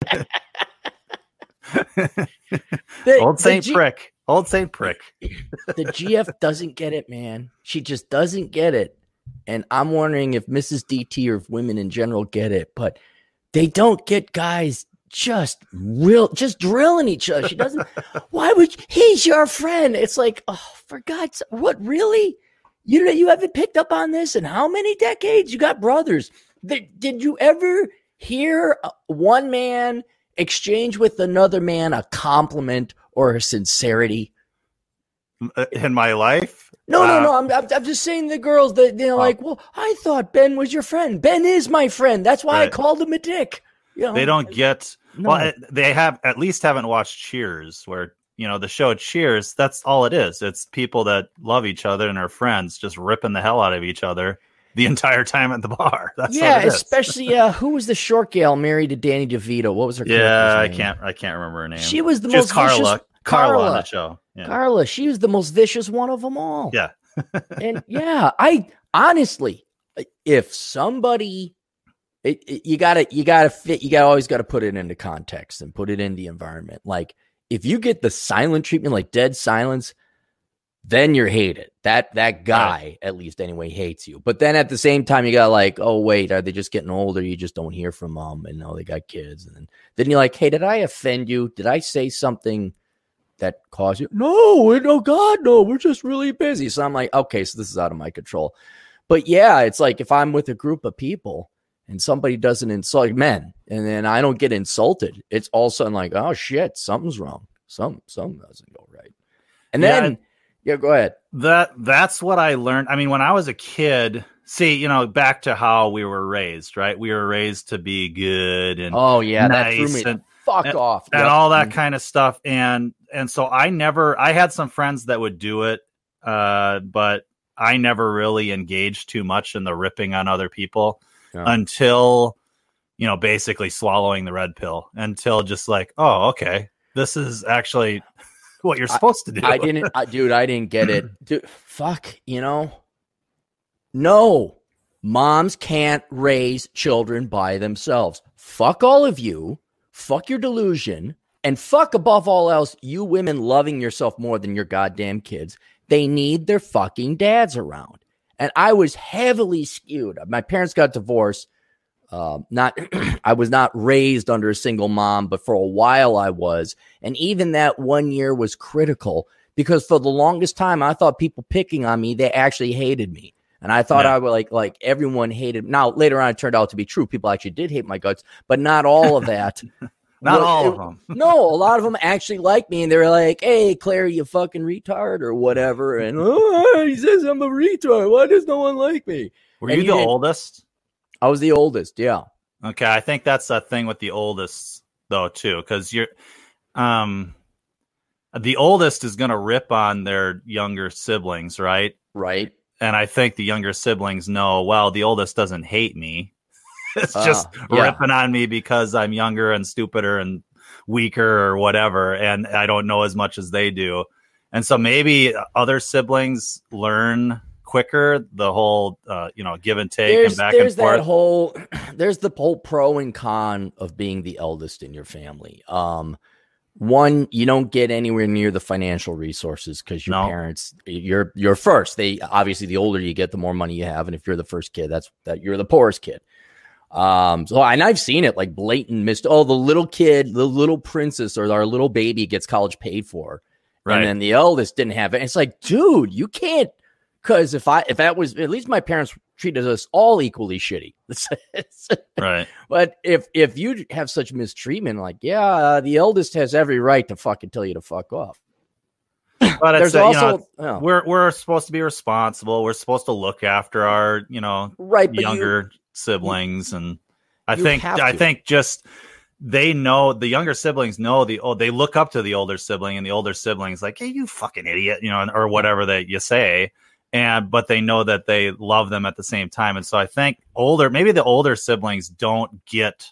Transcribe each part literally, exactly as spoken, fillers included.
the, Old Saint G- Prick. Old Saint Prick. The G F doesn't get it, man. She just doesn't get it. And I'm wondering if Missus D T or if women in general get it, but they don't get guys just real, just drilling each other. She doesn't. Why would he's your friend? It's like, oh, for God's sake, what, really? You know, you haven't picked up on this in how many decades? You got brothers. Did you ever hear one man exchange with another man a compliment or a sincerity? In my life? No, no, no. I'm, I'm just saying the girls that they're like, well, I thought Ben was your friend. Ben is my friend. That's why right. I called him a dick. You know? They don't get. No. Well, they have at least haven't watched Cheers, where you know the show Cheers. That's all it is. It's people that love each other and are friends, just ripping the hell out of each other the entire time at the bar. That's yeah, what it is. Especially uh, who was the short gal married to Danny DeVito? What was her? Yeah, I name? can't. I can't remember her name. She was the she most was Carla. Vicious, Carla. Carla on the show. Yeah. Carla. She was the most vicious one of them all. Yeah. And yeah, I honestly, if somebody, it, it, you gotta, you gotta fit, you gotta always gotta put it into context and put it in the environment. Like if you get the silent treatment, like dead silence, then you're hated. That that guy, right. at least anyway, hates you. But then at the same time, you gotta like, oh wait, are they just getting older? You just don't hear from them, and now they got kids, and then, then you're like, hey, did I offend you? Did I say something that cause you? No, no, God, no, we're just really busy. So I'm like, okay, so this is out of my control. But yeah, it's like if I'm with a group of people and somebody doesn't insult men, and then I don't get insulted, it's all of a sudden like, oh shit, something's wrong. Some, something doesn't go right. And yeah, then, yeah, go ahead. That that's what I learned. I mean, when I was a kid, see, you know, back to how we were raised, right? We were raised to be good and oh yeah, nice that threw me and, fuck and, off and yep. all that kind of stuff. And And so I never, I had some friends that would do it, uh, but I never really engaged too much in the ripping on other people yeah. until, you know, basically swallowing the red pill until just like, oh, okay, this is actually what you're supposed I, to do. I didn't, I, dude, I didn't get it. Dude, fuck, you know, no, moms can't raise children by themselves. Fuck all of you. Fuck your delusion. And fuck above all else, you women loving yourself more than your goddamn kids. They need their fucking dads around. And I was heavily skewed. My parents got divorced. Uh, not, I was not raised under a single mom, but for a while I was. And even that one year was critical because for the longest time, I thought people picking on me, they actually hated me. And I thought yeah. I would like, like everyone hated. Now, later on, it turned out to be true. People actually did hate my guts, but not all of that. Not well, all it, of them. No, a lot of them actually like me, and they're like, "Hey, Clary, you fucking retard," or whatever. And oh, he says I'm a retard. Why does no one like me? Were and you the did. oldest? I was the oldest. Yeah. Okay, I think that's the thing with the oldest though too, because you're, um, the oldest is going to rip on their younger siblings, right? Right. And I think the younger siblings know, well, the oldest doesn't hate me. It's just uh, yeah. ripping on me because I'm younger and stupider and weaker or whatever. And I don't know as much as they do. And so maybe other siblings learn quicker the whole, uh, you know, give and take there's, and back and forth. There's that whole, there's the whole pro and con of being the eldest in your family. Um, one, you don't get anywhere near the financial resources because your no. parents, you're, you're first. They obviously, the older you get, the more money you have. And if you're the first kid, that's that you're the poorest kid. Um, so, and I've seen it like blatant missed. Oh, the little kid, the little princess or our little baby gets college paid for. Right. And then the eldest didn't have it. It's like, dude, you can't. Cause if I, if that was, at least my parents treated us all equally shitty. Right. But if, if you have such mistreatment, like, yeah, uh, the eldest has every right to fucking tell you to fuck off. But it's a, also, you know, oh. we're, we're supposed to be responsible. We're supposed to look after our, you know, right, younger siblings, and I you think I think just they know the younger siblings know the oh they look up to the older sibling, and the older siblings like, hey, you fucking idiot, you know, or whatever that you say, and but they know that they love them at the same time. And so I think older maybe the older siblings don't get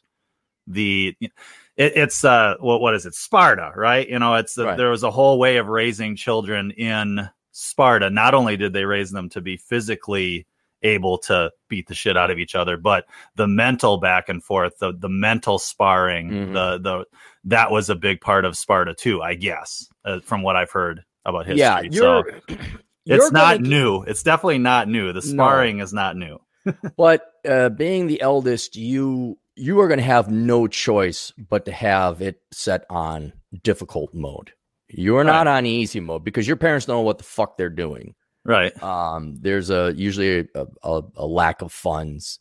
the it, it's uh what what is it Sparta, right? You know, it's the, right. there was a whole way of raising children in Sparta. Not only did they raise them to be physically able to beat the shit out of each other. But the mental back and forth, the the mental sparring, mm-hmm. the the that was a big part of Sparta too, I guess, uh, from what I've heard about history. Yeah, you're, so you're it's not gonna... new. It's definitely not new. The sparring no. is not new. But uh, being the eldest, you you are going to have no choice but to have it set on difficult mode. You're not right. on easy mode because your parents know what the fuck they're doing. Right. Um, there's a usually a, a, a lack of funds.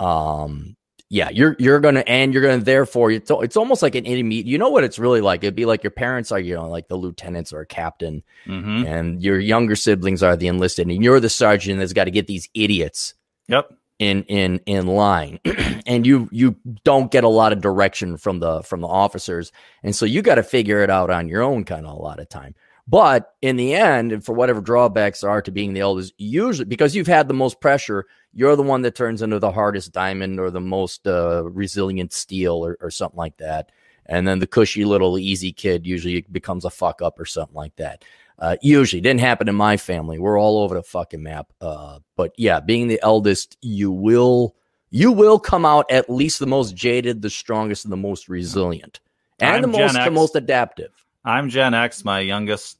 Um, yeah, you're you're going to and you're going to therefore it's, it's almost like an intermediate. You know what it's really like? It'd be like your parents are, you know, like the lieutenants or a captain mm-hmm. and your younger siblings are the enlisted and you're the sergeant that's got to get these idiots. Yep. In in in line, and you you don't get a lot of direction from the from the officers, and so you got to figure it out on your own kind of a lot of time. But in the end, and for whatever drawbacks are to being the eldest, usually because you've had the most pressure, you're the one that turns into the hardest diamond or the most uh, resilient steel or, or something like that. And then the cushy little easy kid usually becomes a fuck up or something like that. Uh, usually didn't happen in my family. We're all over the fucking map. Uh, but yeah, being the eldest, you will, you will come out at least the most jaded, the strongest, and the most resilient and the most, the most adaptive. I'm Gen X. My youngest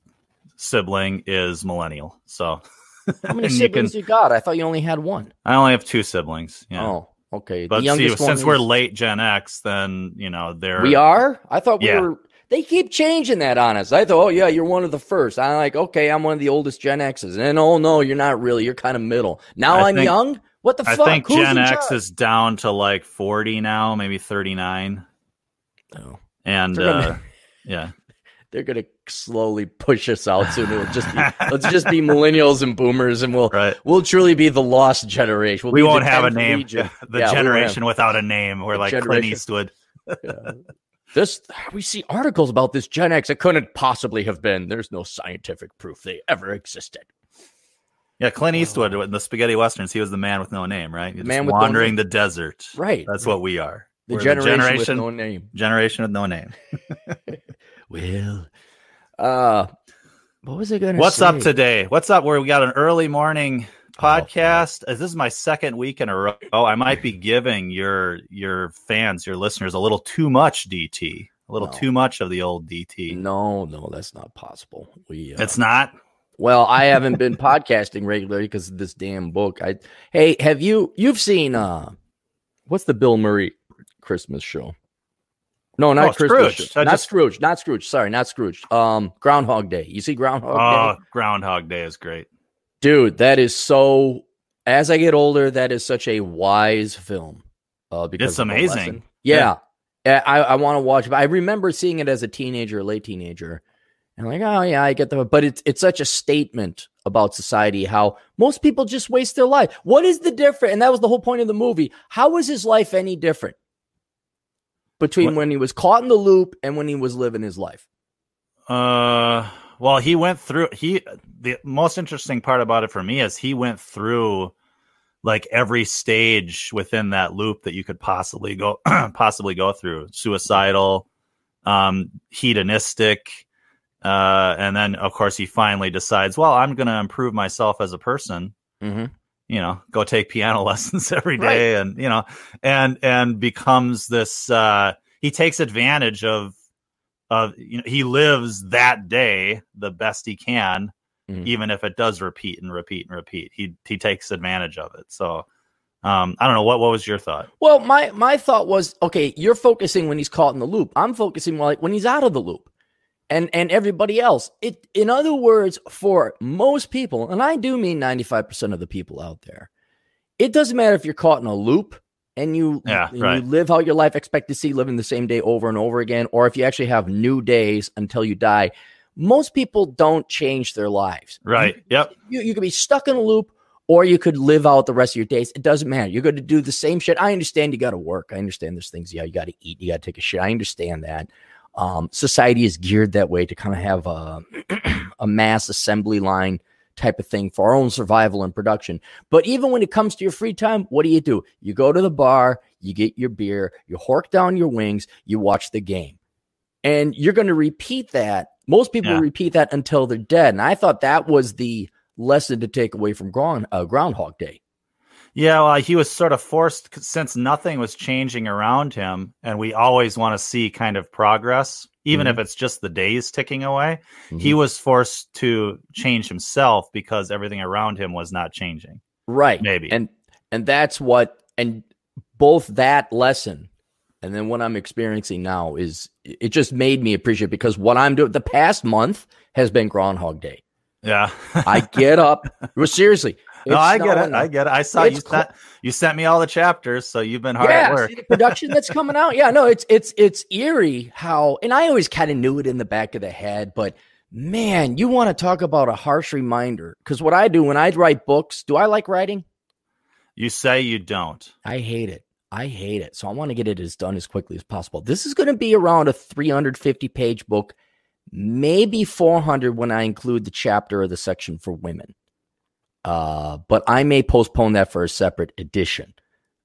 sibling is millennial. So how many siblings you, can, you got? I thought you only had one. I only have two siblings. Yeah. Oh, okay. But the see, since is... we're late Gen X, then, you know, they're, we are, I thought we yeah. were, they keep changing that on us. I thought, oh, yeah, you're one of the first. I'm like, okay, I'm one of the oldest Gen X's. And oh, no, you're not really. You're kind of middle. Now I I'm think, young? What the I fuck? I think Who's Gen X is down to like forty now, maybe thirty-nine. Oh. And, they're gonna, uh, yeah. They're going to slowly push us out soon. It'll just be, let's just be millennials and boomers, and we'll right. we'll truly be the lost generation. We'll we won't have a name. Region. The yeah, generation we without a name. We're the like generation. Clint Eastwood. Yeah. This we see articles about this Gen X. It couldn't possibly have been. There's no scientific proof they ever existed. Yeah, Clint Eastwood in the spaghetti westerns. He was the man with no name, right? Just man with wandering no name. The desert. Right. That's what we are. The, We're generation, the generation with no name. Generation with no name. Well, uh, what was I going to? What's say? Up today? What's up? Where we got an early morning podcast. Oh, this is my second week in a row. Oh, I might be giving your your fans, your listeners, a little too much D T, a little no. too much of the old D T. No, no, that's not possible. We, uh, it's not. Well, I haven't been podcasting regularly because of this damn book. I hey, have you? You've seen uh, what's the Bill Murray Christmas show? No, not oh, Christmas. Scrooge. Not just... Scrooge. Not Scrooge. Sorry, not Scrooge. Um, Groundhog Day. You see Groundhog Day? Oh, Groundhog Day is great. Dude, that is so, as I get older, that is such a wise film. Uh, because it's amazing. Yeah. yeah. I, I want to watch it. I remember seeing it as a teenager, late teenager. And like, oh, yeah, I get the, but it's, it's such a statement about society, how most people just waste their life. What is the difference? And that was the whole point of the movie. How is his life any different between what? When he was caught in the loop and when he was living his life? Uh, well, he went through he the most interesting part about it for me is he went through like every stage within that loop that you could possibly go possibly go through. Suicidal, um, hedonistic, uh, and then of course he finally decides, well, I'm going to improve myself as a person. Mm-hmm. You know, go take piano lessons every day right. and, you know, and, and becomes this, uh, he takes advantage of, of, you know, he lives that day the best he can, mm-hmm. even if it does repeat and repeat and repeat, he, he takes advantage of it. So, um, I don't know. What, what was your thought? Well, my, my thought was, okay, you're focusing when he's caught in the loop. I'm focusing like when he's out of the loop. And and everybody else. It, in other words, for most people, and I do mean ninety-five percent of the people out there, it doesn't matter if you're caught in a loop and you, yeah, and right. you live out your life expectancy, living the same day over and over again, or if you actually have new days until you die. Most people don't change their lives. Right. You, yep. You, you could be stuck in a loop, or you could live out the rest of your days. It doesn't matter. You're going to do the same shit. I understand you got to work. I understand there's things. Yeah, you got to eat. You got to take a shit. I understand that. Um, society is geared that way to kind of have a, a mass assembly line type of thing for our own survival and production. But even when it comes to your free time, what do you do? You go to the bar, you get your beer, you hork down your wings, you watch the game. And you're going to repeat that. Most people yeah. repeat that until they're dead. And I thought that was the lesson to take away from Ground, uh, Groundhog Day. Yeah, well, he was sort of forced since nothing was changing around him, and we always want to see kind of progress, even mm-hmm. if it's just the days ticking away. Mm-hmm. He was forced to change himself because everything around him was not changing. Right. Maybe. And and that's what and both that lesson and then what I'm experiencing now is it just made me appreciate, because what I'm doing the past month has been Groundhog Day. Yeah. I get up. Well, seriously. No, I get it. I get it. I saw you sent, you sent me all the chapters, so you've been hard yeah, at work. See the production that's coming out. Yeah, no, it's it's it's eerie how, and I always kind of knew it in the back of the head, but man, you want to talk about a harsh reminder? Because what I do when I write books, do I like writing? You say you don't. I hate it. I hate it. So I want to get it as done as quickly as possible. This is going to be around a three hundred fifty page book, maybe four hundred when I include the chapter or the section for women. Uh, but I may postpone that for a separate edition.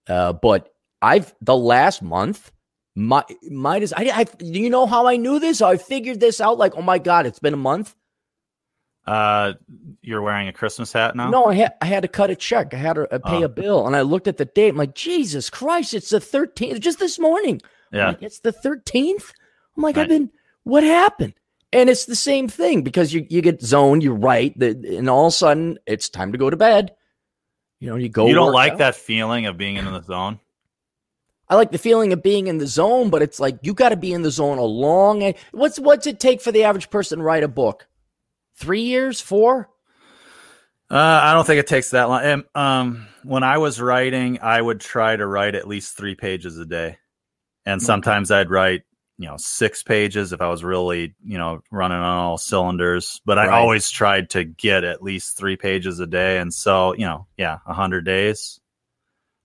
Uh, but I've the last month, my might as I, I. Do you know how I knew this? I figured this out. Like, oh my god, it's been a month. Uh, you're wearing a Christmas hat now? No, I had I had to cut a check. I had to pay oh. a bill, and I looked at the date. I'm like, Jesus Christ, it's the thirteenth. Just this morning. Yeah, like, it's the thirteenth. I'm like, right. I've been. What happened? And it's the same thing because you, you get zoned, you write, the, and all of a sudden it's time to go to bed. You know, you go. You don't like out. That feeling of being in the zone? I like the feeling of being in the zone, but it's like you got to be in the zone a long. What's what's it take for the average person to write a book? Three years, four? Uh, I don't think it takes that long. And, um, when I was writing, I would try to write at least three pages a day, and sometimes okay. I'd write. You know, six pages if I was really, you know, running on all cylinders. But right. I always tried to get at least three pages a day. And so, you know, yeah, a hundred days.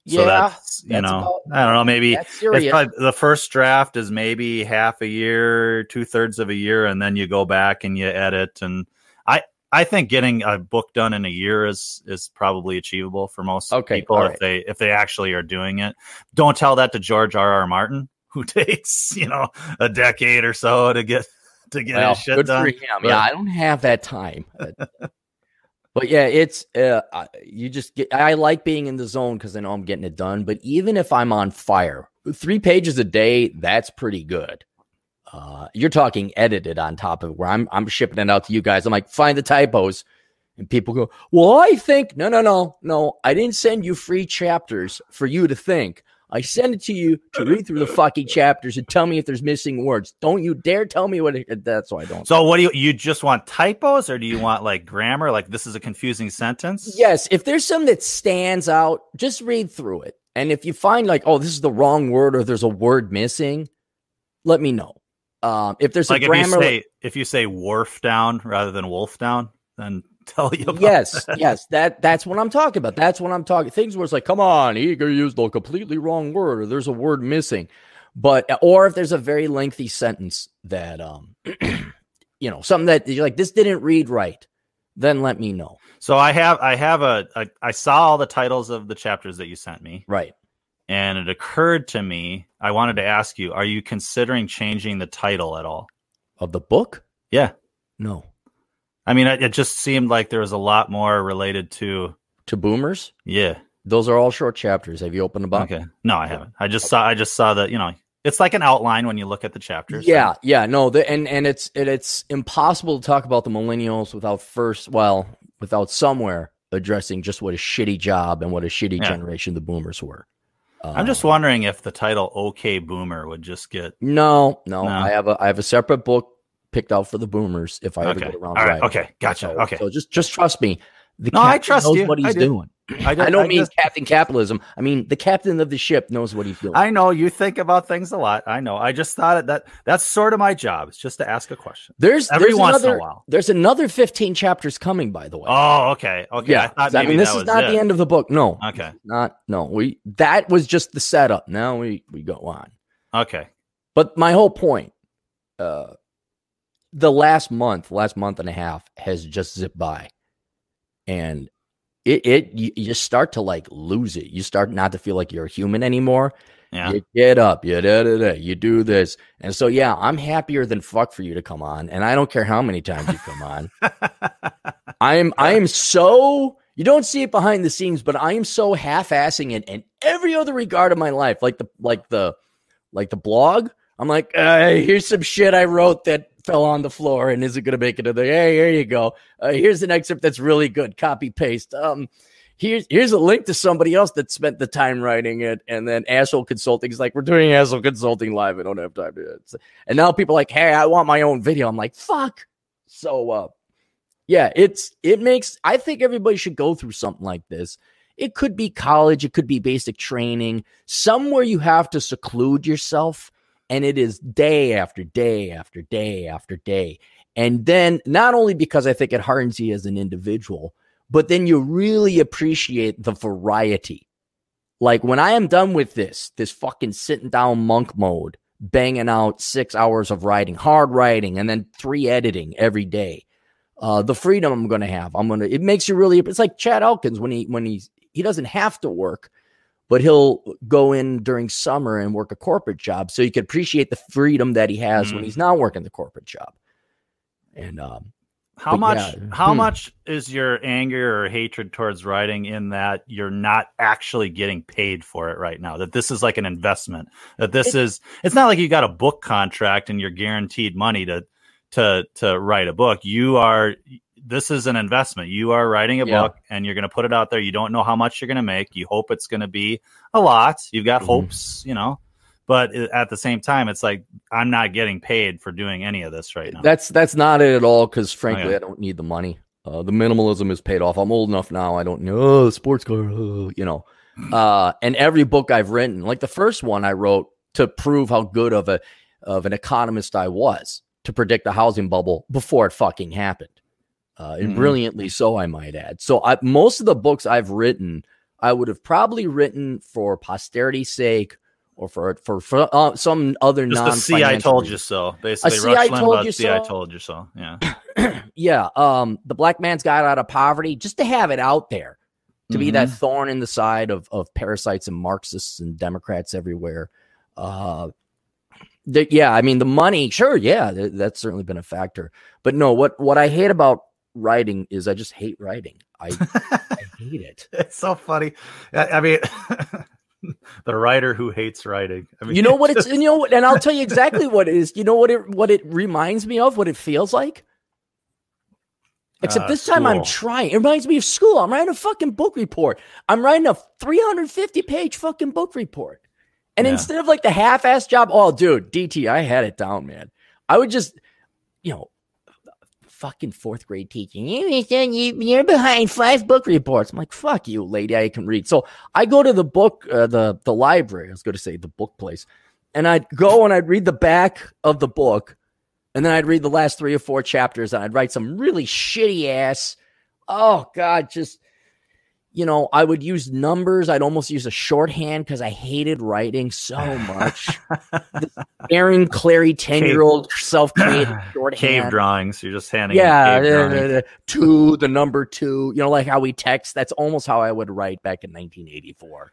Yeah, so that's, you that's know, about, I don't know, maybe it's probably, the first draft is maybe half a year, two thirds of a year. And then you go back and you edit. And I, I think getting a book done in a year is, is probably achievable for most okay, people right. if they, if they actually are doing it. Don't tell that to George R R. Martin, who takes, you know, a decade or so to get to get well, his shit good done. For him. But, yeah, I don't have that time. But, but yeah, it's uh, you just get. I like being in the zone because I know I'm getting it done. But even if I'm on fire, three pages a day, that's pretty good. Uh, you're talking edited on top of it, where I'm I'm shipping it out to you guys. I'm like, find the typos, and people go, well, I think no, no, no, no. I didn't send you free chapters for you to think. I send it to you to read through the fucking chapters and tell me if there's missing words. Don't you dare tell me what it, that's why I don't. So what do you, you just want typos, or do you want like grammar? Like, this is a confusing sentence. Yes. If there's some that stands out, just read through it. And if you find like, oh, this is the wrong word, or there's a word missing, let me know. Um, if there's like a grammar, if you say, like, if you say wharf down rather than wolf down, then tell you about yes that. yes that that's what I'm talking about. That's what I'm talking things where it's like, come on, he used a completely wrong word, or there's a word missing, but or if there's a very lengthy sentence that um you know, something that you're like, this didn't read right, then let me know. So I have I have a, a I saw all the titles of the chapters that you sent me, right, and it occurred to me I wanted to ask you, are you considering changing the title at all of the book? Yeah. No, I mean, it just seemed like there was a lot more related to... To boomers? Yeah. Those are all short chapters. Have you opened them up? Okay. No, I haven't. I just okay. saw I just saw that, you know, it's like an outline when you look at the chapters. Yeah, so. yeah. No, the, and, and it's it, it's impossible to talk about the millennials without first, well, without somewhere addressing just what a shitty job and what a shitty yeah. generation the boomers were. I'm um, just wondering if the title OK Boomer would just get... No, no. no. I have a I have a separate book picked out for the boomers if I ever okay. get around right. Okay, gotcha. So, okay. So just just trust me. The no, I trust knows you. What he's I doing. I, do. I don't I mean just... Captain Capitalism. I mean the captain of the ship knows what he's doing. I know you think about things a lot. I know. I just thought that that's sort of my job. It's just to ask a question. There's every there's once another, in a while. There's another fifteen chapters coming, by the way. Oh, okay. Okay. Yeah. I, I mean, this is not it. The end of the book. No. Okay. Not no. We that was just the setup. Now we we go on. Okay. But my whole point, uh the last month, last month and a half has just zipped by, and it, it you, you start to like lose it. You start not to feel like you're a human anymore. Yeah. You get up, you da, da, da, you do this. And so, yeah, I'm happier than fuck for you to come on. And I don't care how many times you come on. I'm, I am so You don't see it behind the scenes, but I am so half-assing it in every other regard of my life. Like the like the like the blog. I'm like, uh, here's some shit I wrote that fell on the floor and isn't going to make it to the. Hey, here you go. Uh, here's an excerpt that's really good. Copy paste. Um, here's here's a link to somebody else that spent the time writing it. And then Asshole Consulting is like, we're doing Asshole Consulting live. I don't have time to do it. And now people are like, hey, I want my own video. I'm like, fuck. So, uh, yeah, it's it makes. I think everybody should go through something like this. It could be college. It could be basic training. Somewhere you have to seclude yourself. And it is day after day after day after day. And then not only because I think it hardens you as an individual, but then you really appreciate the variety. Like when I am done with this, this fucking sitting down monk mode, banging out six hours of writing, hard writing, and then three editing every day. Uh, the freedom I'm going to have, I'm going to, it makes you really, it's like Chad Elkins when he, when he's, he doesn't have to work. But he'll go in during summer and work a corporate job so you can appreciate the freedom that he has mm. when he's not working the corporate job. And um, how much yeah. how hmm. much is your anger or hatred towards writing in that you're not actually getting paid for it right now? That this is like an investment. That this it, is it's not like you got a book contract and you're guaranteed money to to to write a book. You are This is an investment. You are writing a yeah. book and you're going to put it out there. You don't know how much you're going to make. You hope it's going to be a lot. You've got mm-hmm. hopes, you know, but at the same time, it's like, I'm not getting paid for doing any of this right now. That's, that's not it at all. Cause frankly, oh, yeah. I don't need the money. Uh, the minimalism is paid off. I'm old enough now. I don't know oh, sports car, oh, you know, uh, and every book I've written, like the first one I wrote to prove how good of a, of an economist I was to predict the housing bubble before it fucking happened. Uh, and brilliantly so, I might add. So I, most of the books I've written, I would have probably written for posterity's sake or for for, for uh, some other non-financial. Just the see, I told you so. Basically, Rush Limbaugh's see, I told you so. Yeah, yeah. Um, the black man's got out of poverty just to have it out there, to mm-hmm. be that thorn in the side of of parasites and Marxists and Democrats everywhere. Uh, the, yeah, I mean the money, sure, yeah, th- that's certainly been a factor. But no, what what I hate about writing is I just hate writing. I, I hate it. It's so funny. I, I mean, the writer who hates writing. I mean, you know what it's, you know, and I'll tell you exactly what it is. You know what it, what it reminds me of, what it feels like. Except uh, this time school. I'm trying. It reminds me of school. I'm writing a fucking book report. I'm writing a three hundred fifty page fucking book report. And yeah. instead of like the half-ass job, oh dude, D T, I had it down, man. I would just, you know, fucking fourth grade teaching. You're behind five book reports. I'm like, fuck you, lady. I can read. So I go to the book, uh, the the library. I was going to say the book place, and I'd go and I'd read the back of the book, and then I'd read the last three or four chapters, and I'd write some really shitty ass. Oh God, just you know, I would use numbers. I'd almost use a shorthand because I hated writing so much. Aaron Clary, ten-year-old self-created shorthand. Cave drawings. You're just handing yeah, out cave uh, two, the number two. You know, like how we text. That's almost how I would write back in nineteen eighty-four.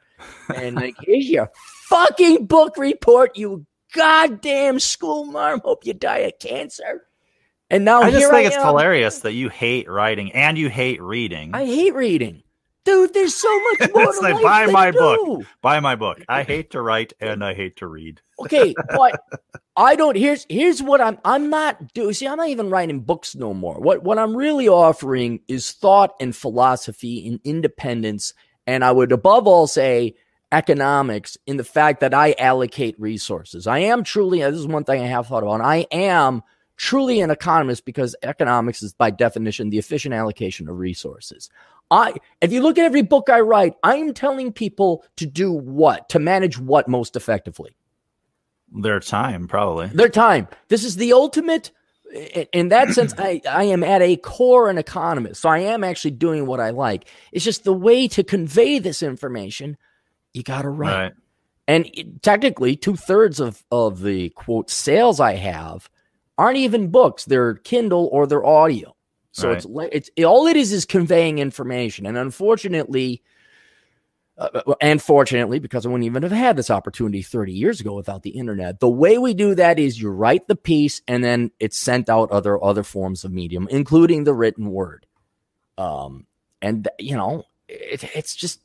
And like, here's your fucking book report, you goddamn school marm. Hope you die of cancer. And now I just here think I it's am. hilarious that you hate writing and you hate reading. I hate reading. Dude, there's so much more it's to like, life buy my do. book. Buy my book. I hate to write and I hate to read. Okay, but I don't. Here's here's what I'm. I'm not doing. See, I'm not even writing books no more. What what I'm really offering is thought and philosophy and independence. And I would above all say economics in the fact that I allocate resources. I am truly. This is one thing I have thought about. And I am truly an economist because economics is by definition the efficient allocation of resources. I, if you look at every book I write, I am telling people to do what? To manage what most effectively? Their time, probably. Their time. This is the ultimate. In that sense, I, I am at a core an economist. So I am actually doing what I like. It's just the way to convey this information, you got to write. Right. And it, technically, two-thirds of, of the, quote, sales I have aren't even books. They're Kindle or they're audio. So right. it's it's all it is is conveying information, and unfortunately, uh, and fortunately, because I wouldn't even have had this opportunity thirty years ago without the internet. The way we do that is you write the piece, and then it's sent out other other forms of medium, including the written word. Um, And, you know, it, it's just,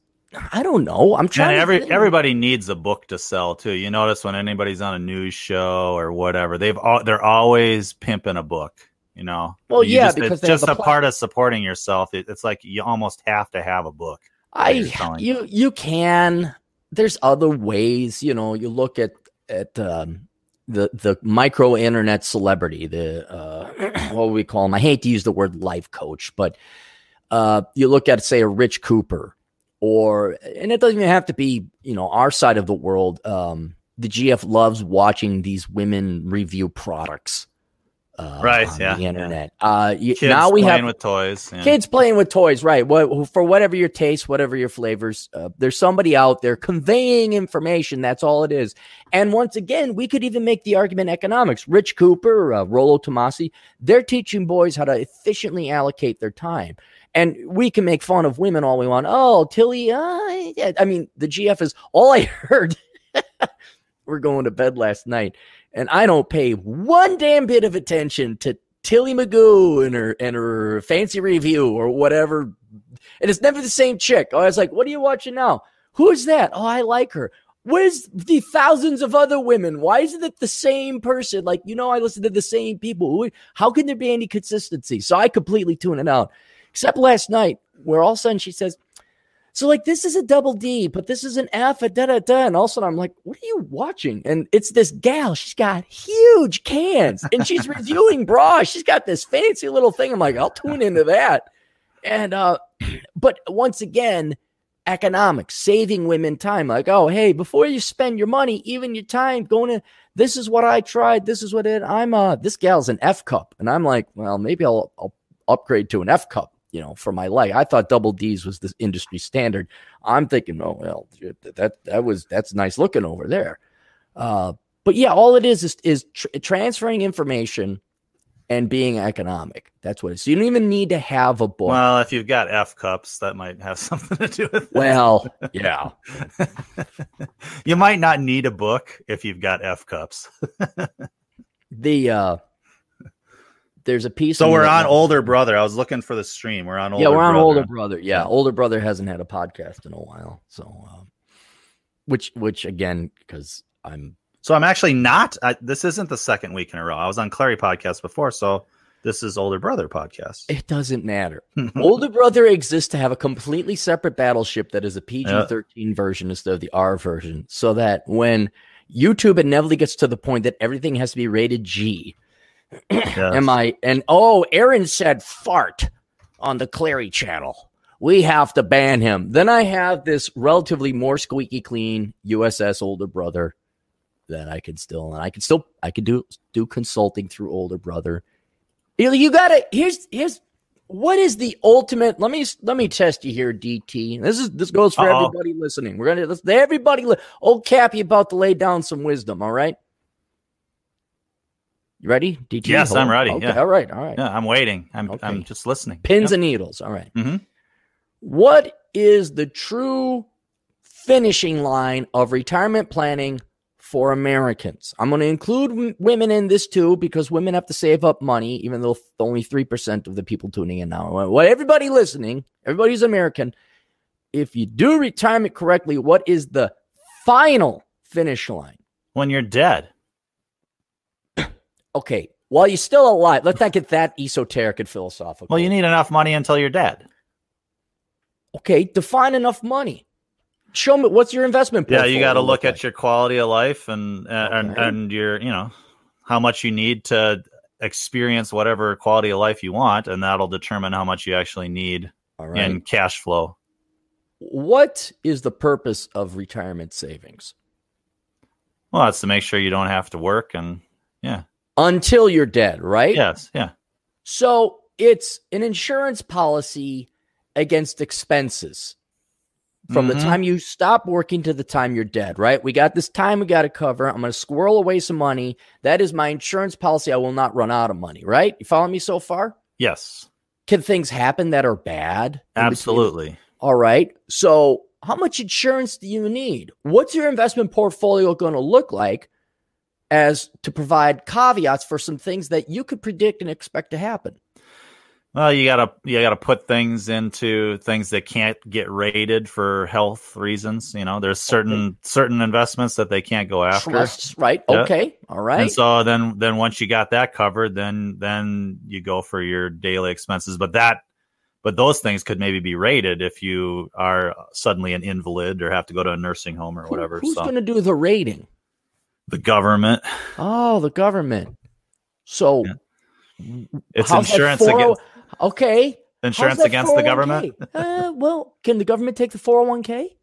I don't know. I'm trying. And every, to everybody needs a book to sell too. You notice when anybody's on a news show or whatever, they've all, they're always pimping a book. You know. Well, you yeah, just, because it's just a part of supporting yourself. It, it's like you almost have to have a book. I you you can. There's other ways. You know, you look at at um, the the micro internet celebrity. The uh, what do we call him? I hate to use the word life coach, but uh, you look at, say, a Rich Cooper. Or, and it doesn't even have to be, you know, our side of the world. Um, the G F loves watching these women review products, uh, right? On yeah, the internet. Yeah. Uh, you, kids now we playing have with toys. Yeah. Kids playing with toys, right? Well, for whatever your taste, whatever your flavors, uh, there's somebody out there conveying information. That's all it is. And once again, we could even make the argument economics. Rich Cooper, uh, Rolo Tomasi, they're teaching boys how to efficiently allocate their time. And we can make fun of women all we want. Oh, Tilly, uh, I mean, the G F is all I heard. We're going to bed last night, and I don't pay one damn bit of attention to Tilly Magoo and her and her fancy review or whatever. And it's never the same chick. I was like, what are you watching now? Who is that? Oh, I like her. Where's the thousands of other women? Why isn't it the same person? Like, you know, I listen to the same people. How can there be any consistency? So I completely tune it out. Except last night, where all of a sudden she says, so like this is a double D, but this is an F, a da da da. And all of a sudden I'm like, what are you watching? And it's this gal. She's got huge cans and she's reviewing bras. She's got this fancy little thing. I'm like, I'll tune into that. And, uh, but once again, economics, saving women time. Like, oh, hey, before you spend your money, even your time going to, this is what I tried. This is what it, I'm, uh, this gal's an F cup. And I'm like, well, maybe I'll, I'll upgrade to an F cup. You know, for my life, I thought double D's was the industry standard. I'm thinking, oh well, that that was that's nice looking over there. Uh, but yeah, all it is is, is tr- transferring information and being economic. That's what it is. So you don't even need to have a book. Well, if you've got F cups, that might have something to do with it. Well, yeah, you might not need a book if you've got F cups. the uh, There's a piece. So we're on Older Brother. I was looking for the stream. We're on. Older yeah, we're on Brother. Older Brother. Yeah, Older Brother hasn't had a podcast in a while. So, um, which, which again, because I'm. So I'm actually not. I, this isn't the second week in a row. I was on Clary podcast before, so this is Older Brother podcast. It doesn't matter. Older Brother exists to have a completely separate battleship that is a P G thirteen yeah. version instead of the R version, so that when YouTube inevitably gets to the point that everything has to be rated G. Yes. Am I and oh, Aaron said fart on the Clary channel. We have to ban him. Then I have this relatively more squeaky clean U S S Older Brother that I can still and I can still I can do do consulting through Older Brother. You, you gotta here's here's what is the ultimate. Let me let me test you here, D T. This is this goes for Uh-oh. everybody listening. We're gonna listen everybody. Li- Old Cappy about to lay down some wisdom. All right. You ready, D T? Yes, hold I'm ready. Okay. Yeah. All right. All right. Yeah, I'm waiting. I'm okay. I'm just listening. Pins yep. and needles. All right. Mm-hmm. What is the true finishing line of retirement planning for Americans? I'm going to include w- women in this too, because women have to save up money, even though only three percent of the people tuning in now. Well, everybody listening, everybody's American. If you do retirement correctly, what is the final finish line? When you're dead. Okay, while you're still alive, let's not get that esoteric and philosophical. Well, you need enough money until you're dead. Okay, define enough money. Show me, what's your investment portfolio? Yeah, you got to look like? at your quality of life and uh, okay. and and your, you know, how much you need to experience whatever quality of life you want, and that'll determine how much you actually need All right. in cash flow. What is the purpose of retirement savings? Well, that's to make sure you don't have to work and yeah. until you're dead, right? Yes, yeah. So it's an insurance policy against expenses from mm-hmm. the time you stop working to the time you're dead, right? We got this time we got to cover. I'm going to squirrel away some money. That is my insurance policy. I will not run out of money, right? You follow me so far? Yes. Can things happen that are bad? Absolutely. All right. So how much insurance do you need? What's your investment portfolio going to look like? As to provide caveats for some things that you could predict and expect to happen. Well, you gotta you gotta put things into things that can't get rated for health reasons. You know, there's certain okay. certain investments that they can't go after. Trusts, right? Yeah. Okay, all right. And so then then once you got that covered, then then you go for your daily expenses. But that but those things could maybe be rated if you are suddenly an invalid or have to go to a nursing home or Who, whatever. Who's so. going to do the rating? The government. Oh, the government. So yeah. it's insurance again. Okay. Insurance against the government? uh, well, can the government take the four oh one k?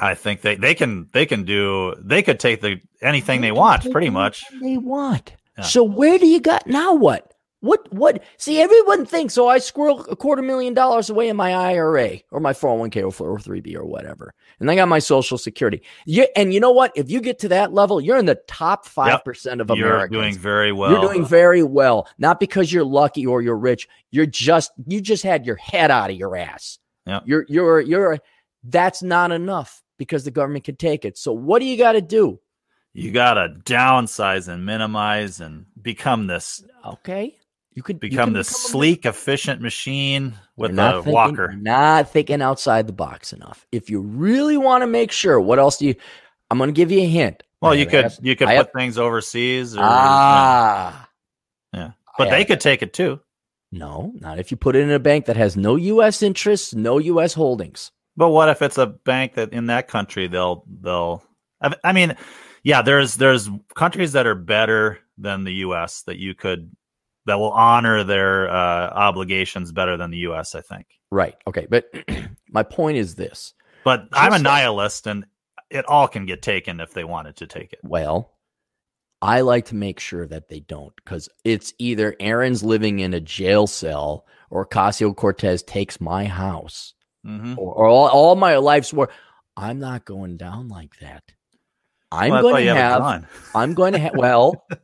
I think they, they can they can do they could take the anything they, they want, pretty much. They want. Yeah. So where do you got now what? What what see everyone thinks oh I squirrel a quarter million dollars away in my I R A or my four oh one k or four oh three b or whatever. And I got my Social Security. You and you know what? If you get to that level, you're in the top five percent yep. of Americans. You're doing very well. You're doing very well. Not because you're lucky or you're rich. You're just you just had your head out of your ass. Yep. You're you're you're that's not enough because the government can take it. So what do you gotta do? You gotta downsize and minimize and become this. Okay. You could become this sleek, efficient machine with a walker. Not thinking outside the box enough. If you really want to make sure, what else do you? I'm going to give you a hint. Well, you could you could put things overseas. Or, ah, yeah, but they could take it too. No, not if you put it in a bank that has no U S interests, no U S holdings. But what if it's a bank that in that country they'll they'll? I mean, yeah, there's there's countries that are better than the U S that you could. That will honor their uh, obligations better than the U S, I think. Right. Okay. But my point is this. But Just I'm a nihilist, and it all can get taken if they wanted to take it. Well, I like to make sure that they don't, because it's either Aaron's living in a jail cell or Ocasio-Cortez takes my house mm-hmm. or, or all, all my life's work. I'm not going down like that. I'm well, going to have – I'm going to have – well –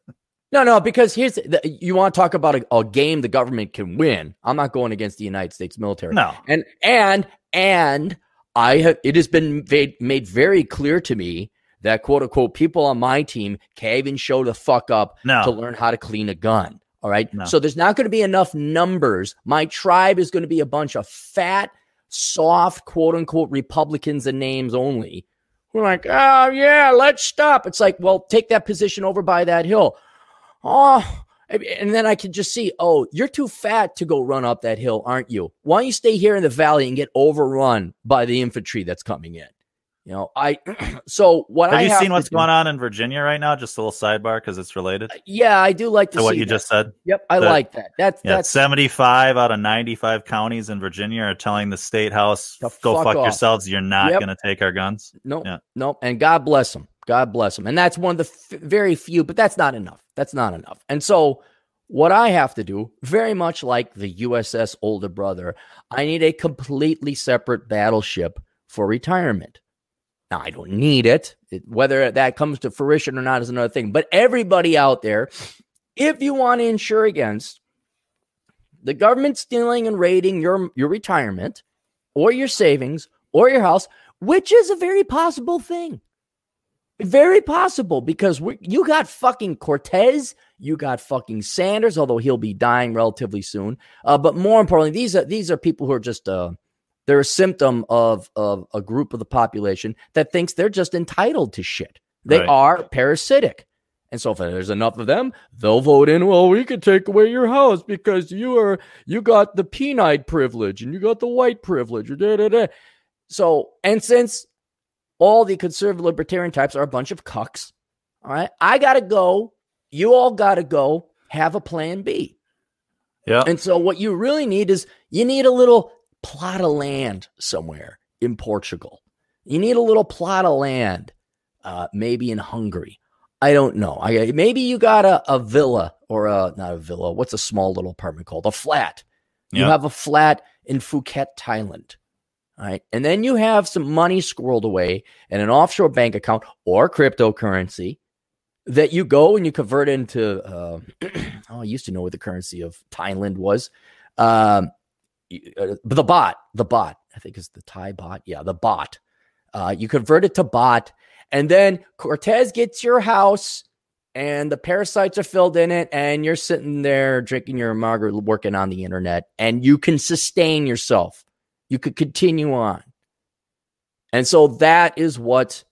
No, no, because here's the, you want to talk about a, a game the government can win. I'm not going against the United States military. No, and and and I have it has been made, made very clear to me that quote unquote people on my team can't even show the fuck up no. to learn how to clean a gun. All right, no. So there's not going to be enough numbers. My tribe is going to be a bunch of fat, soft, quote unquote Republicans and names only. We're like, oh yeah, let's stop. It's like, well, take that position over by that hill. Oh, and then I could just see, oh, you're too fat to go run up that hill, aren't you? Why don't you stay here in the valley and get overrun by the infantry that's coming in? You know, I. So what have I you have seen what's do, going on in Virginia right now? Just a little sidebar because it's related. Yeah, I do like to so see what you that. just said. Yep, I the, like that. That's yeah, that's seventy-five out of ninety-five counties in Virginia are telling the state house, go fuck, fuck yourselves. You're not yep. going to take our guns. No, nope, yeah. no, nope. And God bless them. God bless them. And that's one of the f- very few, but that's not enough. That's not enough. And so what I have to do, very much like the U S S Older Brother, I need a completely separate battleship for retirement. Now, I don't need it. it. Whether that comes to fruition or not is another thing. But everybody out there, if you want to insure against the government stealing and raiding your, your retirement or your savings or your house, which is a very possible thing. Very possible because we, you got fucking Cortez, you got fucking Sanders, although he'll be dying relatively soon. Uh, but more importantly, these are these are people who are just uh, they're a symptom of of a group of the population that thinks they're just entitled to shit. They right. are parasitic, and so if there's enough of them, they'll vote in. Well, we could take away your house because you are you got the Penite privilege and you got the white privilege. Da, da, da. So and since. All the conservative libertarian types are a bunch of cucks. All right. I got to go. You all got to go have a plan B. Yeah. And so what you really need is you need a little plot of land somewhere in Portugal. You need a little plot of land, uh, maybe in Hungary. I don't know. I, maybe you got a, a villa or a, not a villa. What's a small little apartment called? A flat. Yep. You have a flat in Phuket, Thailand. All right. And then you have some money squirreled away in an offshore bank account or cryptocurrency that you go and you convert into. Uh, oh, I used to know what the currency of Thailand was. Um, the baht, the baht, I think is the Thai baht. Yeah, the baht. Uh, you convert it to baht. And then Cortez gets your house and the parasites are filled in it, and you're sitting there drinking your margarita, working on the internet, and you can sustain yourself. You could continue on. And so that is what,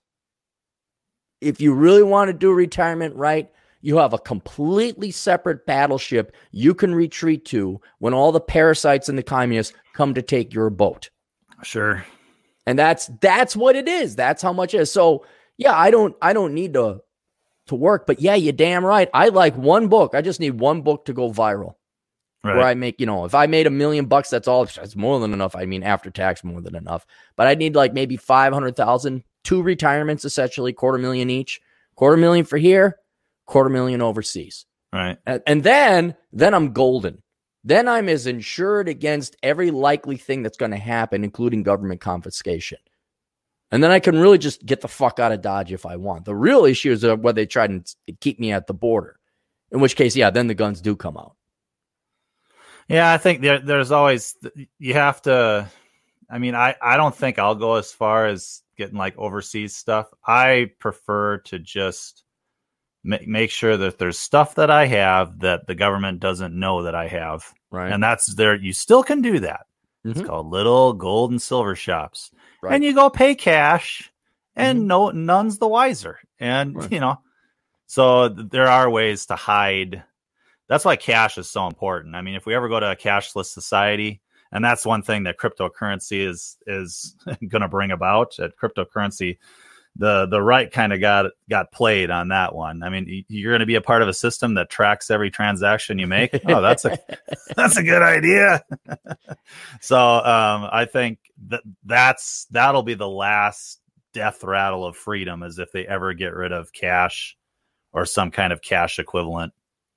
if you really want to do retirement right, you have a completely separate battleship you can retreat to when all the parasites and the communists come to take your boat. Sure. And that's that's what it is. That's how much it is. So, yeah, I don't I don't need to to work, but yeah, you're damn right. I like one book. I just need one book to go viral. Right. Where I make, you know, if I made a million bucks, that's all. That's more than enough. I mean, after tax, more than enough. But I need like maybe five hundred thousand, two retirements, essentially quarter million each, quarter million for here, quarter million overseas. Right. And, and then, then I'm golden. Then I'm as insured against every likely thing that's going to happen, including government confiscation. And then I can really just get the fuck out of Dodge if I want. The real issue is whether they try to keep me at the border, in which case, yeah, then the guns do come out. Yeah, I think there, there's always, you have to, I mean, I, I don't think I'll go as far as getting like overseas stuff. I prefer to just make, make sure that there's stuff that I have that the government doesn't know that I have. Right. And that's there. You still can do that. Mm-hmm. It's called little gold and silver shops. Right. And you go pay cash and mm-hmm. no, none's the wiser. And, right. you know, so there are ways to hide. That's why cash is so important. I mean, if we ever go to a cashless society, and that's one thing that cryptocurrency is is going to bring about. At cryptocurrency, the the right kind of got got played on that one. I mean, you're going to be a part of a system that tracks every transaction you make. Oh, that's a that's a good idea. So um, I think that that's that'll be the last death rattle of freedom, is if they ever get rid of cash or some kind of cash equivalent.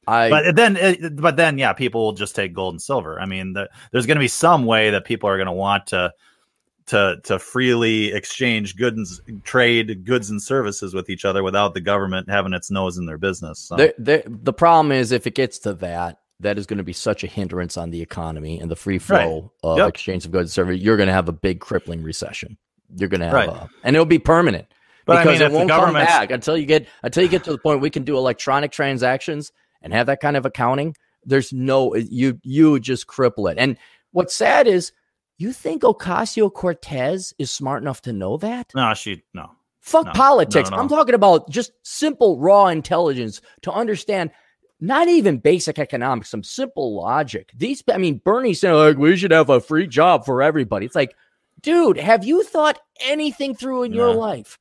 I, but then, but then, yeah, people will just take gold and silver. I mean, the, there's going to be some way that people are going to want to to to freely exchange goods, trade goods and services with each other without the government having its nose in their business. So. The, the, the problem is, if it gets to that, that is going to be such a hindrance on the economy and the free flow right. of yep. exchange of goods and services. You're going to have a big crippling recession. You're going to have, right. a, and it'll be permanent but because I mean, it won't come back until you get until you get to the point we can do electronic transactions. And have that kind of accounting, there's no, you you just cripple it. And what's sad is, you think Ocasio-Cortez is smart enough to know that? No, she, no. Fuck no, politics. No, no. I'm talking about just simple, raw intelligence to understand, not even basic economics, some simple logic. These, I mean, Bernie said, like, we should have a free job for everybody. It's like, dude, have you thought anything through in yeah. your life?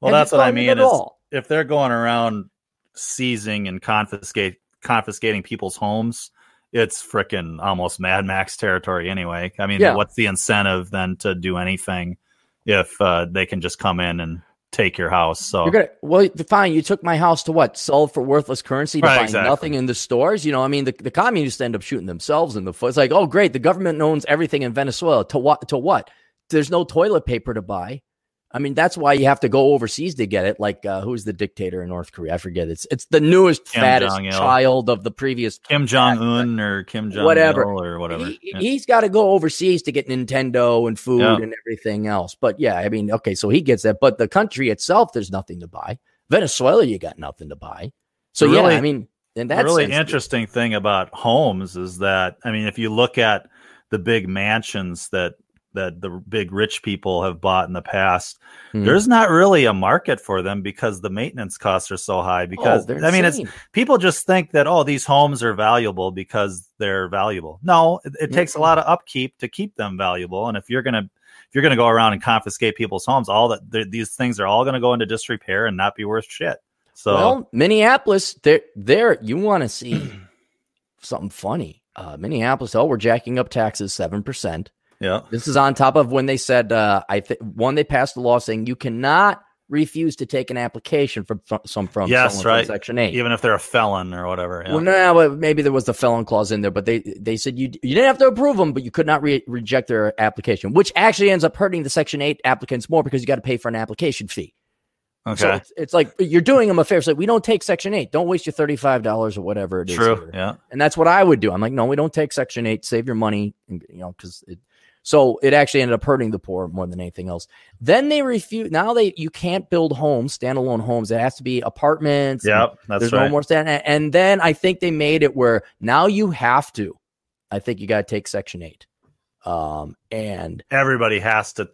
Well, have that's what I mean. Is if they're going around seizing and confiscate, confiscating people's homes, it's freaking almost Mad Max territory anyway. I mean, yeah. what's the incentive then to do anything if uh, they can just come in and take your house? So, you're gonna, well, fine. You took my house to what? Sell for worthless currency to right, buy exactly. nothing in the stores? You know, I mean, the, the communists end up shooting themselves in the foot. It's like, oh, great. The government owns everything in Venezuela. To what? To what? There's no toilet paper to buy. I mean, that's why you have to go overseas to get it. Like, uh, who's the dictator in North Korea? I forget. It's it's the newest, Kim fattest Jong-il. child of the previous. Kim Jong-un or Kim Jong-il whatever. or whatever. He, yeah. He's got to go overseas to get Nintendo and food yeah. and everything else. But yeah, I mean, okay, so he gets that. But the country itself, there's nothing to buy. Venezuela, you got nothing to buy. So really, yeah, I mean, and that's really sense, interesting thing about homes is that, I mean, if you look at the big mansions that, that the big rich people have bought in the past, mm. there's not really a market for them because the maintenance costs are so high. Because oh, I mean, it's, people just think that, oh, these homes are valuable because they're valuable. No, it, it takes a lot of upkeep to keep them valuable. And if you're going to, if you're going to go around and confiscate people's homes, all that, these things are all going to go into disrepair and not be worth shit. So well, Minneapolis there, there, you want to see something funny. Uh, Minneapolis. Oh, we're jacking up taxes, seven percent. Yeah, this is on top of when they said, uh, I think one, they passed a law saying you cannot refuse to take an application from th- some from, yes, someone right. from Section eight, even if they're a felon or whatever. Yeah. Well, no, maybe there was the felon clause in there, but they, they said you you didn't have to approve them, but you could not re- reject their application, which actually ends up hurting the Section eight applicants more because you got to pay for an application fee. Okay, so it's, it's like you're doing them a favor. It's like, we don't take Section eight. Don't waste your thirty-five dollars or whatever it is. True. Here. Yeah, and that's what I would do. I'm like, no, we don't take Section eight. Save your money, and, you know, because it. So it actually ended up hurting the poor more than anything else. Then they refuse. Now they you can't build homes, standalone homes. It has to be apartments. Yep, that's there's right. There's no more stand. And then I think they made it where now you have to. I think you got to take Section eight. Um, and everybody has to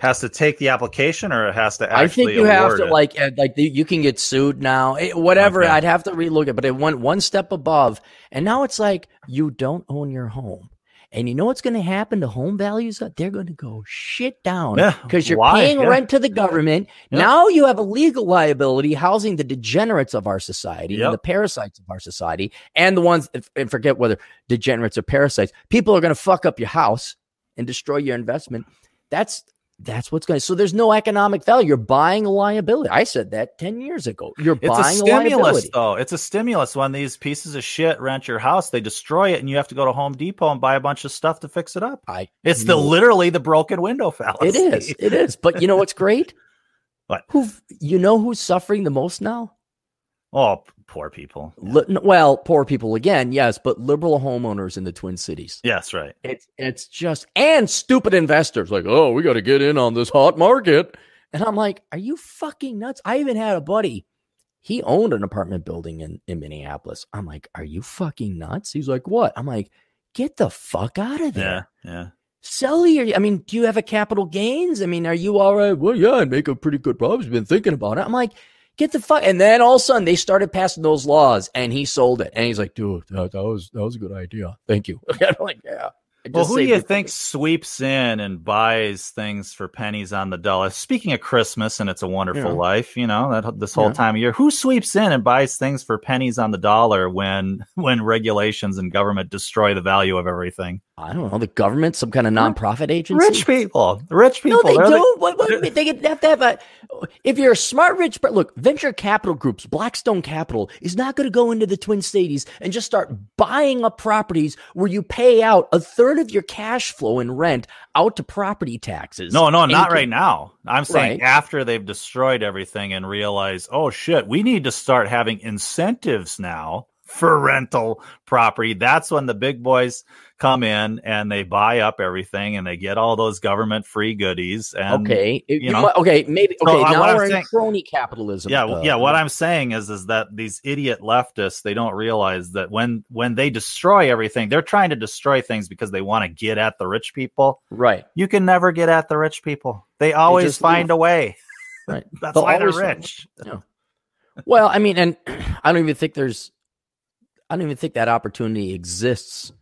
has to take the application, or it has to actually. I think you have to it. like like the, you can get sued now. It, whatever. Okay. I'd have to relook it, but it went one step above, and now it's like you don't own your home. And you know what's going to happen to home values? They're going to go shit down because yeah, you're why? paying yeah. rent to the government. Yeah. Now you have a legal liability housing the degenerates of our society yep. and the parasites of our society and the ones, and forget whether degenerates or parasites, people are going to fuck up your house and destroy your investment. That's that's what's going to, so there's no economic value. You're buying a liability. I said that ten years ago. You're it's buying a stimulus, a liability. Though. It's a stimulus when these pieces of shit rent your house, they destroy it, and you have to go to Home Depot and buy a bunch of stuff to fix it up. I it's the literally the broken window fallacy. It is. It is. But you know what's great? What? Who you know who's suffering the most now? Oh, poor people. Li- well, poor people again, yes, but liberal homeowners in the Twin Cities. Yes, right. It's it's just and stupid investors like, oh, we got to get in on this hot market. And I'm like, are you fucking nuts? I even had a buddy. He owned an apartment building in, in Minneapolis. I'm like, are you fucking nuts? He's like, what? I'm like, get the fuck out of there. Yeah, yeah. Sell your, I mean, do you have a capital gains? I mean, are you all right? Well, yeah, I make a pretty good profit. I've been thinking about it. I'm like, get the fuck. And then all of a sudden they started passing those laws and he sold it. And he's like, dude, that, that was, that was a good idea. Thank you. I'm like, yeah. Well, who do you think sweeps in and buys things for pennies on the dollar? Speaking of Christmas and It's a Wonderful yeah. Life, you know, that this whole yeah. time of year, who sweeps in and buys things for pennies on the dollar when when regulations and government destroy the value of everything? I don't know. The government, some kind of nonprofit agency? Rich people. Rich people. No, they They're don't. The, what, what, they have to have a, if you're a smart rich, look, venture capital groups, Blackstone Capital is not going to go into the Twin Cities and just start buying up properties where you pay out a third of your cash flow in rent out to property taxes. No, no, not can, right now. I'm saying right. after they've destroyed everything and realize, oh shit, we need to start having incentives now for rental property. That's when the big boys come in and they buy up everything and they get all those government free goodies. And okay, it, you know, okay, maybe okay. So now we're saying, in crony capitalism. Yeah, uh, yeah. What I'm saying is, is that these idiot leftists, they don't realize that when when they destroy everything, they're trying to destroy things because they want to get at the rich people. Right. You can never get at the rich people. They always they just, find yeah. a way. Right. That's They'll why they're rich. Yeah. Well, I mean, and I don't even think there's. I don't even think that opportunity exists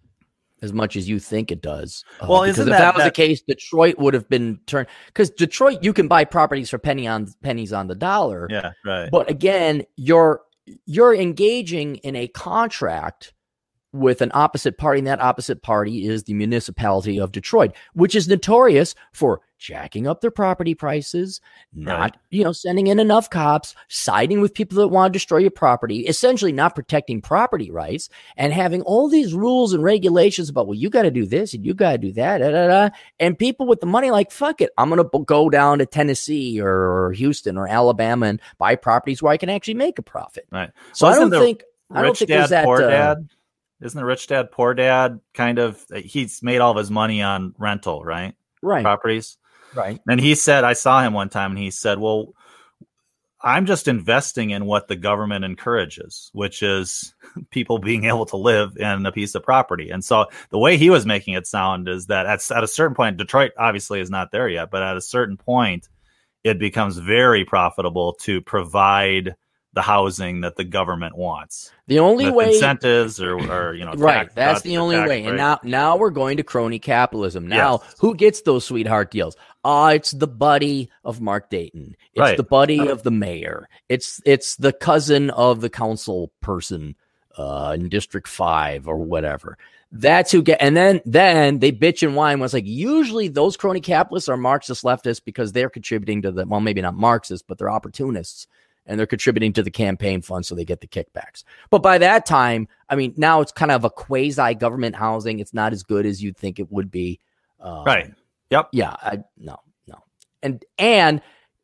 as much as you think it does. Uh, well, isn't that, if that was that, the case, Detroit would have been turned because Detroit, you can buy properties for penny on pennies on the dollar. Yeah, right. But again, you're you're engaging in a contract with an opposite party, and that opposite party is the municipality of Detroit, which is notorious for jacking up their property prices, not right. you know, sending in enough cops, siding with people that want to destroy your property, essentially not protecting property rights, and having all these rules and regulations about, well, you got to do this and you got to do that, da, da, da. And people with the money like, fuck it, I'm going to go down to Tennessee or Houston or Alabama and buy properties where I can actually make a profit. Right. So well, I don't think I don't think there's that. Uh, Isn't the rich dad, poor dad kind of, he's made all of his money on rental, right? Right. Properties. Right. And he said, I saw him one time and he said, well, I'm just investing in what the government encourages, which is people being able to live in a piece of property. And so the way he was making it sound is that at, at a certain point, Detroit obviously is not there yet, but at a certain point, it becomes very profitable to provide the housing that the government wants. The only way incentives or, or you know, right. Tax, that's the only tax, way. Right? And now, now we're going to crony capitalism. Now, yes. Who gets those sweetheart deals? Ah, uh, it's the buddy of Mark Dayton. It's right. the buddy uh, of the mayor. It's it's the cousin of the council person uh, in District Five or whatever. That's who get. And then then they bitch and whine. It's like usually those crony capitalists are Marxist leftists because they're contributing to the well, maybe not Marxists, but they're opportunists. And they're contributing to the campaign fund so they get the kickbacks. But by that time, I mean, now it's kind of a quasi-government housing. It's not as good as you'd think it would be. Um, right. Yep. Yeah. I, no, no. And and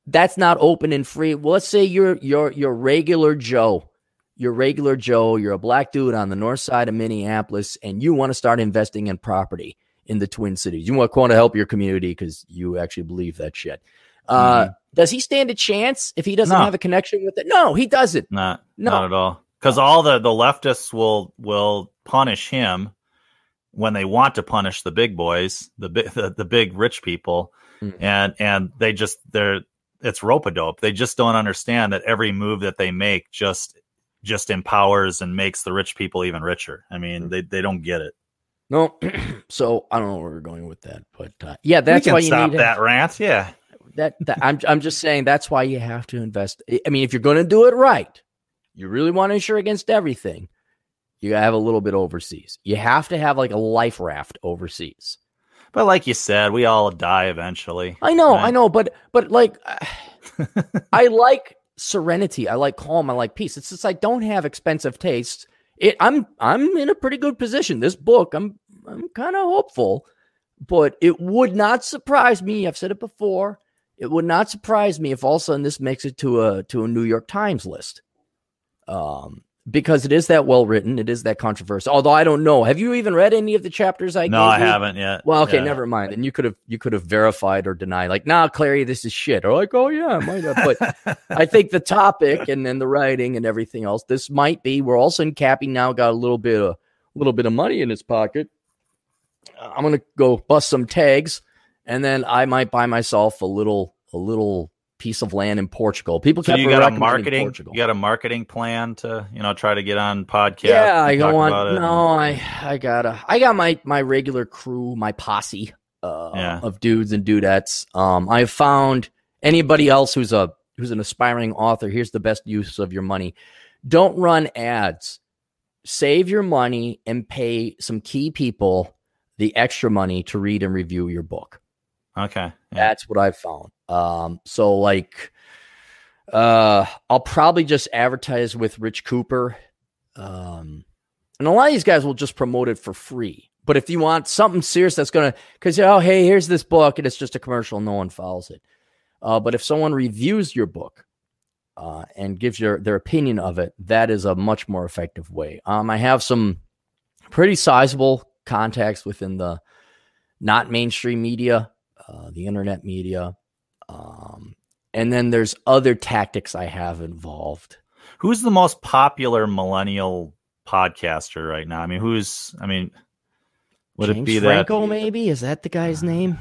that's not open and free. Well, let's say you're, you're, you're regular Joe. You're regular Joe. You're a black dude on the north side of Minneapolis, and you want to start investing in property. in the Twin Cities. You want to help your community because you actually believe that shit. Uh, mm-hmm. Does he stand a chance if he doesn't no. have a connection with it? No, he doesn't. Not, no. not at all. Because all the, the leftists will will punish him when they want to punish the big boys, the big the, the big rich people, mm-hmm. and and they just they're it's rope a dope. They just don't understand that every move that they make just just empowers and makes the rich people even richer. I mean, mm-hmm. they they don't get it. No, so I don't know where we're going with that, but uh, yeah, that's why you stop need that rant. Yeah, that, that I'm I'm just saying that's why you have to invest. I mean, if you're going to do it right. You really want to insure against everything. You got to have a little bit overseas. You have to have like a life raft overseas. But like you said, we all die eventually. I know, right? I know. But, but like, I like serenity. I like calm. I like peace. It's just, I don't have expensive tastes. It, I'm, I'm in a pretty good position. This book, I'm, I'm kind of hopeful, but it would not surprise me. I've said it before. It would not surprise me if all of a sudden this makes it to a, to a New York Times list. Um, because it is that well written, it is that controversial. Although I don't know, have you even read any of the chapters? I no, gave I you? haven't yet. Well, okay, yeah. never mind. And you could have you could have verified or denied, like, nah, Clary, this is shit. Or like, oh yeah, I might have. But I think the topic and then the writing and everything else, this might be. We're also in Cappy now got a little bit a little bit of money in his pocket. I'm gonna go bust some tags, and then I might buy myself a little a little. piece of land in Portugal. People kept so you got a marketing Portugal. You got a marketing plan to, you know, try to get on podcast. Yeah, I go on. No, I I got a I got my my regular crew, my posse uh, yeah. of dudes and dudettes. Um, I found anybody else who's a who's an aspiring author. Here's the best use of your money: don't run ads. Save your money and pay some key people the extra money to read and review your book. Okay, yeah. That's what I've found. Um, so like, uh, I'll probably just advertise with Rich Cooper. Um, and a lot of these guys will just promote it for free, but if you want something serious, that's going to, cause oh, hey, here's this book and it's just a commercial. No one follows it. Uh, but if someone reviews your book, uh, and gives your, their opinion of it, that is a much more effective way. Um, I have some pretty sizable contacts within the not mainstream media, uh, the internet media. Um, and then there's other tactics I have involved. Who's the most popular millennial podcaster right now? I mean, who's, I mean, would James it be Franco, that maybe? Is that the guy's uh, name?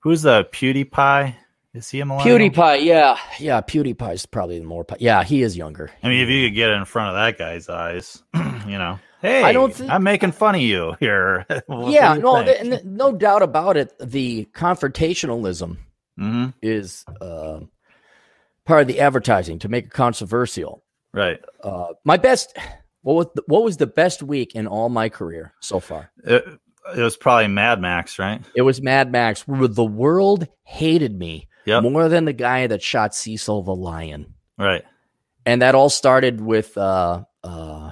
Who's the PewDiePie? Is he a millennial? PewDiePie. Yeah. Yeah. PewDiePie is probably the more, po- yeah, he is younger. I mean, if you could get it in front of that guy's eyes, you know, hey, I don't think, I'm making fun of you here. yeah. You no, th- no doubt about it. The confrontationalism. Mm-hmm. Is uh, part of the advertising to make it controversial, right? Uh, my best, what was the, what was the best week in all my career so far? It, it was probably Mad Max, right? It was Mad Max. The world hated me yep. more than the guy that shot Cecil the Lion, right? And that all started with uh, uh,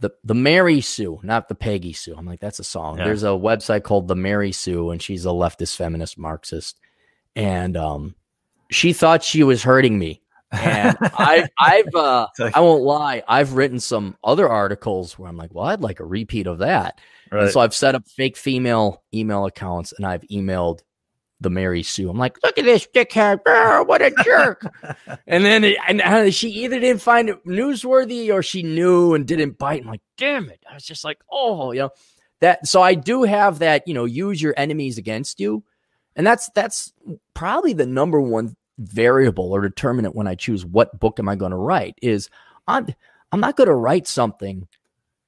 the the Mary Sue, not the Peggy Sue. I'm like, that's a song. Yeah. There's a website called the Mary Sue, and she's a leftist, feminist, Marxist, and um, she thought she was hurting me. And I, I've, uh, like, I won't lie, I've written some other articles where I'm like, well, I'd like a repeat of that. Right. And so I've set up fake female email accounts, and I've emailed the Mary Sue. I'm like, look at this dickhead. Brr, what a jerk. and then it, and, and she either didn't find it newsworthy or she knew and didn't bite. I'm like, damn it. I was just like, oh, you know, that. So I do have that, you know, use your enemies against you. And that's, that's probably the number one variable or determinant when I choose what book am I going to write is I'm, I'm not going to write something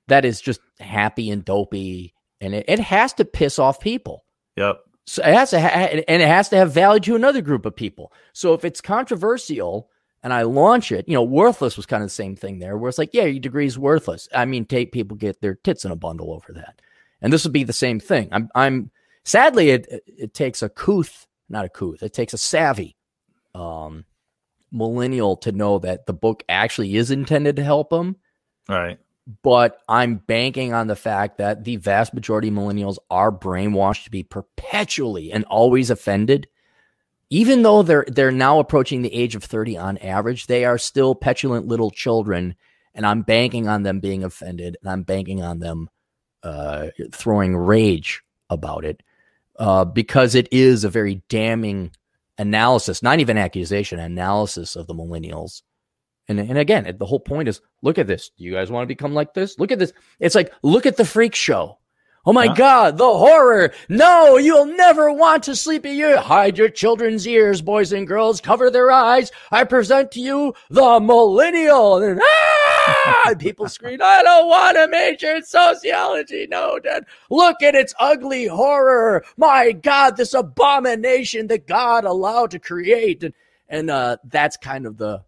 that is just happy and dopey. And it, it has to piss off people. Yep. So it has to, ha- and it has to have value to another group of people. So if it's controversial and I launch it, you know, Worthless was kind of the same thing there, where it's like, yeah, your degree's worthless. I mean, tape people get their tits in a bundle over that, and this would be the same thing. I'm, I'm sadly, it it takes a couth, not a couth, it takes a savvy, um, millennial to know that the book actually is intended to help them, right? But I'm banking on the fact that the vast majority of millennials are brainwashed to be perpetually and always offended. Even though they're they're now approaching the age of thirty on average, they are still petulant little children, and I'm banking on them being offended, and I'm banking on them uh, throwing rage about it uh, because it is a very damning analysis, not even accusation, analysis of the millennials. And, and again, the whole point is, look at this. Do you guys want to become like this? Look at this. It's like, look at the freak show. Oh, my huh? God, the horror. No, you'll never want to sleep in your... Hide your children's ears, boys and girls. Cover their eyes. I present to you the millennial. And, ah! People scream, I don't want to major in sociology. No, Dad. Look at its ugly horror. My God, this abomination that God allowed to create. And, and uh, that's kind of the...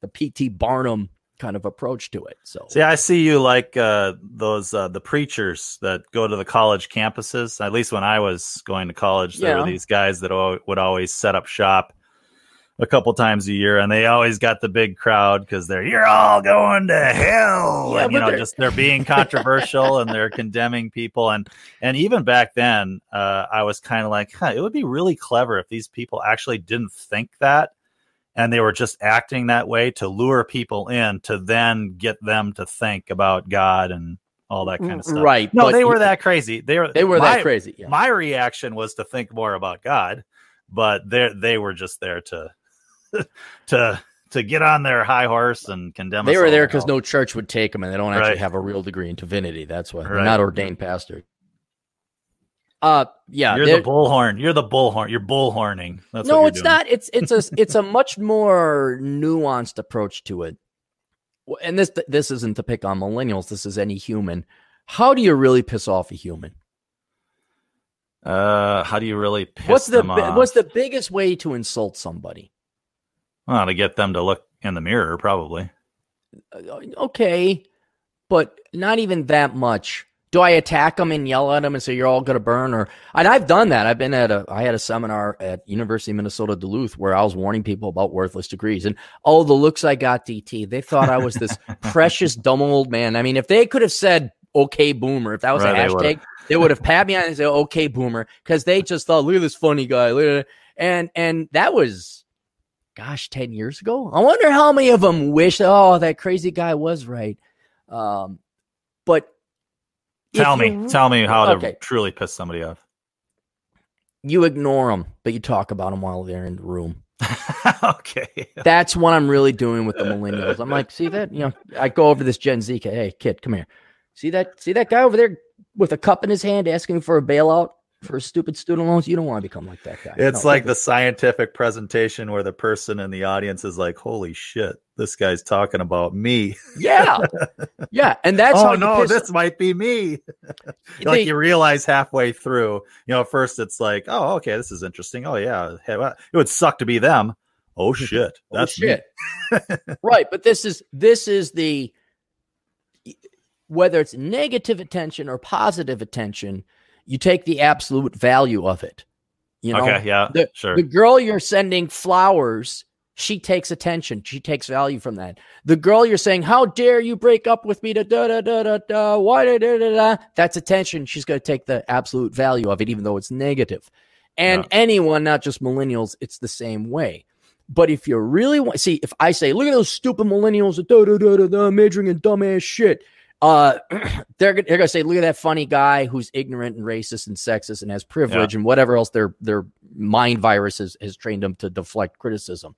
the P T Barnum kind of approach to it. So, see, I see you like uh, those uh, the preachers that go to the college campuses. At least when I was going to college, there yeah. were these guys that o- would always set up shop a couple times a year, and they always got the big crowd because they're you're all going to hell, yeah, and you know, they're... just they're being controversial and they're condemning people. And and even back then, uh, I was kind of like, huh, it would be really clever if these people actually didn't think that. And they were just acting that way to lure people in to then get them to think about God and all that kind of stuff. Right. No, they were that crazy. They were, they were my, that crazy. Yeah. My reaction was to think more about God, but they they were just there to, to, to get on their high horse and condemn. They were there because no church would take them, and they don't actually right. have a real degree in divinity. That's why they're right. not ordained pastor. Uh, yeah, you're the bullhorn. You're the bullhorn. You're bullhorning. That's no, what you're it's doing. Not. It's it's a it's a much more nuanced approach to it. And this this isn't to pick on millennials. This is any human. How do you really piss off a human? Uh, how do you really piss what's them the, off? What's the biggest way to insult somebody? Well, to get them to look in the mirror, probably. Okay, but not even that much. Do I attack them and yell at them and say, you're all going to burn? Or, and I've done that. I've been at a, I had a seminar at University of Minnesota Duluth where I was warning people about worthless degrees, and oh, the looks I got, D T, they thought I was this precious dumb old man. I mean, if they could have said, okay, boomer, if that was right, a hashtag, they, they would have pat me on and said, okay, boomer. Cause they just thought, look at this funny guy. And, and that was, gosh, ten years ago. I wonder how many of them wish, oh, that crazy guy was right. Um, but, Tell you, me, tell me how okay. to truly piss somebody off. You ignore them, but you talk about them while they're in the room. Okay. That's what I'm really doing with the millennials. I'm like, see that? You know, I go over this Gen Z kid. Hey, kid, come here. See that? See that guy over there with a cup in his hand asking for a bailout for stupid student loans? You don't want to become like that guy. It's no, like the scientific presentation where the person in the audience is like, holy shit, this guy's talking about me. Yeah. Yeah. And that's, oh no, this might be me. Like they, you realize halfway through, you know, first it's like, oh, okay, this is interesting. Oh yeah. Hey, well, it would suck to be them. Oh shit. That's oh, shit. Me. Right. But this is, this is the, whether it's negative attention or positive attention, you take the absolute value of it. You know, okay, yeah, the, sure. The girl you're sending flowers, she takes attention. She takes value from that. The girl you're saying, how dare you break up with me? Da, da, da, da, da, da, why, da, da, da, da. That's attention. She's going to take the absolute value of it, even though it's negative. And yeah. anyone, not just millennials, it's the same way. But if you really want, see, if I say, look at those stupid millennials, da, da, da, da, da, majoring in dumbass shit. Uh, they're, they're going to say, look at that funny guy who's ignorant and racist and sexist and has privilege yeah. and whatever else their their mind virus has, has trained them to deflect criticism.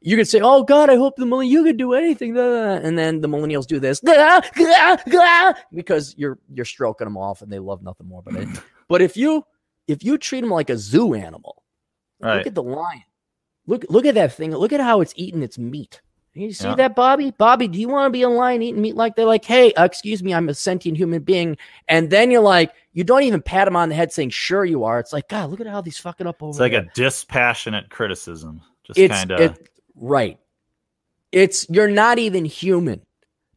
You could say, oh, God, I hope the millennials, you could do anything. And then the millennials do this because you're you're stroking them off and they love nothing more but it. But if you if you treat them like a zoo animal, right. Look at the lion. Look, look at that thing. Look at how it's eating its meat. You see yeah. that, Bobby? Bobby, do you want to be a lion eating meat like they're like, hey, uh, excuse me, I'm a sentient human being. And then you're like, you don't even pat him on the head saying, sure you are. It's like, God, look at how these fucking up over It's like there. A dispassionate criticism. Just kind of. It, right. It's you're not even human.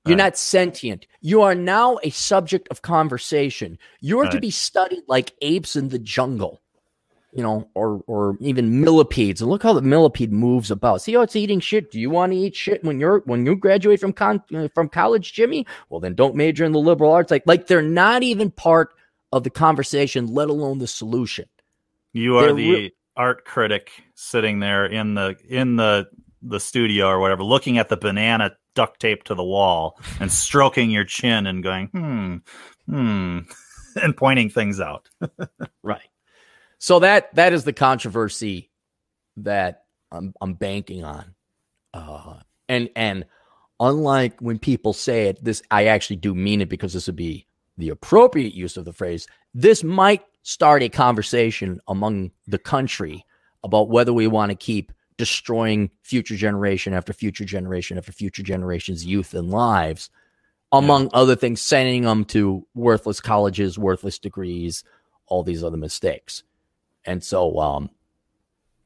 You're right. Not sentient. You are now a subject of conversation. You're right. to be studied like apes in the jungle. You know, or or even millipedes, and look how the millipede moves about. See how it's eating shit. Do you want to eat shit when you're when you graduate from con, from college, Jimmy? Well, then don't major in the liberal arts. Like like they're not even part of the conversation, let alone the solution. You are they're the re- art critic sitting there in the in the the studio or whatever, looking at the banana duct taped to the wall and stroking your chin and going, hmm. hmm, and pointing things out. Right. So that that is the controversy that I'm, I'm banking on. Uh, and and unlike when people say it, this I actually do mean it, because this would be the appropriate use of the phrase. This might start a conversation among the country about whether we want to keep destroying future generation after future generation after future generation's youth and lives, among yeah. other things, sending them to worthless colleges, worthless degrees, all these other mistakes. And so um,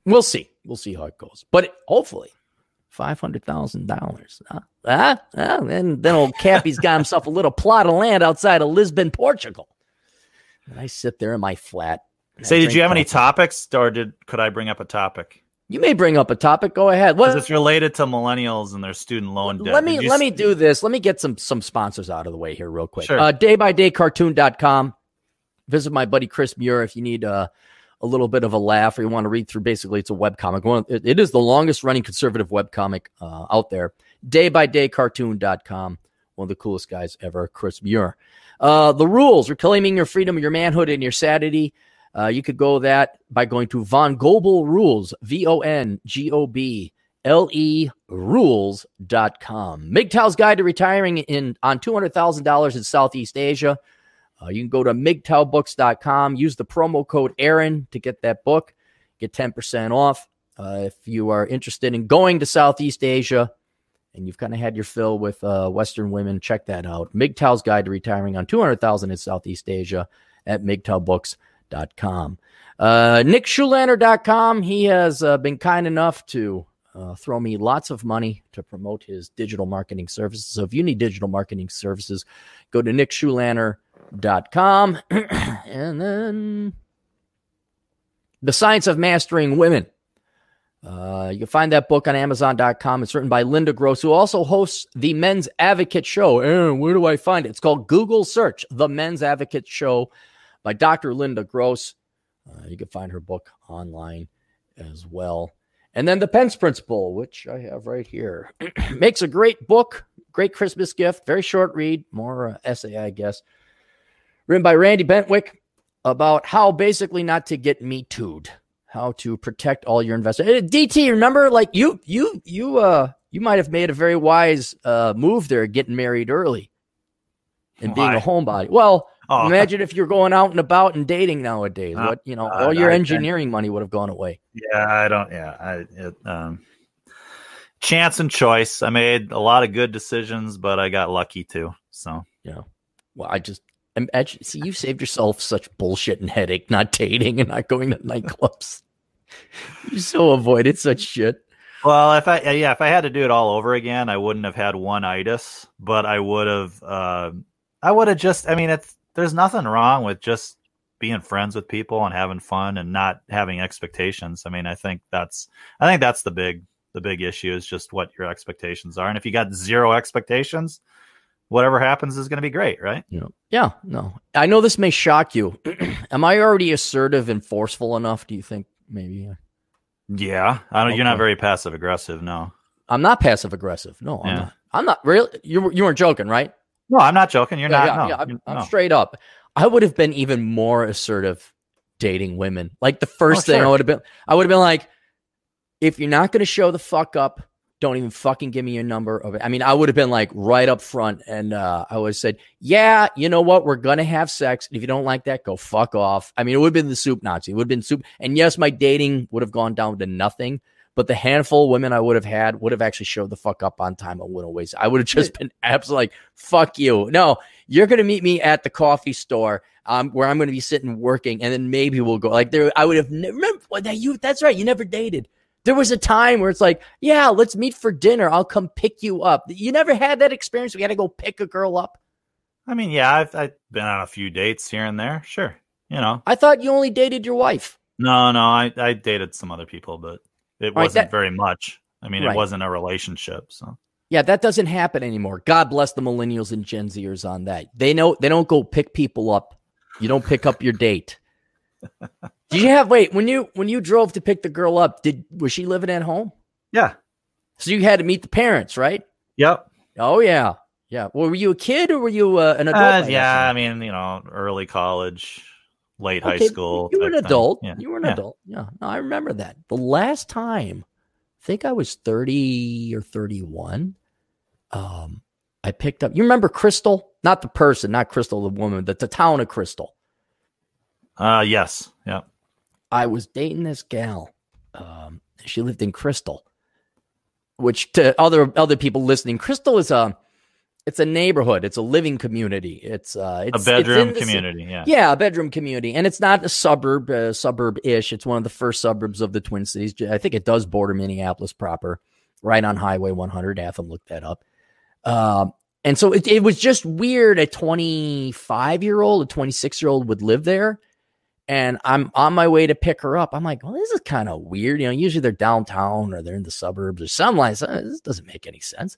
we'll see. We'll see how it goes. But it, hopefully, five hundred thousand dollars. Huh? Huh? Huh? And then old Cappy's got himself a little plot of land outside of Lisbon, Portugal. And I sit there in my flat. Say, did you have coffee. Any topics, or did could I bring up a topic? You may bring up a topic. Go ahead. Because it's related to millennials and their student loan debt. Let me let s- me do this. Let me get some some sponsors out of the way here real quick. Sure. Uh, day by day cartoon dot com. Visit my buddy Chris Muir if you need uh, a little bit of a laugh, or you want to read through. Basically, it's a webcomic. One, it, it is the longest-running conservative webcomic uh, out there. day by day cartoon dot com. One of the coolest guys ever, Chris Muir. Uh, the rules. Reclaiming your freedom, your manhood, and your sanity. Uh, you could go that by going to Von Goble Rules, V O N G O B L E rules dot com. M G T O W's Guide to Retiring in on two hundred thousand dollars in Southeast Asia. Uh, you can go to M G T O W books dot com. Use the promo code Aaron to get that book. Get ten percent off. Uh, if you are interested in going to Southeast Asia and you've kind of had your fill with uh, Western women, check that out. M G T O W's Guide to Retiring on two hundred thousand dollars in Southeast Asia at M G T O W books dot com. Dot com. Uh, Nick Schulander dot com. He has uh, been kind enough to uh, throw me lots of money to promote his digital marketing services. So if you need digital marketing services, go to Nick Schulander dot com. And then The Science of Mastering Women. Uh, you can find that book on Amazon dot com. It's written by Linda Gross, who also hosts the Men's Advocate Show. Aaron, where do I find it? It's called Google Search, The Men's Advocate Show, by Doctor Linda Gross. Uh, you can find her book online as well. And then The Pence Principle, which I have right here, makes a great book, great Christmas gift, very short read, more uh, essay, I guess, written by Randy Bentwick about how basically not to get me too'd, how to protect all your investors. Hey, D T, remember, like you, you, you, uh, you might have made a very wise uh, move there, getting married early and Why? being a homebody. Well. Oh. Imagine if you're going out and about and dating nowadays. Uh, what you know, all uh, your engineering I, I, money would have gone away. Yeah, I don't. Yeah, I, it, um, chance and choice. I made a lot of good decisions, but I got lucky too. So yeah. Well, I just imagine, see, you saved yourself such bullshit and headache, not dating and not going to nightclubs. You so avoided such shit. Well, if I yeah, if I had to do it all over again, I wouldn't have had one itis, but I would have. Uh, I would have just. I mean, it's. There's nothing wrong with just being friends with people and having fun and not having expectations. I mean, I think that's, I think that's the big, the big issue is just what your expectations are. And if you got zero expectations, whatever happens is going to be great, right? Yeah. Yeah. No, I know this may shock you. Am I already assertive and forceful enough? Do you think maybe? Uh, yeah. I don't, okay. You're not very passive aggressive. No, I'm not passive aggressive. No, yeah. I'm not. I'm not really. You, you weren't joking, right? No, I'm not joking. You're yeah, not. Yeah, no. yeah, I'm, You're, I'm no. straight up. I would have been even more assertive dating women. Like the first oh, thing sure. I would have been, I would have been like, if you're not going to show the fuck up, don't even fucking give me your number. Of it. I mean, I would have been like right up front. And uh, I would have said, yeah, you know what? We're going to have sex. If you don't like that, go fuck off. I mean, it would have been the soup Nazi. It would have been soup. And yes, my dating would have gone down to nothing. But the handful of women I would have had would have actually showed the fuck up on time and went away. I would have just been absolutely like, fuck you. No, you're going to meet me at the coffee store um, where I'm going to be sitting working, and then maybe we'll go. Like there, I would have never, remember that you, that's right. You never dated. There was a time where it's like, yeah, let's meet for dinner. I'll come pick you up. You never had that experience. We had to go pick a girl up. I mean, yeah, I've, I've been on a few dates here and there. Sure. You know, I thought you only dated your wife. No, no, I, I dated some other people, but. It wasn't right, that, very much. I mean, right. It wasn't a relationship. So yeah, that doesn't happen anymore. God bless the millennials and Gen Zers on that. They know they don't go pick people up. You don't pick up your date. Did you have wait when you when you drove to pick the girl up? Did was she living at home? Yeah. So you had to meet the parents, right? Yep. Oh yeah. Yeah. Well, were you a kid or were you uh, an adult? Uh, yeah, I mean, you know, early college, late okay, high school. You were an adult. Yeah. You were an yeah. adult. Yeah. No, I remember that. The last time, I think I was thirty or thirty-one. Um, I picked up. You remember Crystal? Not the person, not Crystal, the woman, the, the town of Crystal. Uh, yes. Yeah. I was dating this gal. Um, she lived in Crystal, which to other other people listening, Crystal is a it's a neighborhood. It's a living community. It's uh, it's a bedroom it's community. City. Yeah, yeah, a bedroom community, and it's not a suburb, uh, suburb-ish. It's one of the first suburbs of the Twin Cities. I think it does border Minneapolis proper, right on Highway one hundred. I have to look that up. Um, and so it, it was just weird. A twenty-five-year-old, a twenty-six-year-old would live there. And I'm on my way to pick her up. I'm like, well, this is kind of weird. You know, usually they're downtown or they're in the suburbs or something like that. This doesn't make any sense.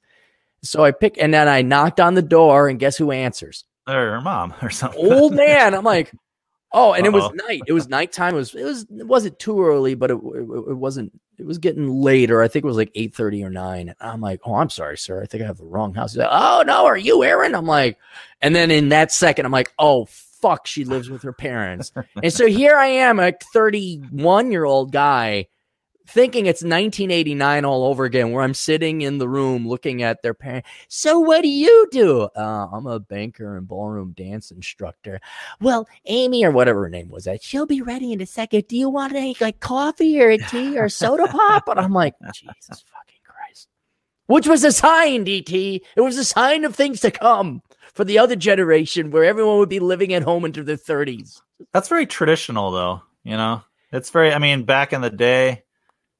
So I pick, and then I knocked on the door, and guess who answers? Her mom or something. Old man. I'm like, oh, and Uh-oh. It was night. It was nighttime. It was, it was, it wasn't too early, but it, it, it wasn't, it was getting later. I think it was like eight thirty or nine. And I'm like, oh, I'm sorry, sir. I think I have the wrong house. He's like, oh, no, are you Aaron? I'm like, and then in that second, I'm like, oh, fuck, she lives with her parents. And so here I am, a thirty-one-year-old guy, thinking it's nineteen eighty-nine all over again, where I'm sitting in the room looking at their parents. So what do you do? Uh, I'm a banker and ballroom dance instructor. Well, Amy, or whatever her name was, that she'll be ready in a second. Do you want any like coffee or a tea or soda pop? And I'm like, Jesus fucking Christ. Which was a sign, D T. It was a sign of things to come. For the other generation, where everyone would be living at home into their thirties. That's very traditional, though. You know, it's very, I mean, back in the day,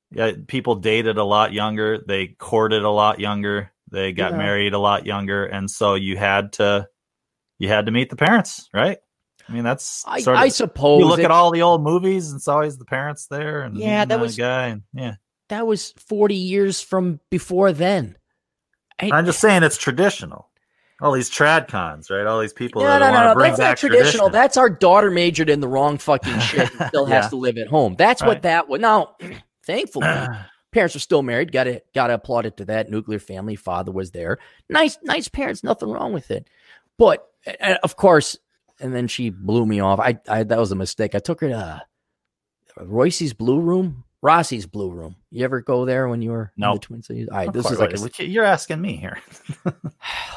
yeah, people dated a lot younger. They courted a lot younger. They got yeah. married a lot younger. And so you had to, you had to meet the parents, right? I mean, that's, I, sort of, I suppose. You look it, at all the old movies, and it's always the parents there. And yeah, that was, guy and, yeah. that was forty years from before then. I, I'm just saying it's traditional. All these trad cons, right? All these people no, that no, want no, to bring that's back not traditional. Tradition. That's our daughter majored in the wrong fucking shit and still yeah. has to live at home. That's right. What that was. Now, thankfully, parents are still married. Got to got to applaud it to that. Nuclear family, father was there. Nice, nice parents. Nothing wrong with it. But uh, of course, and then she blew me off. I, I that was a mistake. I took her to uh, Royce's Blue Room. Rossi's Blue Room. You ever go there when you were no. in the Twin Cities? All right, this is like a, you're asking me here.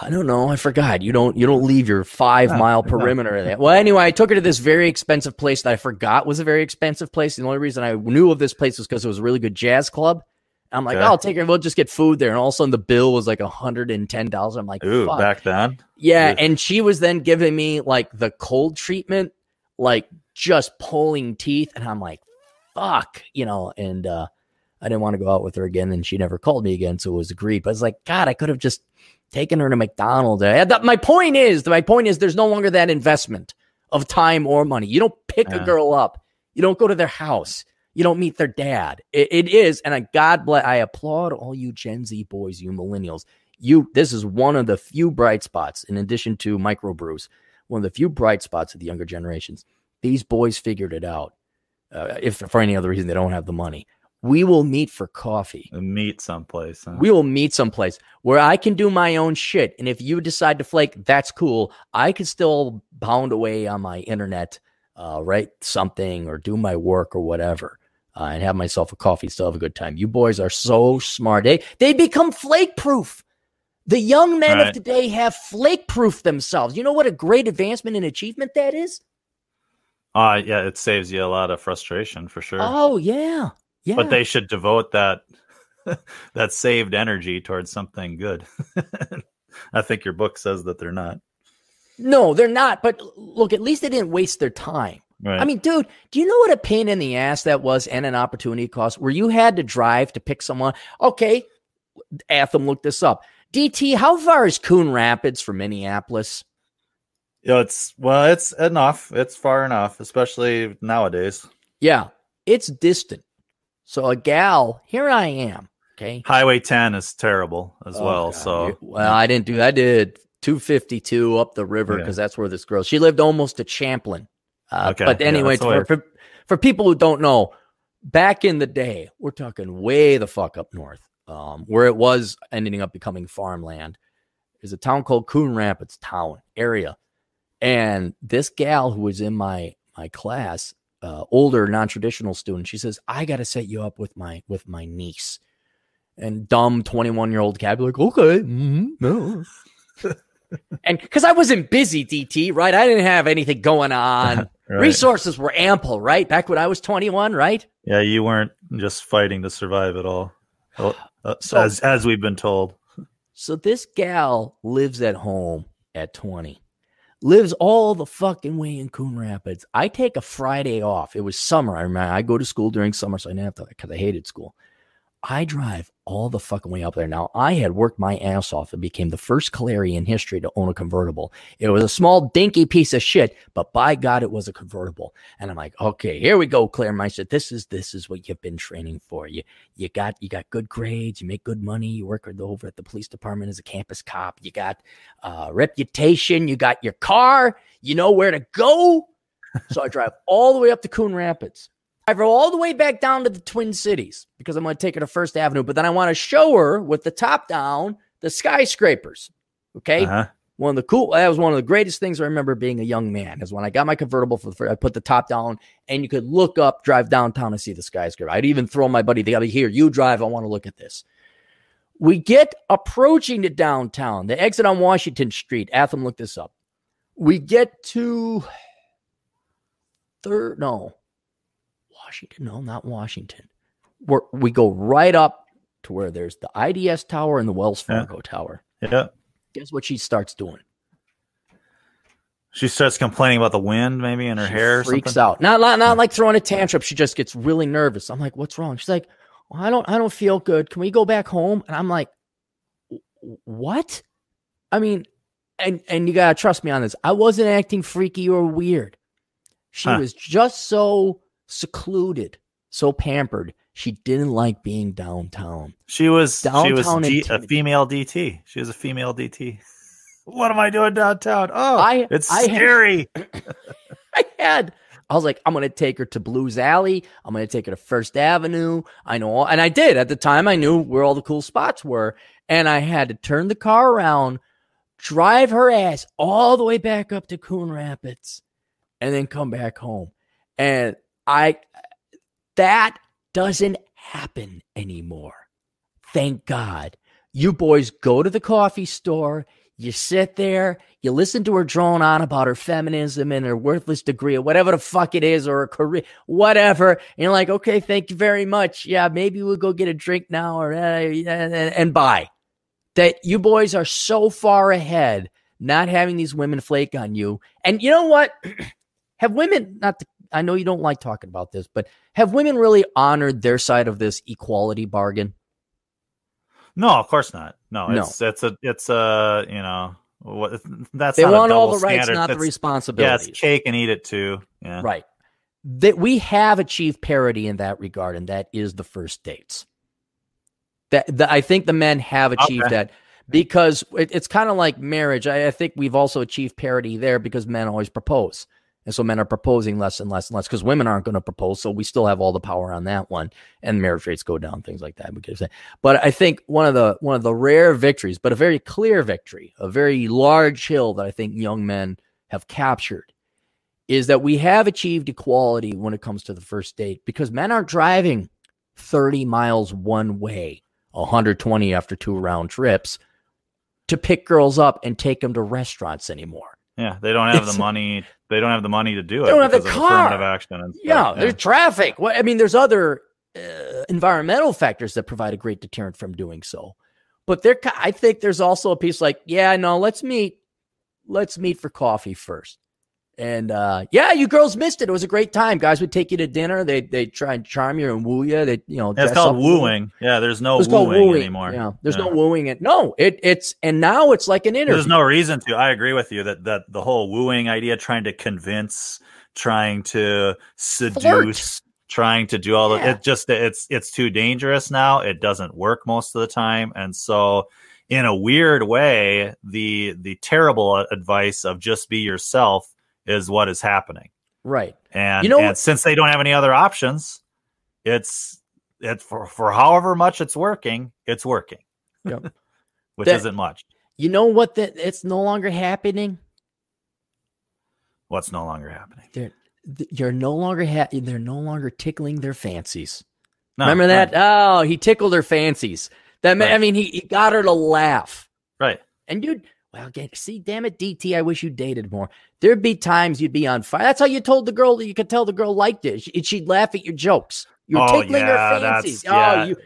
I don't know. I forgot. You don't. You don't leave your five no, mile perimeter no. of that. Well, anyway, I took her to this very expensive place that I forgot was a very expensive place. The only reason I knew of this place was because it was a really good jazz club. I'm like, okay. oh, I'll take her. We'll just get food there. And all of a sudden, the bill was like one hundred ten dollars. I'm like, ooh, fuck. Back then. Yeah, ooh. And she was then giving me like the cold treatment, like just pulling teeth, and I'm like. Fuck, you know, and uh, I didn't want to go out with her again, and she never called me again, so it was agreed. But I was like, God, I could have just taken her to McDonald's. I had that, my point is, my point is, there's no longer that investment of time or money. You don't pick yeah. a girl up, you don't go to their house, you don't meet their dad. It, it is, and I, God bless, I applaud all you Gen Z boys, you millennials. You, this is one of the few bright spots, in addition to microbrews, one of the few bright spots of the younger generations. These boys figured it out. Uh, if for any other reason they don't have the money, we will meet for coffee. We'll meet someplace. Huh? We will meet someplace where I can do my own shit. And if you decide to flake, that's cool. I can still pound away on my internet, uh, write something or do my work or whatever, uh, and have myself a coffee, still have a good time. You boys are so smart. They, they become flake proof. The young men right. of today have flake proof themselves. You know what a great advancement and achievement that is? Uh, yeah, it saves you a lot of frustration for sure. Oh, yeah. yeah. But they should devote that that saved energy towards something good. I think your book says that they're not. No, they're not. But look, at least they didn't waste their time. Right. I mean, dude, do you know what a pain in the ass that was and an opportunity cost where you had to drive to pick someone? Okay, Atham looked this up. D T, how far is Coon Rapids from Minneapolis? You know, it's well, it's enough. It's far enough, especially nowadays. Yeah, it's distant. So a gal, here I am. Okay, Highway ten is terrible as oh, well. God. So well, I didn't do that. I did two fifty-two up the river because yeah. that's where this girl. She lived almost to Champlin. Uh, okay, but anyway, yeah, for, for for people who don't know, back in the day, we're talking way the fuck up north, um, where it was ending up becoming farmland. is a town called Coon Rapids, town area. And this gal who was in my my class, uh, older non-traditional student, she says, I got to set you up with my with my niece. And dumb twenty-one-year-old cat be like, okay, mm-hmm, no. And because I wasn't busy, D T, right? I didn't have anything going on. Right. Resources were ample, right? Back when I was twenty-one, right? Yeah, you weren't just fighting to survive at all, uh, so, as as we've been told. So this gal lives at home at twenty, lives all the fucking way in Coon Rapids. I take a Friday off. It was summer. I remember I go to school during summer, so I didn't have to because I hated school. I drive all the fucking way up there. Now, I had worked my ass off and became the first Clary in history to own a convertible. It was a small, dinky piece of shit, but by God, it was a convertible. And I'm like, okay, here we go, Claire Meister. This is this is what you've been training for. You you got you got good grades. You make good money. You work over at the police department as a campus cop. You got uh, reputation. You got your car. You know where to go. So I drive all the way up to Coon Rapids. I drove all the way back down to the Twin Cities because I'm going to take her to First Avenue, but then I want to show her with the top down the skyscrapers. Okay. Uh-huh. One of the cool, that was one of the greatest things I remember being a young man is when I got my convertible for the first, I put the top down and you could look up, drive downtown and see the skyscraper. I'd even throw my buddy, they got to here, you drive. I want to look at this. We get approaching to downtown, the exit on Washington Street. Atham, look this up. We get to third, no. Washington, no, not Washington. We're, we go right up to where there's the I D S Tower and the Wells Fargo yeah. Tower. Yeah. Guess what she starts doing? She starts complaining about the wind, maybe in her she hair. Freaks or something. Out. Not, not, not like throwing a tantrum. She just gets really nervous. I'm like, what's wrong? She's like, well, I don't, I don't feel good. Can we go back home? And I'm like, what? I mean, and and you gotta trust me on this. I wasn't acting freaky or weird. She huh. was just so. Secluded, so pampered. She didn't like being downtown. She was downtown. She was D, a female D T. She was a female D T. What am I doing downtown? Oh, I, it's I scary. Had, I had. I was like, I'm going to take her to Blues Alley. I'm going to take her to First Avenue. I know, all, and I did at the time. I knew where all the cool spots were, and I had to turn the car around, drive her ass all the way back up to Coon Rapids, and then come back home. And I, that doesn't happen anymore. Thank God. You boys go to the coffee store. You sit there. You listen to her drone on about her feminism and her worthless degree or whatever the fuck it is or her career, whatever. And you're like, okay, thank you very much. Yeah, maybe we'll go get a drink now or uh, and bye. That you boys are so far ahead not having these women flake on you. And you know what? Have women, not to, I know you don't like talking about this, but have women really honored their side of this equality bargain? No, of course not. No, no. it's it's a it's a you know what, that's they not want a all the rights, standard. Not that's, the responsibilities. Yeah, it's cake and eat it too. Yeah. Right. That we have achieved parity in that regard, and that is the first dates. That, that I think the men have achieved okay. that. Because it, it's kind of like marriage. I, I think we've also achieved parity there because men always propose. And so men are proposing less and less and less because women aren't going to propose. So we still have all the power on that one. And marriage rates go down, things like that. But I think one of the one of the rare victories, but a very clear victory, a very large hill that I think young men have captured is that we have achieved equality when it comes to the first date because men aren't driving thirty miles one way, one hundred twenty after two round trips to pick girls up and take them to restaurants anymore. Yeah, they don't have it's, the money. They don't have the money to do it. They don't have the car. Affirmative action and yeah, yeah, there's traffic. Well, I mean, there's other uh, environmental factors that provide a great deterrent from doing so. But there, I think there's also a piece like, yeah, no, let's meet, let's meet for coffee first. And uh, yeah, you girls missed it. It was a great time. Guys would take you to dinner. They they try and charm you and woo you. They you know yeah, it's called wooing. Yeah, there's no it's wooing, wooing anymore. Yeah, there's yeah. no wooing it. No, it it's and now it's like an interview. There's no reason to. I agree with you that that the whole wooing idea, trying to convince, trying to seduce, flirt. Trying to do all yeah. that. It just it's it's too dangerous now. It doesn't work most of the time, and so. In a weird way, the the terrible advice of just be yourself. Is what is happening, right? And you know, and since they don't have any other options, it's it's for, for however much it's working, it's working, yep. which that, isn't much. You know what? That it's no longer happening. What's no longer happening? They're you're no longer ha- they're no longer tickling their fancies. No, remember that? Right. Oh, he tickled her fancies. That right. I mean, he, he got her to laugh. Right. And dude, well, get, see, damn it, D T, I wish you dated more. There'd be times you'd be on fire. That's how you told the girl that you could tell the girl liked it. She, she'd laugh at your jokes. You're oh, tickling yeah, her fancies. That's, oh, yeah. you.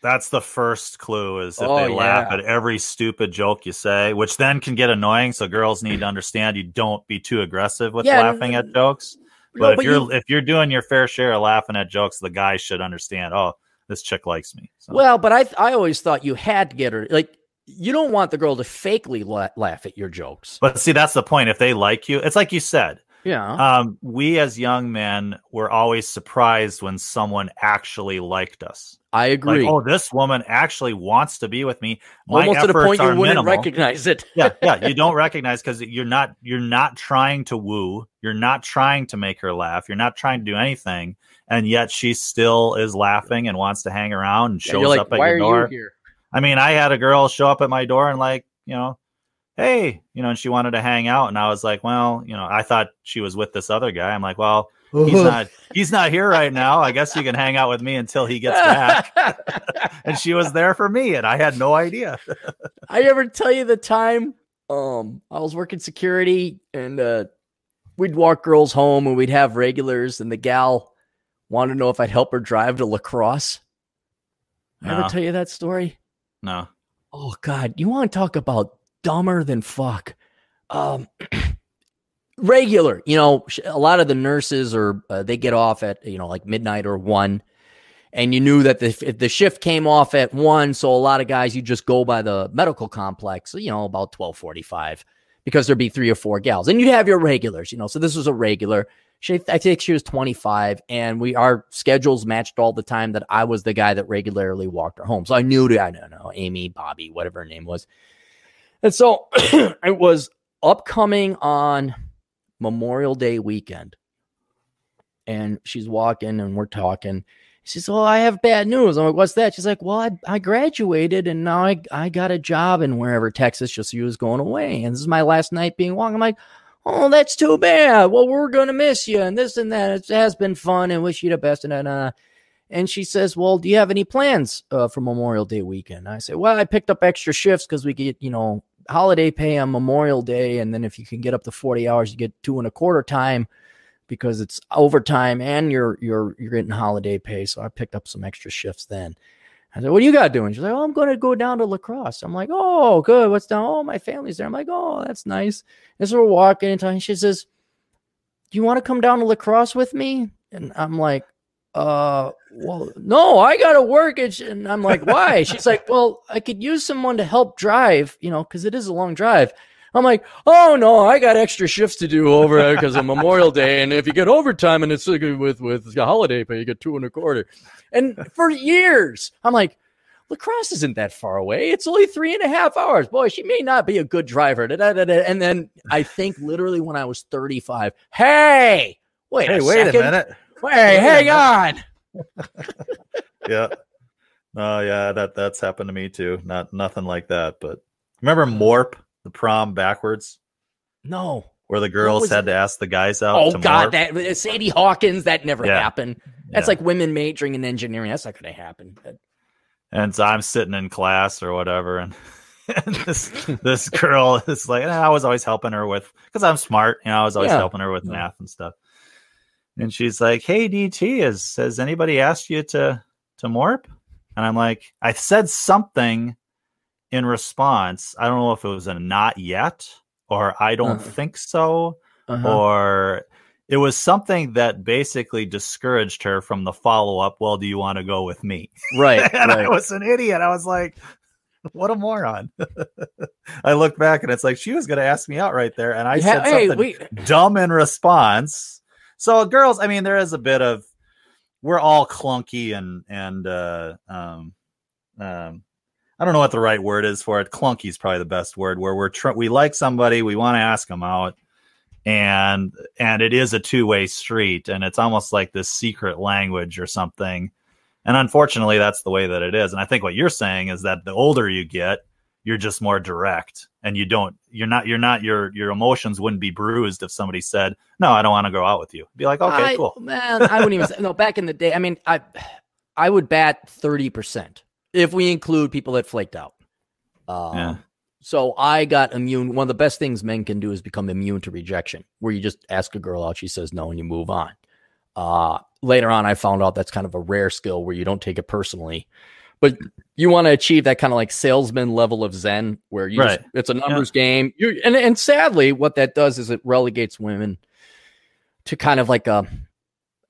That's the first clue is if oh, they yeah. laugh at every stupid joke you say, which then can get annoying. So girls need to understand you don't be too aggressive with yeah, laughing at jokes. But, no, but if you're you, if you're doing your fair share of laughing at jokes, the guy should understand, oh, this chick likes me. So. Well, but I I always thought you had to get her, like, you don't want the girl to fakely la- laugh at your jokes. But see, that's the point. If they like you, it's like you said. Yeah. Um, we as young men were always surprised when someone actually liked us. I agree. Like, oh, this woman actually wants to be with me. My Almost to the point you wouldn't minimal. recognize it. yeah, yeah, you don't recognize because you're not you're not trying to woo. You're not trying to make her laugh. You're not trying to do anything, and yet she still is laughing and wants to hang around and shows yeah, you're like, up at Why your door. Are you here? I mean, I had a girl show up at my door and like, you know, hey, you know, and she wanted to hang out, and I was like, well, you know, I thought she was with this other guy. I'm like, well. He's not he's not here right now. I guess you can hang out with me until he gets back. And she was there for me, and I had no idea. I ever tell you the time um I was working security, and uh we'd walk girls home and we'd have regulars, and the gal wanted to know if I'd help her drive to La Crosse. No. Ever tell you that story? No. Oh God, you want to talk about dumber than fuck. Um Regular, you know, a lot of the nurses are, uh, they get off at, you know, like midnight or one. And you knew that the, if the shift came off at one. So a lot of guys, you just go by the medical complex, you know, about twelve forty-five, because there'd be three or four gals and you'd have your regulars, you know, so this was a regular. She, I think she was twenty-five, and we, our schedules matched all the time that I was the guy that regularly walked her home. So I knew, to, I don't know, Amy, Bobby, whatever her name was. And so it was upcoming on Memorial Day weekend, and she's walking and we're talking. She says, well, I have bad news. I'm like, what's that? She's like, well, I, I graduated, and now I, I got a job in wherever Texas, just she was going away, and this is my last night being walking. I'm like, oh, that's too bad. Well, we're gonna miss you and this and that. It has been fun and wish you the best. And uh and she says, well, do you have any plans uh for Memorial Day weekend? I say, well, I picked up extra shifts because we get, you know, holiday pay on Memorial Day, and then if you can get up to forty hours, you get two and a quarter time because it's overtime, and you're you're you're getting holiday pay. So I picked up some extra shifts then. I said, "What do you got doing?" She's like, "Oh, I'm going to go down to La Crosse." I'm like, "Oh, good. What's down?" "Oh, my family's there." I'm like, "Oh, that's nice." And so we're walking, and talking. She says, "Do you want to come down to La Crosse with me?" And I'm like, "Uh, well, no, I got to work." And I'm like, why? She's like, well, I could use someone to help drive, you know, because it is a long drive. I'm like, oh no, I got extra shifts to do over there because of Memorial Day. And if you get overtime and it's with, with a holiday pay, you get two and a quarter. And for years, I'm like, La Crosse isn't that far away. It's only three and a half hours. Boy, she may not be a good driver. Da, da, da, da. And then I think literally when I was thirty-five, hey, wait, hey, a wait second. a minute. Hey, hang on. yeah. Oh, yeah, that that's happened to me too. Not nothing like that, but remember Morp, the prom backwards? No. Where the girls had it? to ask the guys out. Oh, to God, Morp. that Sadie Hawkins, that never yeah. happened. That's yeah. like women majoring in engineering. That's not going to happen. And so I'm sitting in class or whatever, and, and this this girl is like, I was always helping her with, because I'm smart, you know, I was always yeah. helping her with yeah. math and stuff. And she's like, hey, D T, is, has anybody asked you to, to Morp? And I'm like, I said something in response. I don't know if it was a not yet or I don't uh-huh. think so. Uh-huh. Or it was something that basically discouraged her from the follow-up. Well, do you want to go with me? Right. and right. I was an idiot. I was like, what a moron. I look back and it's like, she was going to ask me out right there. And I yeah, said hey, something we- dumb in response. So girls, I mean, there is a bit of, we're all clunky and, and uh, um, um, I don't know what the right word is for it. Clunky is probably the best word, where we're, tr- we like somebody, we want to ask them out, and, and it is a two way street, and it's almost like this secret language or something. And unfortunately that's the way that it is. And I think what you're saying is that the older you get, you're just more direct, and you don't, you're not, you're not, your, your emotions wouldn't be bruised if somebody said, no, I don't want to go out with you. I'd be like, okay, I, cool. Man, I wouldn't even say, no, back in the day, I mean, I, I would bat thirty percent if we include people that flaked out. Um, yeah. So I got immune. One of the best things men can do is become immune to rejection, where you just ask a girl out, she says no, and you move on. Uh, later on, I found out that's kind of a rare skill where you don't take it personally, but you want to achieve that kind of like salesman level of zen where you right. just, it's a numbers yeah. game. You're, and, and sadly, what that does is it relegates women to kind of like a,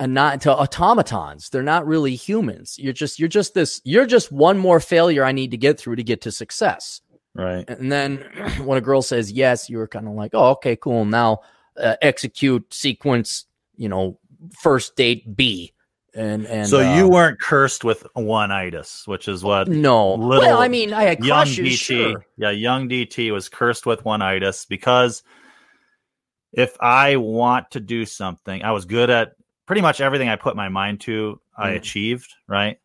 a not to automatons. They're not really humans. You're just, you're just this, you're just one more failure I need to get through to get to success. Right. And then when a girl says yes, you're kind of like, oh, okay, cool. Now uh, execute sequence, you know, first date B. And, and so you uh, weren't cursed with one-itis, which is what. No. Well, I mean, I had young crushes, D T. Sure. Yeah. Young D T was cursed with one-itis because if I want to do something, I was good at pretty much everything I put my mind to, mm-hmm. I achieved. Right.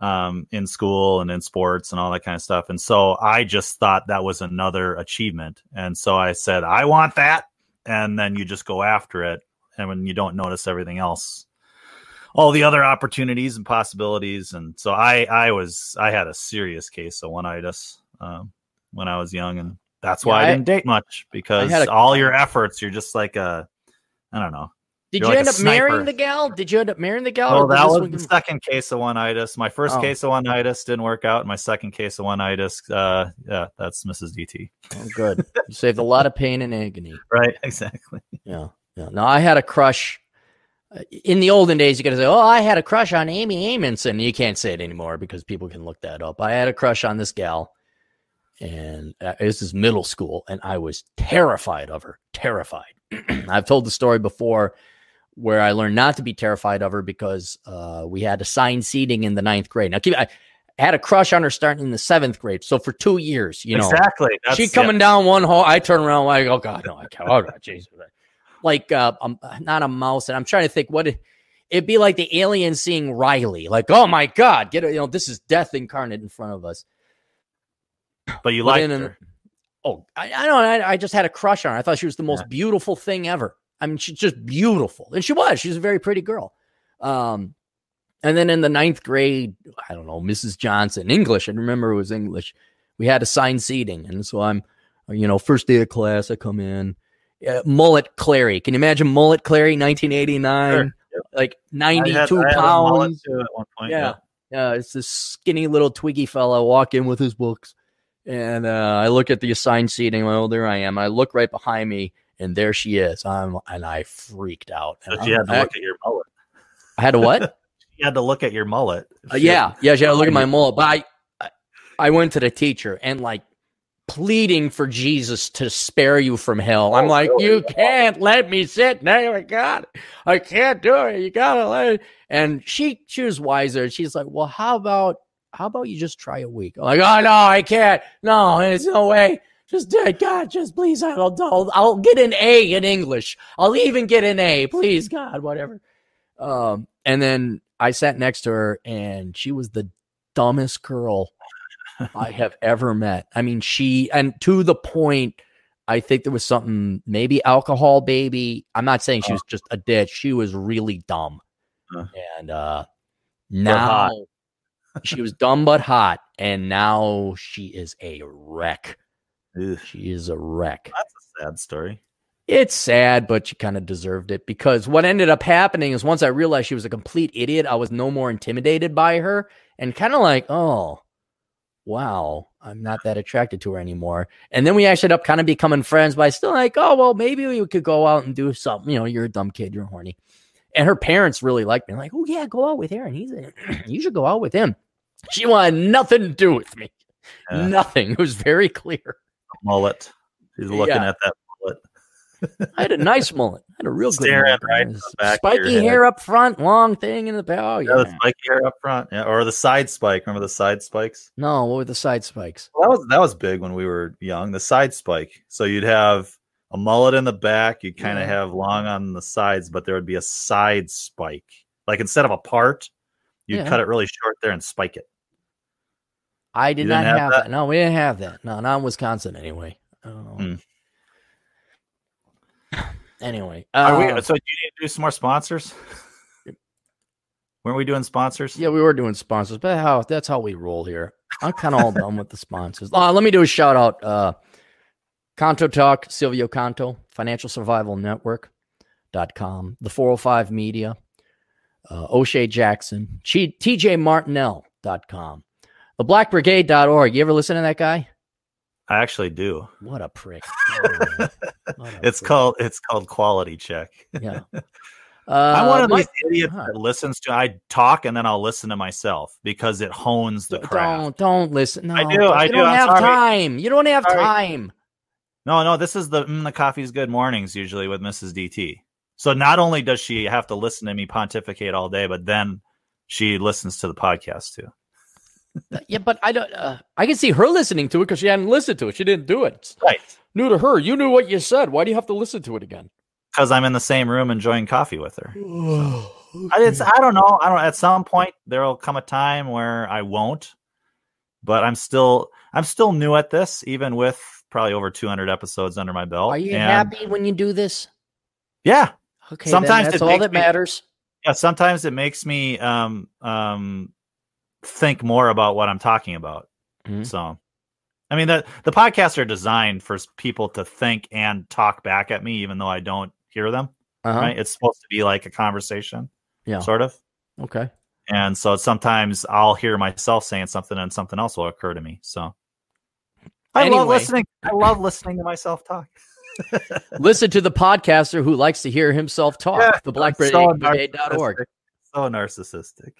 Um, in school and in sports and all that kind of stuff. And so I just thought that was another achievement. And so I said, I want that. And then you just go after it. And when you don't notice everything else, all the other opportunities and possibilities. And so I, I was, I had a serious case of one-itis, um, when I was young, and that's why yeah, I, I didn't date much because a, all your efforts, you're just like a, I don't know. Did You're you like end up marrying the gal? Did you end up marrying the gal? Oh, that was one... the second case of one-itis. My first oh. case of one-itis didn't work out. My second case of one-itis, uh, yeah, that's Missus D T. Oh, good. You saved a lot of pain and agony. Right, exactly. Yeah. yeah. No, I had a crush. In the olden days, you got to say, oh, I had a crush on Amy Amundsen. You can't say it anymore because people can look that up. I had a crush on this gal, and uh, this is middle school, and I was terrified of her. Terrified. I've told the story before, where I learned not to be terrified of her because uh, we had assigned seating in the ninth grade. Now, keep, I had a crush on her starting in the seventh grade. So for two years, you know, exactly. That's, she coming yeah. down one hall. I turn around like, oh God, no, I can't. Oh God, Jesus. Like uh, I'm not a mouse. And I'm trying to think what it, it'd be like the alien seeing Riley, like, oh my God, get it. You know, this is death incarnate in front of us. But you but liked in, her. Oh, I, I don't I, I just had a crush on her. I thought she was the most yeah. beautiful thing ever. I mean, she's just beautiful. And she was. She's a very pretty girl. Um, and then in the ninth grade, I don't know, Missus Johnson, English. I remember it was English. We had assigned seating. And so I'm, you know, first day of class, I come in. Uh, mullet Clary. Can you imagine Mullet Clary, nineteen eighty-nine? Sure. Yep. Like ninety-two I had, I had pounds. Too at one point, yeah. yeah. Uh, it's this skinny little twiggy fella walk in with his books. And uh, I look at the assigned seating. Well, there I am. I look right behind me. And there she is. I'm and I freaked out. And so she had to I, look at your mullet. I had to what? She had to look at your mullet. Uh, yeah, yeah, she had to look at my mullet. But I, I went to the teacher and like pleading for Jesus to spare you from hell. I'm like, you can't let me sit now. I got it. I can't do it. You gotta let it. And she she was wiser. She's like, well, how about how about you just try a week? I'm like, oh no, I can't. No, there's no way. Just do it. God, just please, I'll, I'll, I'll get an A in English. I'll even get an A, please, God, whatever. Um, and then I sat next to her, and she was the dumbest girl I have ever met. I mean, she, and to the point, I think there was something, maybe alcohol, baby. I'm not saying she was just a ditch. She was really dumb. Huh. And uh, now she was dumb but hot, and now she is a wreck. She is a wreck. That's a sad story. It's sad, but she kind of deserved it because what ended up happening is once I realized she was a complete idiot, I was no more intimidated by her and kind of like, oh, wow, I'm not that attracted to her anymore. And then we actually ended up kind of becoming friends, but I still like, oh, well, maybe we could go out and do something. You know, you're a dumb kid. You're horny. And her parents really liked me. Like, oh, yeah, go out with Aaron. He's a, you should go out with him. She wanted nothing to do with me. Uh, nothing. It was very clear. Mullet. He's looking yeah. at that mullet. I had a nice mullet. I had a real good mullet. Right back spiky hair up front, long thing in the back. Oh, yeah. yeah, the spiky hair up front. Yeah, or the side spike. Remember the side spikes? No, what were the side spikes? Well, that was that was big when we were young, the side spike. So you'd have a mullet in the back. You'd kind of yeah. have long on the sides, but there would be a side spike. Like instead of a part, you'd yeah. cut it really short there and spike it. I did not have, have that. that. No, we didn't have that. No, not in Wisconsin anyway. Um, mm. Anyway. Are uh, we, so do you need to do some more sponsors? Weren't we doing sponsors? Yeah, we were doing sponsors, but how that's how we roll here. I'm kind of all done with the sponsors. Uh, let me do a shout out. Uh, Conto Talk, Silvio Conto, Financial Survival Network dot com, The four oh five Media, uh, O'Shea Jackson, T J Martinell dot com, The Black Brigade dot org. You ever listen to that guy? I actually do. What a prick. What a it's prick. called it's called Quality Check. Yeah. Uh, I'm one of these idiots huh. that listens to I talk and then I'll listen to myself because it hones the crap. Don't don't listen. No, I do. I you do. Don't I'm have sorry. time. You don't have sorry. time. No, no. This is the mm, the coffee's good mornings usually with Missus D T. So not only does she have to listen to me pontificate all day, but then she listens to the podcast too. Yeah, but I don't. Uh, I can see her listening to it because she hadn't listened to it. She didn't do it. It's right. New to her. You knew what you said. Why do you have to listen to it again? Because I'm in the same room enjoying coffee with her. Oh, okay. I, it's, I don't know. I don't. At some point, there'll come a time where I won't. But I'm still, I'm still new at this, even with probably over two hundred episodes under my belt. Are you and, happy when you do this? Yeah. Okay. Sometimes that's all that me, matters. Yeah. Sometimes it makes me um um think more about what I'm talking about. Mm-hmm. So. I mean, the, the podcasts are designed for people to think and talk back at me, even though I don't hear them. Uh-huh. Right? It's supposed to be like a conversation, yeah, sort of. Okay. And so sometimes I'll hear myself saying something and something else will occur to me. So I anyway. love listening. I love listening to myself talk. Listen to the podcaster who likes to hear himself talk. Yeah, the black brigade dot org. So narcissistic.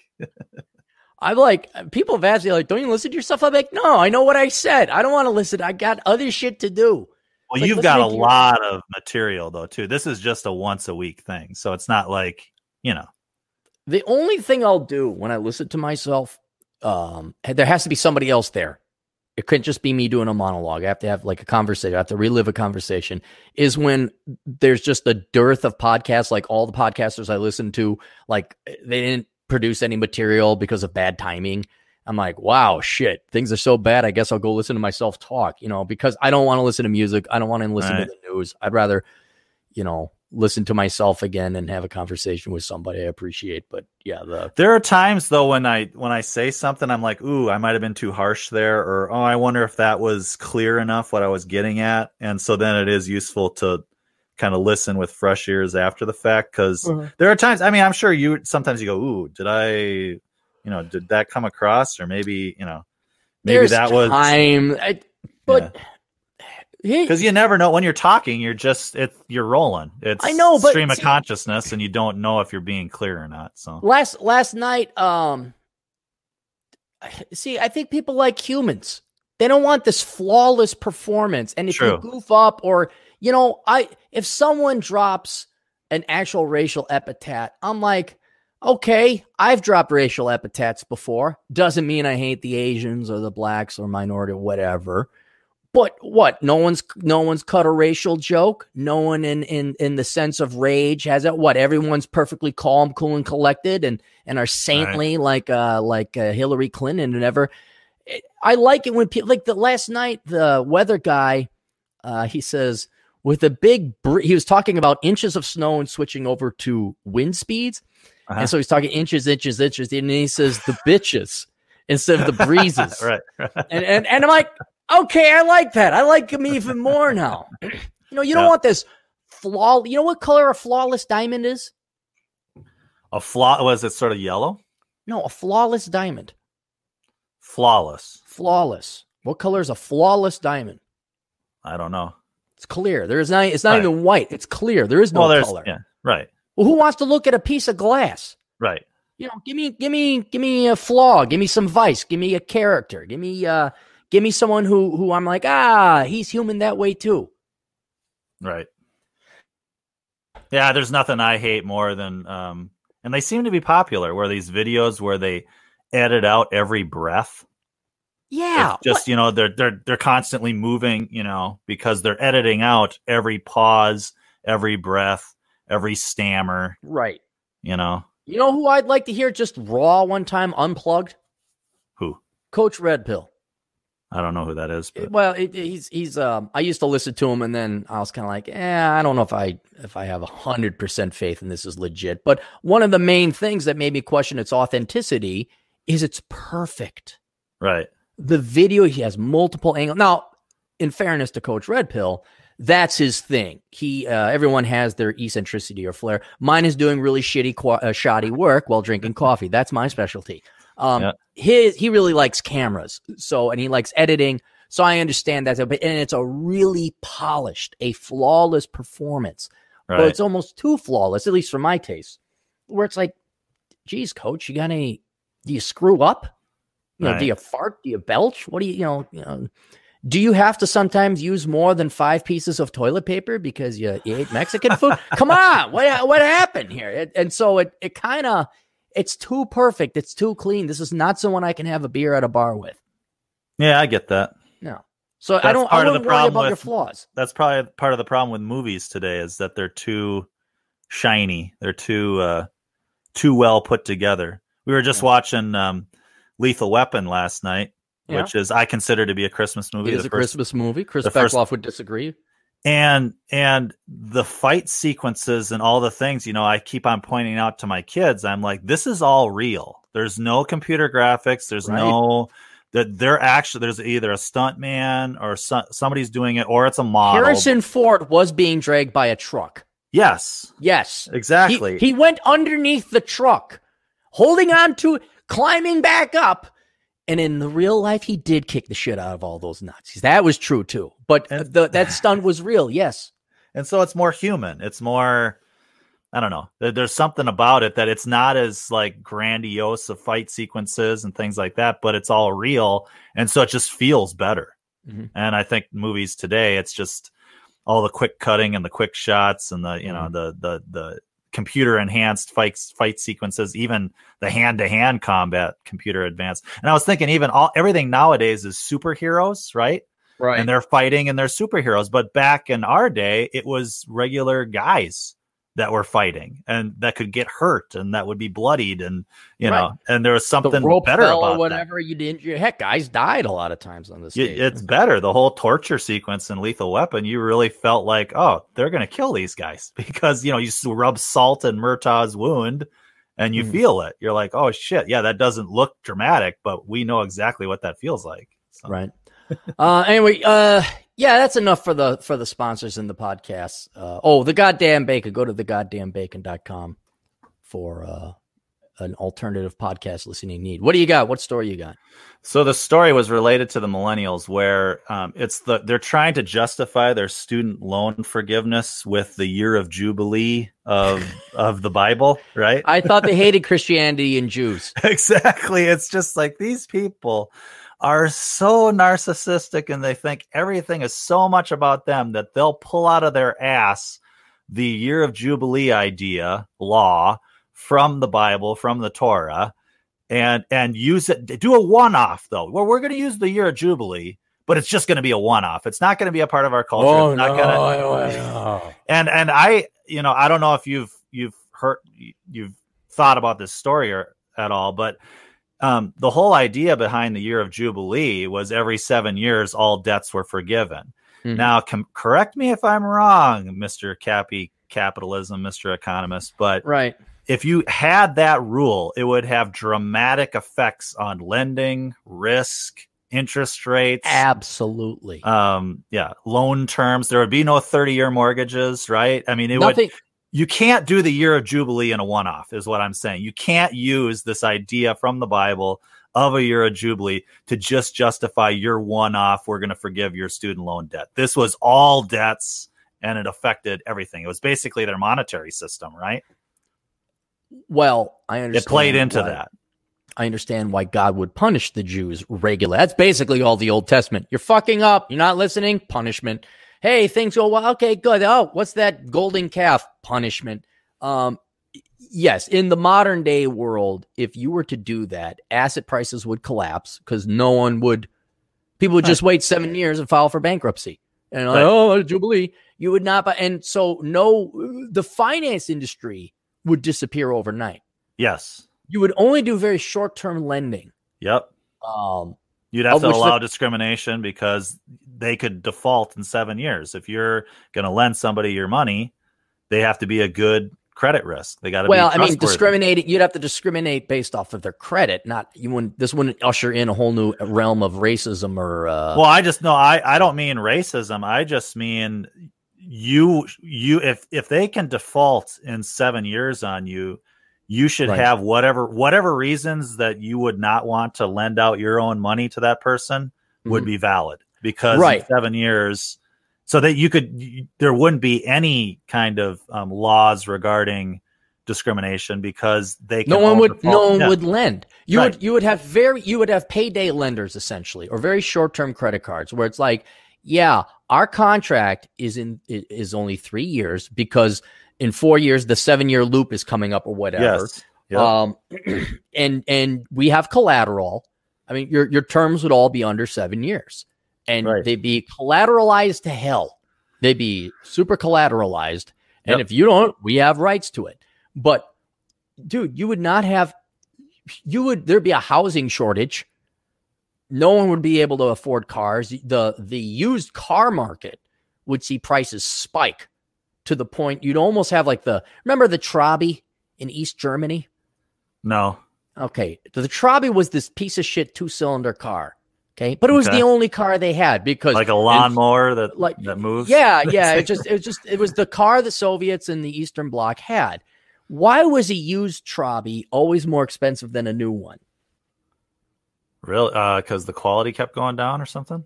I'm like, people have asked me, like, don't you listen to yourself? I'm like, no, I know what I said. I don't want to listen. I got other shit to do. Well, like, you've got a lot of material, though, too. This is just a once a week thing. So it's not like, you know. The only thing I'll do when I listen to myself, um, there has to be somebody else there. It couldn't just be me doing a monologue. I have to have like a conversation. I have to relive a conversation is when there's just a dearth of podcasts. Like all the podcasters I listen to, like they didn't produce any material because of bad timing. I'm like, wow, shit, things are so bad. I guess I'll go listen to myself talk, you know, because I don't want to listen to music. I don't want to listen right. to the news. I'd rather, you know, listen to myself again and have a conversation with somebody I appreciate. But yeah, the there are times though, when I, when I say something, I'm like, ooh, I might've been too harsh there. Or, oh, I wonder if that was clear enough what I was getting at. And so then it is useful to kind of listen with fresh ears after the fact. Cause uh-huh. there are times, I mean, I'm sure you, sometimes you go, ooh, did I, you know, did that come across? Or maybe, you know, maybe There's that was, time. I, but yeah. Cause you never know when you're talking, you're just, it, you're rolling. It's I know, but stream of consciousness and you don't know if you're being clear or not. So last, last night, um, see, I think people like humans. They don't want this flawless performance. And if True. you goof up or, you know, I if someone drops an actual racial epithet, I'm like, okay, I've dropped racial epithets before. Doesn't mean I hate the Asians or the blacks or minority or whatever. But what? No one's no one's cut a racial joke. No one in in in the sense of rage has it. What? Everyone's perfectly calm, cool, and collected, and and are saintly right. like uh like uh, Hillary Clinton and ever. I like it when people like the last night, the weather guy, uh, he says with a big, br- he was talking about inches of snow and switching over to wind speeds. Uh-huh. And so he's talking inches, inches, inches. And he says the bitches instead of the breezes. Right. And, and, and I'm like, okay, I like that. I like him even more now. You know, you don't yeah. want this flaw. You know what color a flawless diamond is? A flaw. Was it sort of yellow? No, a flawless diamond. Flawless. Flawless. What color is a flawless diamond? I don't know. It's clear. There is not. It's not right. even white. It's clear. There is no well, color. Yeah, right. Well, who wants to look at a piece of glass? Right. You know, give me, give me, give me a flaw. Give me some vice. Give me a character. Give me, uh, give me someone who, who I'm like, ah, he's human that way too. Right. Yeah. There's nothing I hate more than, um, and they seem to be popular. Where these videos where they edit out every breath. Yeah. It's just, what? you know, they're, they're, they're constantly moving, you know, because they're editing out every pause, every breath, every stammer. Right. You know, you know who I'd like to hear just raw one time unplugged? Who? Coach Red Pill. I don't know who that is. But. Well, it, he's he's. Um, I used to listen to him, and then I was kind of like, eh, I don't know if I if I have a hundred percent faith in this is legit. But one of the main things that made me question its authenticity is it's perfect. Right. The video, he has multiple angles. Now, in fairness to Coach Red Pill, that's his thing. He, uh, everyone has their eccentricity or flair. Mine is doing really shitty, qu- uh, shoddy work while drinking coffee. That's my specialty. Um, yeah. his, he really likes cameras. So, and he likes editing. So I understand that. And it's a really polished, a flawless performance, right. But it's almost too flawless, at least for my taste, where it's like, geez, coach, you got any, do you screw up? You know, right. Do you fart? Do you belch? What do you, you know, you know, do you have to sometimes use more than five pieces of toilet paper because you, you ate Mexican food? Come on. What, what happened here? It, and so it, it kind of, it's too perfect. It's too clean. This is not someone I can have a beer at a bar with. Yeah, I get that. No. So that's I don't I wouldn't worry about with, your flaws. That's probably part of the problem with movies today is that they're too shiny. They're too uh, too well put together. We were just yeah. watching um, Lethal Weapon last night, yeah. which is I consider to be a Christmas movie. It is the a first, Christmas movie. Chris Beckloff first... would disagree. And and the fight sequences and all the things, you know, I keep on pointing out to my kids. I'm like, this is all real. There's no computer graphics. There's right. no that they're actually there's either a stunt man or so, somebody's doing it or it's a model. Harrison Ford was being dragged by a truck. Yes. Yes. Exactly. He, he went underneath the truck, holding on to climbing back up. And in the real life, he did kick the shit out of all those Nazis. That was true, too. But and, the, that stunt was real, yes. And so it's more human. It's more, I don't know. There's something about it that it's not as, like, grandiose of fight sequences and things like that, but it's all real. And so it just feels better. Mm-hmm. And I think movies today, it's just all the quick cutting and the quick shots and the, you mm-hmm. know, the the the computer enhanced fights, fight sequences, even the hand to hand combat, computer advanced. And I was thinking, even all everything nowadays is superheroes, right? Right. And they're fighting and they're superheroes. But back in our day, it was regular guys that were fighting and that could get hurt and that would be bloodied and you right. know, and there was something the rope better fell about or whatever that. You didn't. Heck, guys died a lot of times on this. It's better. The whole torture sequence in Lethal Weapon, you really felt like, oh, they're gonna kill these guys because you know you rub salt in Murtaugh's wound and you mm. feel it. You're like, oh shit, yeah, that doesn't look dramatic, but we know exactly what that feels like. So. Right. uh, anyway, uh. Yeah, that's enough for the for the sponsors in the podcast. Uh, oh, the Goddamn Bacon. Go to the goddamn bacon dot com for uh, an alternative podcast listening need. What do you got? What story you got? So the story was related to the millennials where um, it's the they're trying to justify their student loan forgiveness with the year of Jubilee of of the Bible, right? I thought they hated Christianity and Jews. Exactly. It's just like these people are so narcissistic and they think everything is so much about them that they'll pull out of their ass the year of Jubilee idea law from the Bible, from the Torah, and and use it. Do a one-off though. Well, we're going to use the year of Jubilee, but it's just going to be a one-off. It's not going to be a part of our culture. Oh, it's not no, gonna, I, I, no. And and I, you know, I don't know if you've you've heard you've thought about this story or, at all, but Um, the whole idea behind the year of Jubilee was every seven years, all debts were forgiven. Mm-hmm. Now, com- correct me if I'm wrong, Mister Cappy Capitalism, Mister Economist, but right. if you had that rule, it would have dramatic effects on lending, risk, interest rates. Absolutely. Um, yeah. Loan terms. There would be no thirty-year mortgages, right? I mean, it Nothing- would... You can't do the year of Jubilee in a one-off is what I'm saying. You can't use this idea from the Bible of a year of Jubilee to just justify your one-off. We're going to forgive your student loan debt. This was all debts and it affected everything. It was basically their monetary system, right? Well, I understand. It played into why, that. I understand why God would punish the Jews regularly. That's basically all the Old Testament. You're fucking up. You're not listening. Punishment. Hey, things go well. Okay, good. Oh, what's that golden calf? Punishment. Um, yes, in the modern day world, if you were to do that, asset prices would collapse because no one would. People would just wait seven years and file for bankruptcy. And like, oh, Jubilee, you would not buy. And so, no, the finance industry would disappear overnight. Yes, you would only do very short term lending. Yep. Um. You'd have to allow that- discrimination because they could default in seven years. If you're going to lend somebody your money, they have to be a good credit risk. They got to well, be I mean, discriminating. You'd have to discriminate based off of their credit. Not you wouldn't. This wouldn't usher in a whole new realm of racism or. Uh, well, I just no. I, I don't mean racism. I just mean you you if if they can default in seven years on you, you should right. have whatever whatever reasons that you would not want to lend out your own money to that person mm-hmm. would be valid because right. in seven years. So that you could, there wouldn't be any kind of um, laws regarding discrimination because they can no one would default. no one yeah. would lend. You right. would you would have very you would have payday lenders essentially, or very short term credit cards where it's like, yeah, our contract is in is only three years because in four years the seven year loop is coming up or whatever. Yes. Yep. Um, and and we have collateral. I mean, your your terms would all be under seven years. And right. they'd be collateralized to hell. They'd be super collateralized. Yep. And if you don't, we have rights to it. But, dude, you would not have, you would, there'd be a housing shortage. No one would be able to afford cars. The, the used car market would see prices spike to the point you'd almost have like the, remember the Trabi in East Germany? No. Okay. The Trabi was this piece of shit two cylinder car. Okay, but it was okay. the only car they had because like a lawnmower that like, that moves. Yeah, yeah. It just it was just it was the car the Soviets and the Eastern Bloc had. Why was a used Trabi always more expensive than a new one? Really? Because uh, the quality kept going down or something?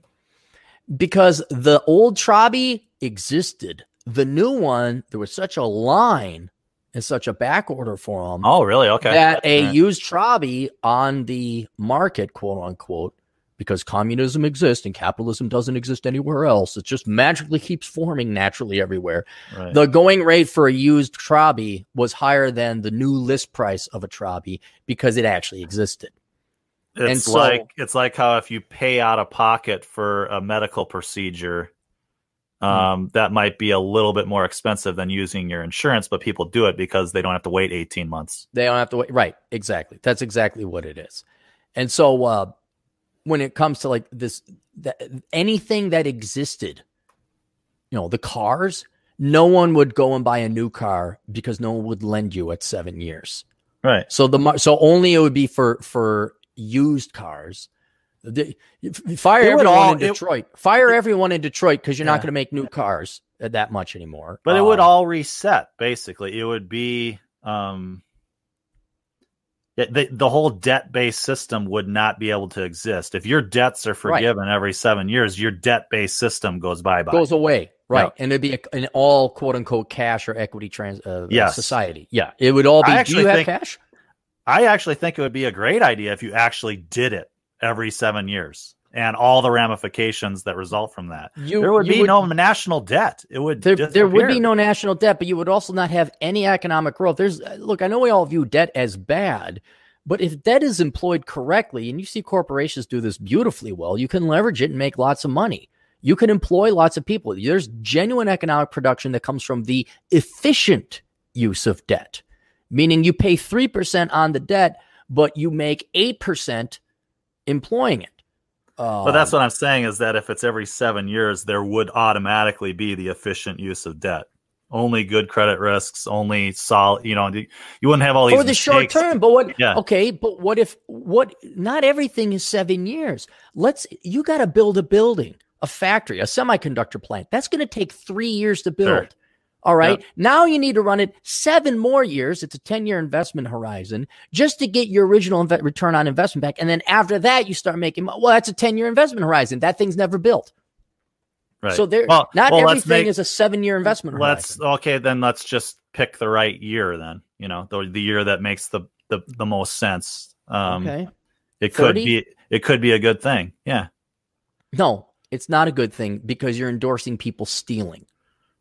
Because the old Trabi existed. The new one, there was such a line and such a back order for them. Oh, really? Okay. That a right. used Trabi on the market, quote unquote. Because communism exists and capitalism doesn't exist anywhere else. It just magically keeps forming naturally everywhere. Right. The going rate for a used Trabi was higher than the new list price of a Trabi because it actually existed. It's and so, like it's like how if you pay out of pocket for a medical procedure, um, mm-hmm. that might be a little bit more expensive than using your insurance, but people do it because they don't have to wait eighteen months. They don't have to wait. Right. Exactly. That's exactly what it is. And so, uh, when it comes to like this, that anything that existed, you know, the cars, no one would go and buy a new car because no one would lend you at seven years. Right. So the, so only it would be for, for used cars. The, fire everyone all, in Detroit, it, fire everyone in Detroit. Cause you're yeah. not going to make new cars that much anymore. But um, it would all reset. Basically it would be, um, The, the whole debt-based system would not be able to exist. If your debts are forgiven right. every seven years, your debt-based system goes bye-bye. Goes away, right. Yeah. And it'd be a, an all, quote-unquote, cash or equity trans uh, yes. society. Yeah, it would all be, I do you think, have cash? I actually think it would be a great idea if you actually did it every seven years and all the ramifications that result from that. You, there would be would, no national debt. It would there, there would be no national debt, but you would also not have any economic growth. There's look, I know we all view debt as bad, but if debt is employed correctly, and you see corporations do this beautifully well, you can leverage it and make lots of money. You can employ lots of people. There's genuine economic production that comes from the efficient use of debt, meaning you pay three percent on the debt, but you make eight percent employing it. Um, but that's what I'm saying is that if it's every seven years, there would automatically be the efficient use of debt. Only good credit risks, only solid, you know, you wouldn't have all these. Or the mistakes. Short term, but what, yeah. okay, but what if, what, not everything is seven years. Let's, you got to build a building, a factory, a semiconductor plant. That's going to take three years to build. Sure. All right. Yep. Now you need to run it seven more years. It's a ten-year investment horizon just to get your original inve- return on investment back. And then after that, you start making, well, that's a ten-year investment horizon. That thing's never built. Right. So there, well, not well, everything make, is a seven-year investment let's, horizon. Okay, then let's just pick the right year then, you know, the, the year that makes the, the, the most sense. Um, okay. It could be, it could be a good thing. Yeah. No, it's not a good thing because you're endorsing people stealing.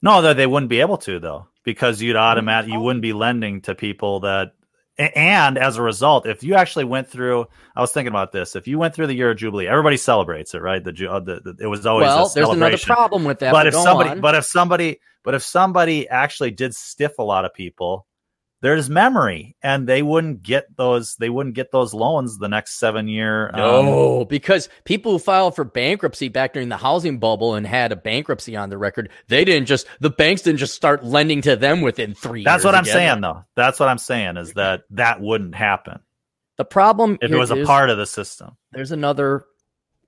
No, that they wouldn't be able to though, because you'd automatically you wouldn't be lending to people that, and as a result, if you actually went through, I was thinking about this. If you went through the year of Jubilee, everybody celebrates it, right? The, the, the it was always well, a celebration. There's another problem with that. But, but if somebody, on. but if somebody, but if somebody actually did stiff a lot of people, there's memory, and they wouldn't get those. They wouldn't get those loans the next seven year. No, um, because people who filed for bankruptcy back during the housing bubble and had a bankruptcy on their record, they didn't just the banks didn't just start lending to them within three. That's years what I'm together. saying, though. That's what I'm saying is that that wouldn't happen. The problem if it was a part of the system. There's another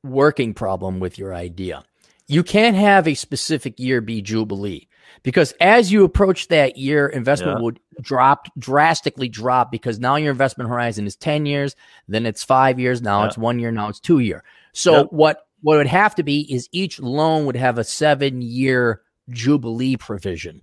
working problem with your idea. You can't have a specific year be Jubilee. Because as you approach that year, investment yeah. would drop, drastically drop, because now your investment horizon is ten years, then it's five years, now yeah. it's one year, now it's two year. So yeah. what, what would have to be is each loan would have a seven-year Jubilee provision.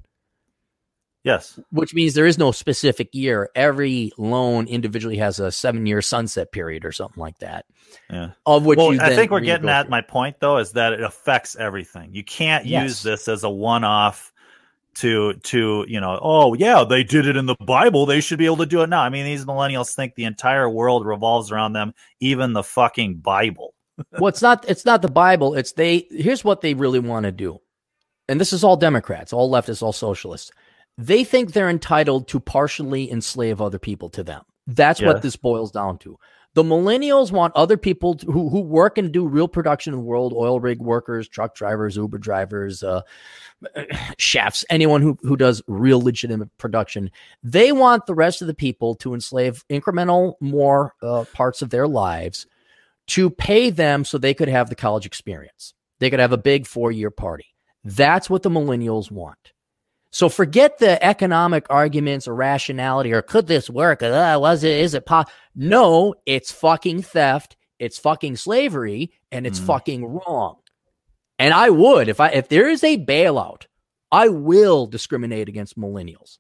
Yes. Which means there is no specific year. Every loan individually has a seven-year sunset period or something like that. Yeah. Of which well, you I think we're getting at through. My point, though, is that it affects everything. You can't yes. use this as a one-off. To, to you know, oh, yeah, they did it in the Bible. They should be able to do it now. I mean, these millennials think the entire world revolves around them, even the fucking Bible. Well, it's not it's not the Bible. It's they. Here's what they really want to do. And this is all Democrats, all leftists, all socialists. They think they're entitled to partially enslave other people to them. That's yeah. what this boils down to. The millennials want other people to, who who work and do real production in the world, oil rig workers, truck drivers, Uber drivers, uh, chefs, anyone who, who does real legitimate production. They want the rest of the people to enslave incremental more uh, parts of their lives to pay them so they could have the college experience. They could have a big four-year party. That's what the millennials want. So forget the economic arguments or rationality or could this work? Uh, was it? Is it possible? No, it's fucking theft. It's fucking slavery, and it's mm. fucking wrong. And I would, if I if there is a bailout, I will discriminate against millennials.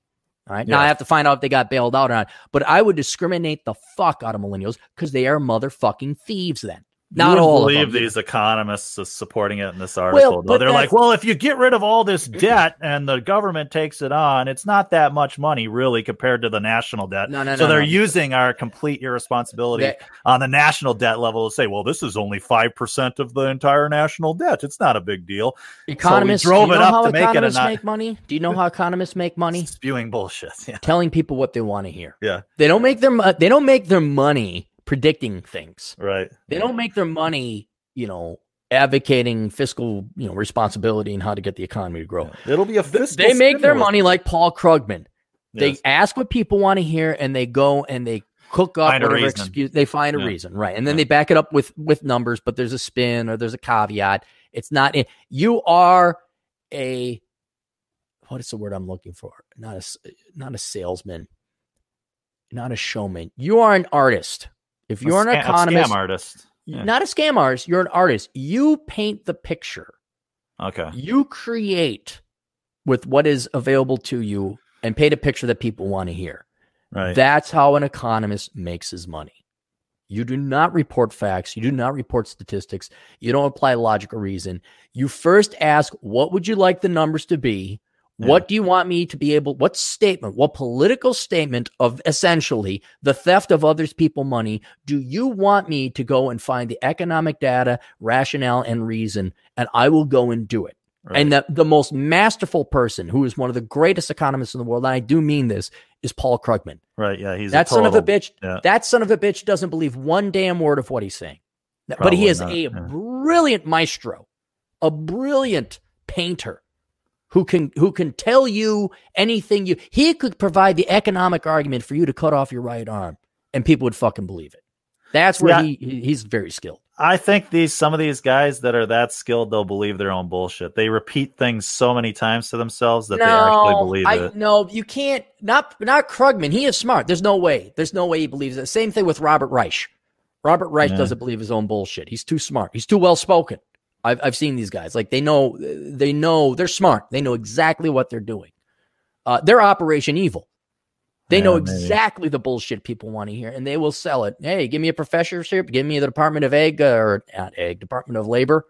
All right, yeah. Now I have to find out if they got bailed out or not. But I would discriminate the fuck out of millennials because they are motherfucking thieves. Then. Not you all believe these economists supporting it in this article. Well, they're like, well, if you get rid of all this debt and the government takes it on, it's not that much money really compared to the national debt. No, no, so no, they're no. using our complete irresponsibility that, on the national debt level to say, well, this is only five percent of the entire national debt. It's not a big deal. Economists so we drove do you know it up how to make it a not- make money. Do you know how economists make money? Spewing bullshit. Yeah. Telling people what they want to hear. Yeah. They don't make their they don't make their money predicting things. Right. They don't make their money, you know, advocating fiscal, you know, responsibility and how to get the economy to grow. Yeah. It'll be a fiscal They make stimulus. Their money like Paul Krugman. They yes. ask what people want to hear and they go and they cook up find whatever excuse they find a yeah. reason, right? And then yeah. they back it up with with numbers, but there's a spin or there's a caveat. It's not in, you are a what is the word I'm looking for? Not a not a salesman. Not a showman. You are an artist. If you're a an scam, economist, a scam artist. Yeah. Not a scam artist, you're an artist. You paint the picture. Okay. You create with what is available to you and paint a picture that people want to hear. Right. That's how an economist makes his money. You do not report facts. You do not report statistics. You don't apply logic or reason. You first ask, what would you like the numbers to be? Yeah. What do you want me to be able, what statement, what political statement of essentially the theft of others people's money do you want me to go and find the economic data, rationale, and reason, and I will go and do it. Right. And the, the most masterful person who is one of the greatest economists in the world, and I do mean this, is Paul Krugman. Right, yeah. He's that a son total, of a bitch. Yeah. That son of a bitch doesn't believe one damn word of what he's saying. Probably but he is not. a yeah. brilliant maestro, a brilliant painter. Who can who can tell you anything you he could provide the economic argument for you to cut off your right arm and people would fucking believe it. That's where yeah. he he's very skilled. I think these some of these guys that are that skilled, they'll believe their own bullshit. They repeat things so many times to themselves that no, they actually believe I, it. No, you can't not not Krugman. He is smart. There's no way. There's no way he believes it. Same thing with Robert Reich. Robert Reich yeah. doesn't believe his own bullshit. He's too smart. He's too well spoken. I've I've seen these guys like they know they know they're smart. They know exactly what they're doing. Uh, they're Operation Evil. They yeah, know exactly maybe. the bullshit people want to hear, and they will sell it. Hey, give me a professorship. Give me the Department of Ag or not Ag Department of Labor.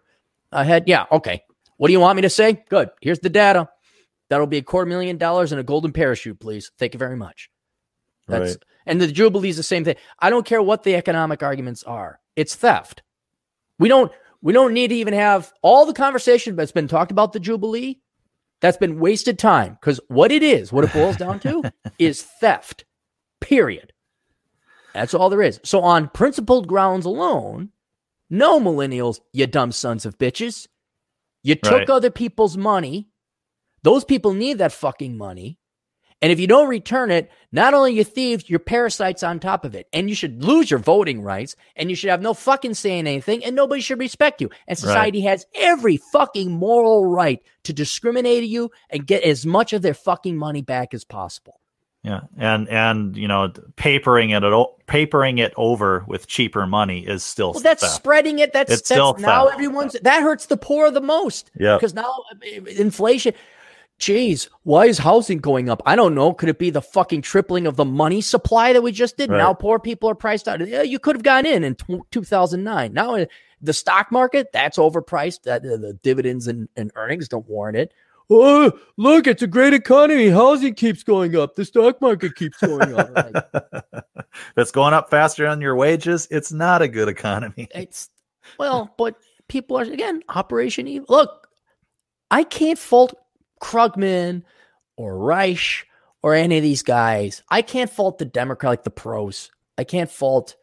I had yeah okay. What do you want me to say? Good. Here's the data. That'll be a quarter million dollars and a golden parachute, please. Thank you very much. That's right. And the Jubilee is the same thing. I don't care what the economic arguments are. It's theft. We don't. We don't need to even have all the conversation that's been talked about the Jubilee That's been wasted time, because what it is, what it boils down to is theft, period. That's all there is. So on principled grounds alone, no, millennials, you dumb sons of bitches. You took right. other people's money. Those people need that fucking money. And if you don't return it, not only you thieves, you're parasites on top of it. And you should lose your voting rights, and you should have no fucking say in anything, and nobody should respect you. And society right. has every fucking moral right to discriminate at you and get as much of their fucking money back as possible. Yeah. And, and, you know, papering it, papering it over with cheaper money is still, well, that's theft. spreading it. That's, it's that's still now theft. everyone's, that hurts the poor the most. Yeah. Because now inflation. Geez, why is housing going up? I don't know. Could it be the fucking tripling of the money supply that we just did? Right. Now poor people are priced out. You could have gone in in two thousand nine. Now the stock market, that's overpriced. That, the dividends and, and earnings don't warrant it. Oh, look, it's a great economy. Housing keeps going up. The stock market keeps going up. Like, that's going up faster on your wages. It's not a good economy. It's, well, but people are, again, Operation Evil. Look, I can't fault Krugman or Reich or any of these guys. I can't fault the Democrat, like the pros. I can't fault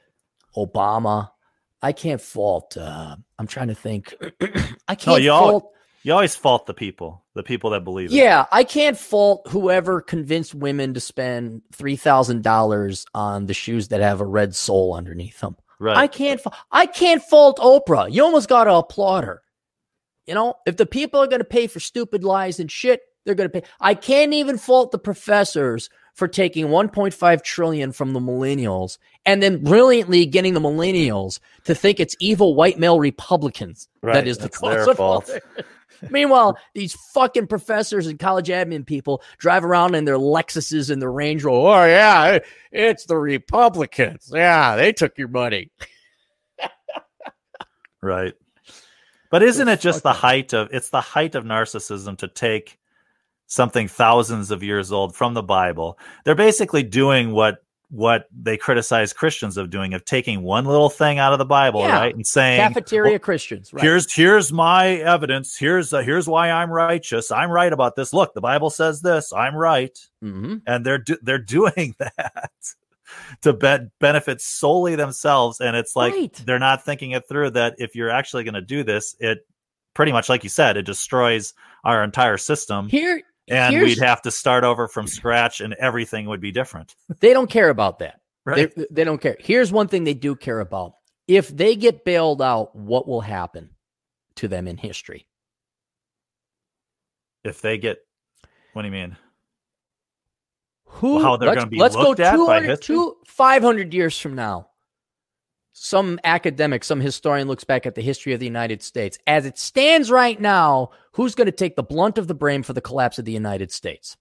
Obama. I can't fault, uh, I'm trying to think. I can't no, fault. All- You always fault the people, the people that believe it. Yeah, I can't fault whoever convinced women to spend three thousand dollars on the shoes that have a red sole underneath them. Right. I can't I can't fault Oprah. You almost got to applaud her. You know, if the people are going to pay for stupid lies and shit, they're going to pay. I can't even fault the professors for taking one point five trillion dollars from the millennials and then brilliantly getting the millennials to think it's evil white male Republicans. Right. That is the cause of fault. Meanwhile, these fucking professors and college admin people drive around in their Lexuses and their Range Rover. Oh, yeah, it's the Republicans. Yeah, they took your money. Right. But isn't it's it just the height of, it's the height of narcissism to take something thousands of years old from the Bible? They're basically doing what what they criticize Christians of doing, of taking one little thing out of the Bible, yeah. right, and saying cafeteria well, Christians. Right. Here's here's my evidence. Here's uh, here's why I'm righteous. I'm right about this. Look, the Bible says this. I'm right, mm-hmm. and they're do- they're doing that to be- benefit solely themselves. And it's like right. they're not thinking it through. That if you're actually going to do this, it pretty much, like you said, it destroys our entire system. Here. And Here's, we'd have to start over from scratch, and everything would be different. They don't care about that. Right. They, they don't care. Here's one thing they do care about. If they get bailed out, what will happen to them in history? If they get, what do you mean? Who? How they're going to be let's looked go at by history? Two, five hundred years from now, some academic, some historian looks back at the history of the United States. As it stands right now, who's going to take the brunt of the blame for the collapse of the United States?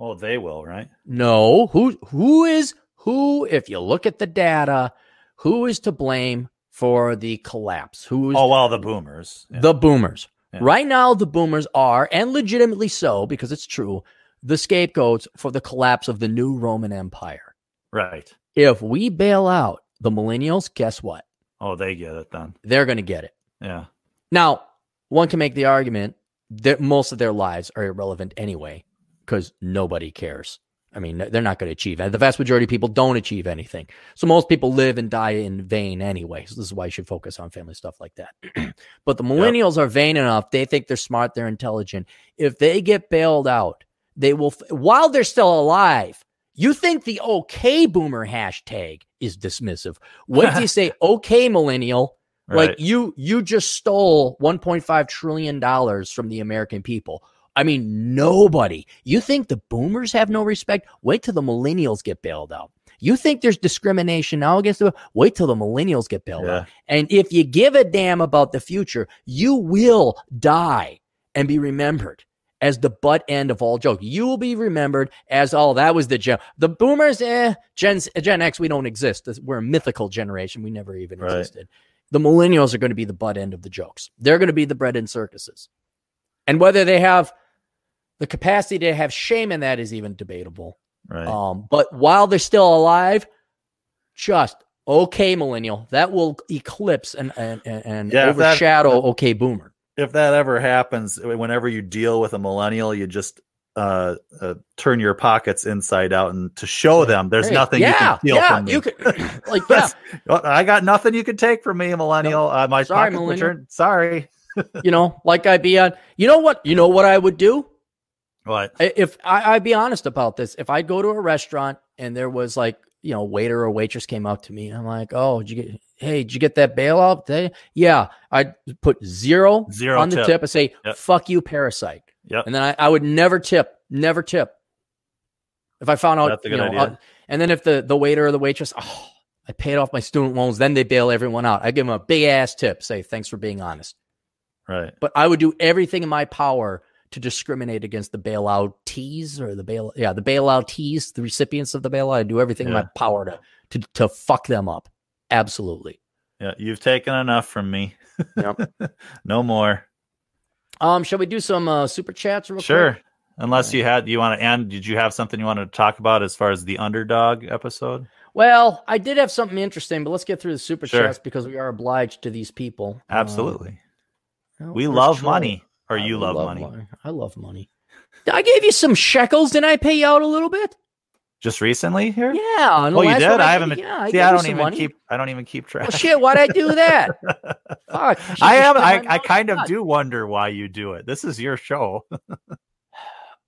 Oh, they will, right? No. Who? Who is who, if you look at the data, who is to blame for the collapse? Who is oh, well, the boomers. Yeah. The boomers. Yeah. Right now, the boomers are, and legitimately so, because it's true, the scapegoats for the collapse of the new Roman Empire. Right. If we bail out the millennials, guess what? Oh, they get it then. They're going to get it. Yeah. Now, one can make the argument that most of their lives are irrelevant anyway, because nobody cares. I mean, they're not going to achieve it. The vast majority of people don't achieve anything. So most people live and die in vain anyway. So this is why you should focus on family stuff like that. But the millennials yep. are vain enough. They think they're smart. They're intelligent. If they get bailed out, they will, f- while they're still alive. You think the okay boomer hashtag is dismissive. What do you say? Okay, millennial. Right. Like you, you just stole one point five trillion dollars from the American people. I mean, nobody. You think the boomers have no respect? Wait till the millennials get bailed out. You think there's discrimination now against the, wait till the millennials get bailed yeah. out. And if you give a damn about the future, you will die and be remembered as the butt end of all joke. You will be remembered as, oh, that was the gen. The boomers, eh, Gen, Gen X, we don't exist. We're a mythical generation. We never even right. existed. The millennials are going to be the butt end of the jokes. They're going to be the bread and circuses. And whether they have the capacity to have shame in that is even debatable. Right. Um, but while they're still alive, just okay, millennial. That will eclipse and, and, and yeah, overshadow that, okay, boomer. if that ever happens, whenever you deal with a millennial, you just uh, uh, turn your pockets inside out and to show them there's hey, nothing yeah, you can steal yeah, from me. You could, like, yeah. I got nothing you can take from me, millennial. No, uh, my sorry, pockets millennial. Returned. Sorry. You know, like I'd be on, you know what, you know what I would do? What? If I, I'd be honest about this. If I'd go to a restaurant and there was like, you know, waiter or waitress came up to me and I'm like, oh, did you get, hey, did you get that bailout today? Yeah. I'd put zero, zero on the tip. tip and say, yep. fuck you, parasite. Yep. And then I, I would never tip, never tip. If I found out, you know, uh, and then if the, the waiter or the waitress, oh, I paid off my student loans, then they bail everyone out. I give them a big ass tip, say, thanks for being honest. Right. But I would do everything in my power to discriminate against the bailout tees or the bail, yeah, the bailout tees, the recipients of the bailout. I do everything yeah. in my power to, to, to fuck them up. Absolutely. Yeah. You've taken enough from me. Yep. No more. Um, shall we do some uh, super chats? Real sure. Quick? Unless right. you had, you want to end, did you have something you wanted to talk about as far as the underdog episode? Well, I did have something interesting, but let's get through the super sure. chats because we are obliged to these people. Absolutely. Um, we love true. money. Or you I love, love money. money. I love money. I gave you some shekels. Didn't I pay you out a little bit? Just recently here? Yeah. Oh, you did? I, I haven't. Did, yeah, see, I, I don't even money. keep. I don't even keep track. Well, shit, why'd I do that? Fuck. I am. I, I kind of do wonder why you do it. This is your show.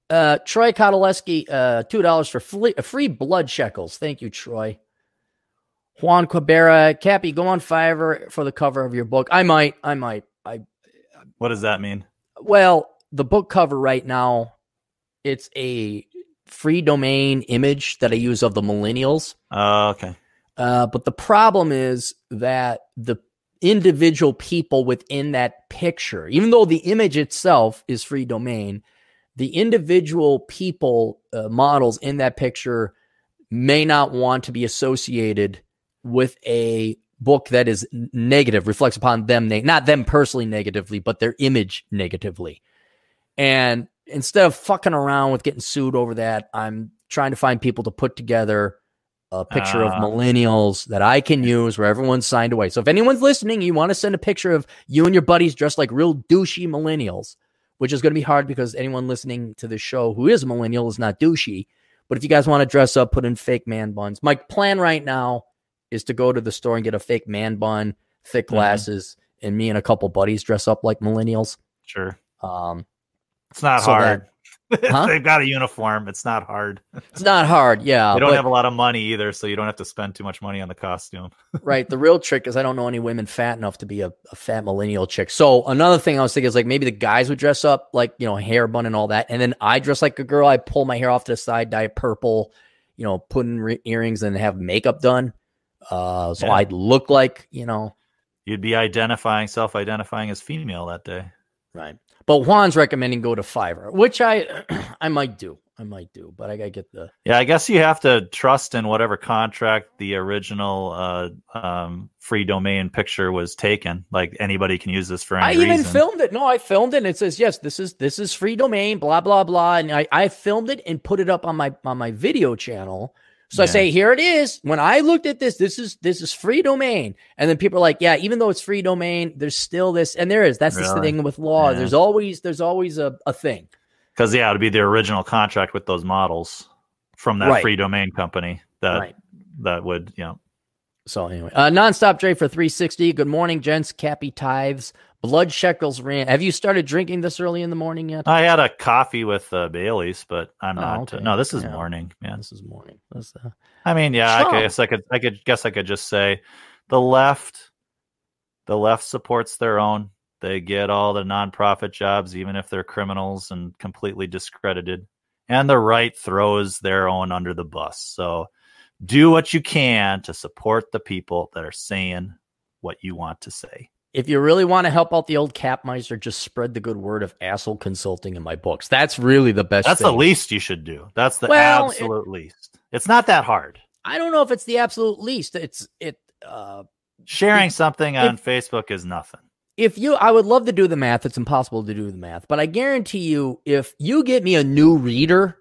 uh, Troy Kotaleski, uh, two dollars for free, free blood shekels. Thank you, Troy. Juan Cabrera, Cappy, go on Fiverr for the cover of your book. I might. I might. I. What does that mean? Well, the book cover right now, it's a free domain image that I use of the millennials. Oh, okay. Uh, but the problem is that the individual people within that picture, even though the image itself is free domain, the individual people uh, models in that picture may not want to be associated with a book that is negative, reflects upon them, not them personally negatively, but their image negatively. And instead of fucking around with getting sued over that, I'm trying to find people to put together a picture uh, of millennials that I can use where everyone's signed away. So if anyone's listening, you want to send a picture of you and your buddies dressed like real douchey millennials, which is going to be hard because anyone listening to this show who is a millennial is not douchey. But if you guys want to dress up, put in fake man buns. My plan right now is to go to the store and get a fake man bun, thick glasses, mm-hmm. and me and a couple buddies dress up like millennials. Sure. Um, it's not so hard. That, huh? They've got a uniform. It's not hard. It's not hard, yeah. They don't but, have a lot of money either, so you don't have to spend too much money on the costume. Right. The real trick is I don't know any women fat enough to be a, a fat millennial chick. So another thing I was thinking is like maybe the guys would dress up like, you know, hair bun and all that, and then I dress like a girl. I pull my hair off to the side, dye purple, you know, put in re- earrings and have makeup done. Uh, so yeah. I'd look like, you know, you'd be identifying, self-identifying as female that day. Right. But Juan's recommending go to Fiverr, which I, I might do. I might do, but I gotta get the, yeah, I guess you have to trust in whatever contract the original, uh, um, free domain picture was taken. Like anybody can use this for any I reason. even filmed it. No, I filmed it and it says, yes, this is, this is free domain, blah, blah, blah. And I, I filmed it and put it up on my, on my video channel. So yeah. I say, here it is. When I looked at this, this is this is free domain. And then people are like, yeah, even though it's free domain, there's still this. And there is. That's really? the thing with law. Yeah. There's always there's always a, a thing. Because, yeah, it would be the original contract with those models from that right. free domain company that right. that would, you know. So anyway, uh, Nonstop Dre for three sixty. Good morning, gents. Cappy tithes. Blood shekels ran. Have you started drinking this early in the morning yet? I had a coffee with uh, Bailey's, but I'm oh, not. Okay. Uh, no, this is yeah. morning, man. This is morning. This, uh, I mean, yeah, I guess I could, I could guess I could just say the left, the left supports their own. They get all the nonprofit jobs, even if they're criminals and completely discredited. And the right throws their own under the bus. So do what you can to support the people that are saying what you want to say. If you really want to help out the old cap miser, just spread the good word of asshole consulting in my books. That's really the best. That's thing. the least you should do. That's the well, absolute it, least. It's not that hard. I don't know if it's the absolute least. It's it uh, sharing if, something on if, Facebook is nothing. If you, I would love to do the math. It's impossible to do the math, but I guarantee you, if you get me a new reader,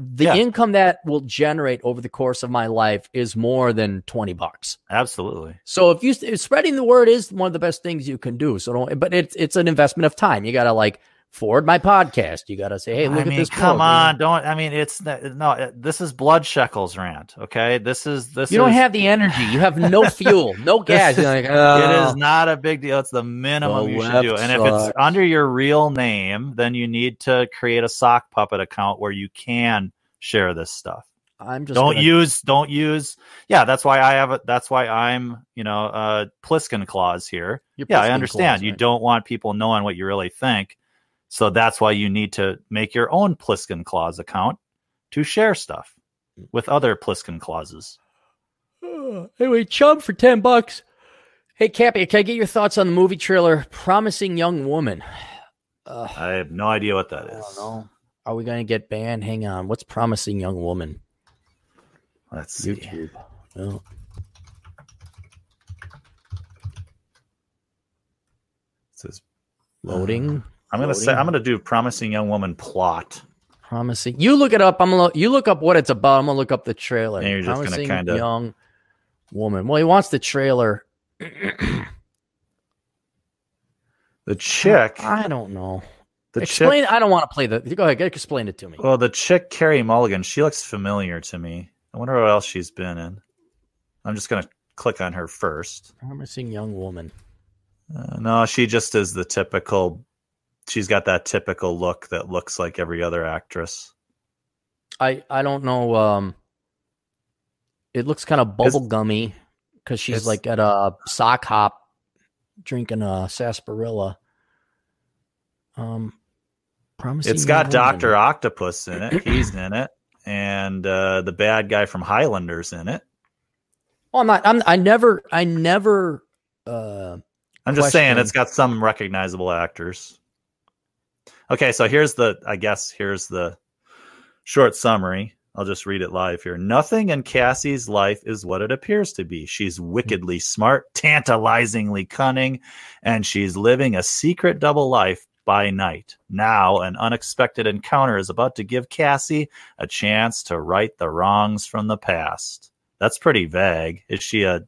the yeah. income that will generate over the course of my life is more than twenty bucks. Absolutely. So if you if spreading the word is one of the best things you can do. So don't, but it's, it's an investment of time. You got to like forward my podcast. You got to say, hey, look I mean, at this. Come on. Here. Don't, I mean, it's no, this is blood shekels rant. Okay. This is, this, you is, don't have the energy. You have no fuel, no gas. Is, like, oh, it is not a big deal. It's the minimum the you should do. And sucks. If it's under your real name, then you need to create a sock puppet account where you can share this stuff. I'm just don't gonna... use, don't use. Yeah. That's why I have it. That's why I'm, you know, uh Pliskin clause here. Your yeah. Pliskin I understand. Clause, you right? don't want people knowing what you really think. So that's why you need to make your own Pliskin Clause account to share stuff with other Pliskin Clauses. Oh, anyway, Chum for ten bucks. Hey, Cappy, can I get your thoughts on the movie trailer, Promising Young Woman? Uh, I have no idea what that is. I don't know. Are we going to get banned? Hang on. What's Promising Young Woman? Let's see. YouTube. Oh. It says loading. I'm gonna Loading. say I'm gonna do Promising Young Woman plot. Promising. You look it up. I'm gonna lo- you look up what it's about. I'm gonna look up the trailer. And you're Promising just gonna kinda... Young Woman. Well, he wants the trailer. The chick. I don't know. The explain. Chick... I don't want to play the. Go ahead. Explain it to me. Well, the chick Carrie Mulligan. She looks familiar to me. I wonder what else she's been in. I'm just gonna click on her first. Promising Young Woman. Uh, no, she just is the typical. She's got that typical look that looks like every other actress. I, I don't know. Um, it looks kind of bubblegummy because she's like at a sock hop drinking a sarsaparilla. Um, promising. It's got Doctor Octopus in it. He's in it. And uh, the bad guy from Highlander's in it. Well, I'm not, I'm, I never, I never, uh, I'm just questioned. saying it's got some recognizable actors. Okay, so here's the, I guess, here's the short summary. I'll just read it live here. Nothing in Cassie's life is what it appears to be. She's wickedly smart, tantalizingly cunning, and she's living a secret double life by night. Now, an unexpected encounter is about to give Cassie a chance to right the wrongs from the past. That's pretty vague. Is she a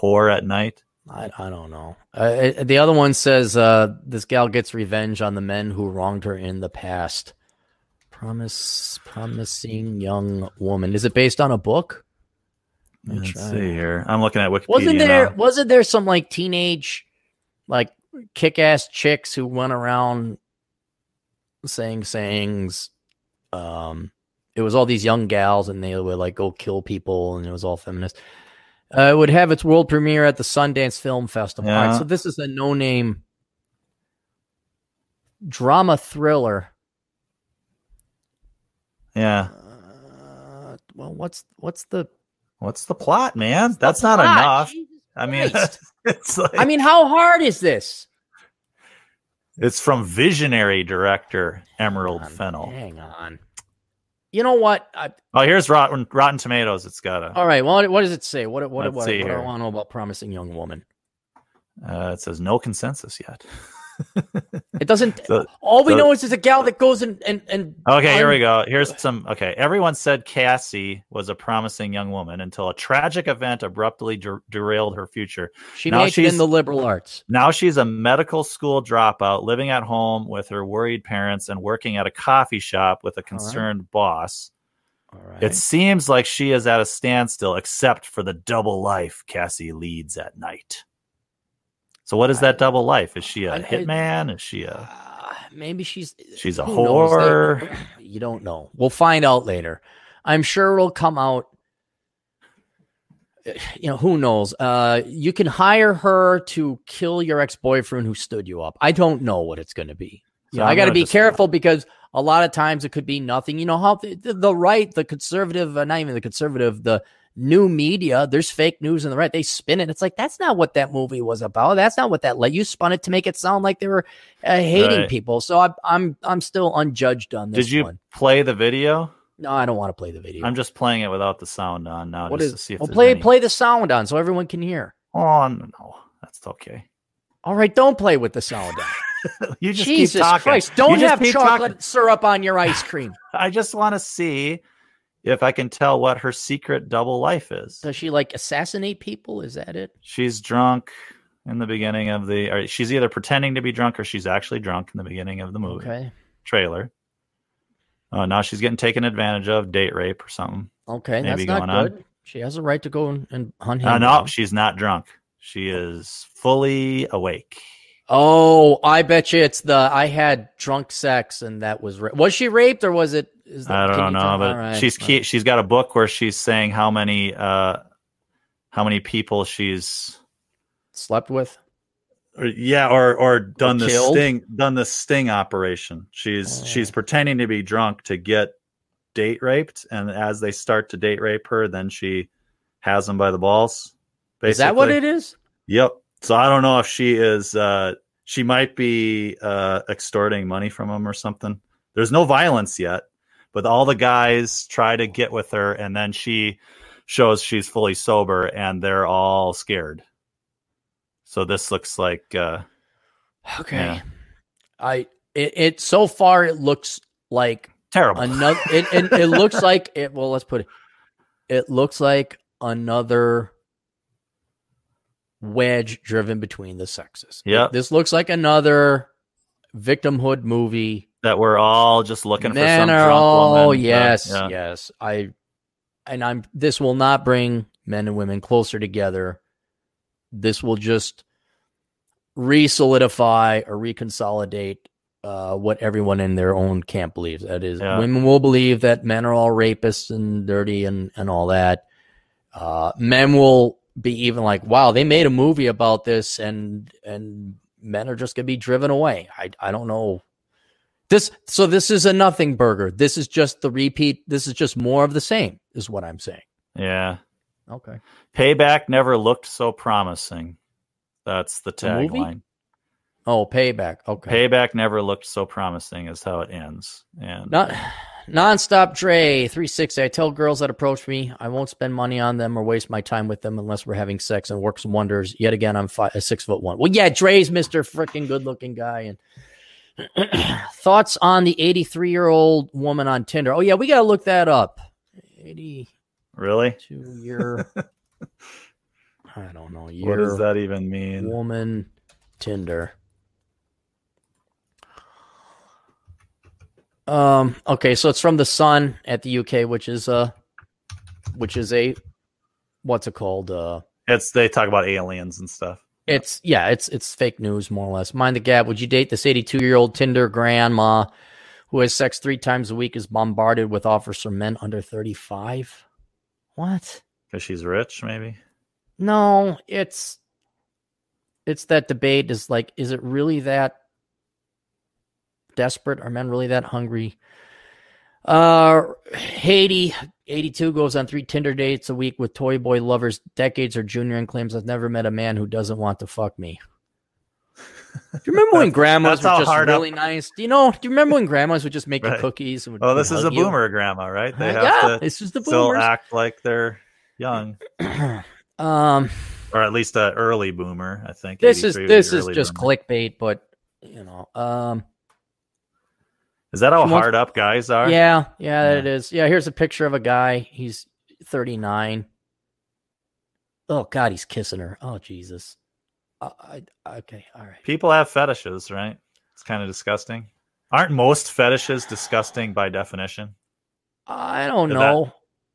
whore at night? I, I don't know. Uh, the other one says uh, this gal gets revenge on the men who wronged her in the past. Promise, promising young woman. Is it based on a book? Let's see here. I'm looking at Wikipedia. Wasn't there? Now. Wasn't there some like teenage, like kick-ass chicks who went around saying sayings? Um, it was all these young gals, and they would like go kill people, and it was all feminist. Uh, it would have its world premiere at the Sundance Film Festival. Yeah. All right, so this is a no-name drama thriller. Yeah. Uh, well, what's what's the what's the plot, man? What's That's not plot? enough. Jesus I mean, it's like, I mean, how hard is this? It's from visionary director Emerald hang on, Fennell. Hang on. You know what? I, oh, here's Rotten Rotten Tomatoes. It's got a. All right. Well, what does it say? What what what, what do I want to know about Promising Young Woman? Uh, it says no consensus yet. It doesn't. So, all we so, know is there's a gal that goes and and and. Okay, I'm, here we go. Here's some. Okay, everyone said Cassie was a promising young woman until a tragic event abruptly der- derailed her future. She now majored in the liberal arts. Now she's a medical school dropout, living at home with her worried parents and working at a coffee shop with a concerned all right. boss. All right. It seems like she is at a standstill, except for the double life Cassie leads at night. So what is that double life? Is she a I, hitman? Is she a uh, maybe she's she's a whore? You don't know. We'll find out later. I'm sure it'll come out. You know, who knows? Uh, you can hire her to kill your ex-boyfriend who stood you up. I don't know what it's going to be. So yeah, I got to be just, careful because a lot of times it could be nothing. You know how the, the right, the conservative, uh, not even the conservative, the new media, there's fake news on the right. They spin it. It's like, that's not what that movie was about. That's not what that let you spun it to make it sound like they were uh, hating right. people. So I, I'm I'm still unjudged on this. Did you one. play the video? No, I don't want to play the video. I'm just playing it without the sound on now. What just is, to see if well, play any... play the sound on so everyone can hear. Oh no, that's okay. All right, don't play with the sound on. You just Jesus keep talking. Christ, don't you have chocolate talking. syrup on your ice cream. I just want to see if I can tell what her secret double life is. Does she like assassinate people? Is that it? She's drunk in the beginning of the, or she's either pretending to be drunk or she's actually drunk in the beginning of the movie. Okay. Trailer. Uh, now she's getting taken advantage of, date rape or something. Okay, maybe that's not good. On. She has a right to go and, and hunt him. Uh, no, she's not drunk. She is fully awake. Oh, I bet you it's the I had drunk sex and that was ra- was she raped or was it? Is that, I don't know, but right, she's well. she's got a book where she's saying how many uh, how many people she's slept with. Or, yeah, or or done the sting, done the sting operation. She's oh. she's pretending to be drunk to get date raped, and as they start to date rape her, then she has them by the balls. Basically. Is that what it is? Yep. So I don't know if she is. Uh, she might be uh, extorting money from them or something. There's no violence yet, but all the guys try to get with her, and then she shows she's fully sober, and they're all scared. So this looks like uh, okay. Yeah. I it, it so far it looks like terrible. Another it, it it looks like it. Well, let's put it. It looks like another wedge driven between the sexes. Yeah, this looks like another victimhood movie that we're all just looking Men for some drunk all, woman. Oh yes, but, yeah. yes. I and I'm. This will not bring men and women closer together. This will just re-solidify or reconsolidate uh, what everyone in their own camp believes. That is, yeah. women will believe that men are all rapists and dirty and, and all that. Uh, men will be even like, wow, they made a movie about this, and and men are just going to be driven away. I I don't know. This So this is a nothing burger. This is just the repeat. This is just more of the same is what I'm saying. Yeah. Okay. Payback never looked so promising. That's the tagline. Oh, Payback. Okay. Payback never looked so promising is how it ends. And not nonstop Dre three sixty. I tell girls that approach me, I won't spend money on them or waste my time with them unless we're having sex, and works wonders. Yet again, I'm five, six foot one. Well, yeah, Dre's Mister Frickin' good looking guy. And thoughts on the eighty-three year old woman on Tinder? Oh yeah, we gotta look that up. eighty. Really? To your, I don't know. What does that even mean? Woman Tinder. Um. Okay, so it's from the Sun at the U K, which is a, which is a, what's it called? Uh, it's they talk about aliens and stuff. It's yeah, it's it's fake news more or less. Mind the gap. Would you date this eighty-two-year-old Tinder grandma who has sex three times a week is bombarded with offers from men under thirty-five? What? Because she's rich, maybe? No, it's it's that debate is like, is it really that desperate? Are men really that hungry? Uh, Haiti, eighty-two, goes on three Tinder dates a week with toy boy lovers decades or junior and claims, I've never met a man who doesn't want to fuck me. Do you remember when grandmas were just really up. nice? Do you know? Do you remember when grandmas would just make right. you cookies? And would, oh, this is a you? boomer grandma, right? They uh, have yeah, to this is the still boomers. act like they're young, um, or at least an early boomer. I think this is this is just boomer. clickbait, but you know, um, is that how hard wants, up guys are? Yeah, yeah, yeah, it is. Yeah, here's a picture of a guy. He's thirty-nine. Oh God, he's kissing her. Oh Jesus. I, okay, all right. People have fetishes, right? It's kind of disgusting. Aren't most fetishes disgusting by definition? I don't if know.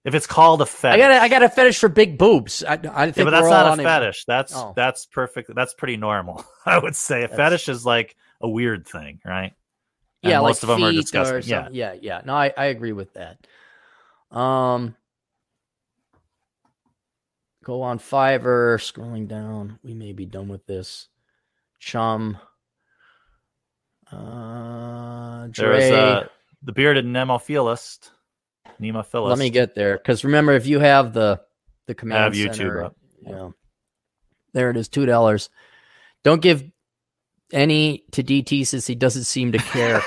That, if it's called a fetish, I got a, I got a fetish for big boobs. I, I think yeah, but that's we're not a fetish. A... That's oh. that's perfect. That's pretty normal, I would say. A that's... fetish is like a weird thing, right? And yeah, most like of them are disgusting. Yeah, yeah, yeah. No, I, I agree with that. Um. Go on Fiverr, scrolling down. We may be done with this. Chum. Uh, Dre. There is uh, the bearded nemophilist. Nemophilist. Let me get there. Because remember, if you have the, the command I have center, YouTube up. You know, there it is, two dollars. Don't give any to D T since he doesn't seem to care.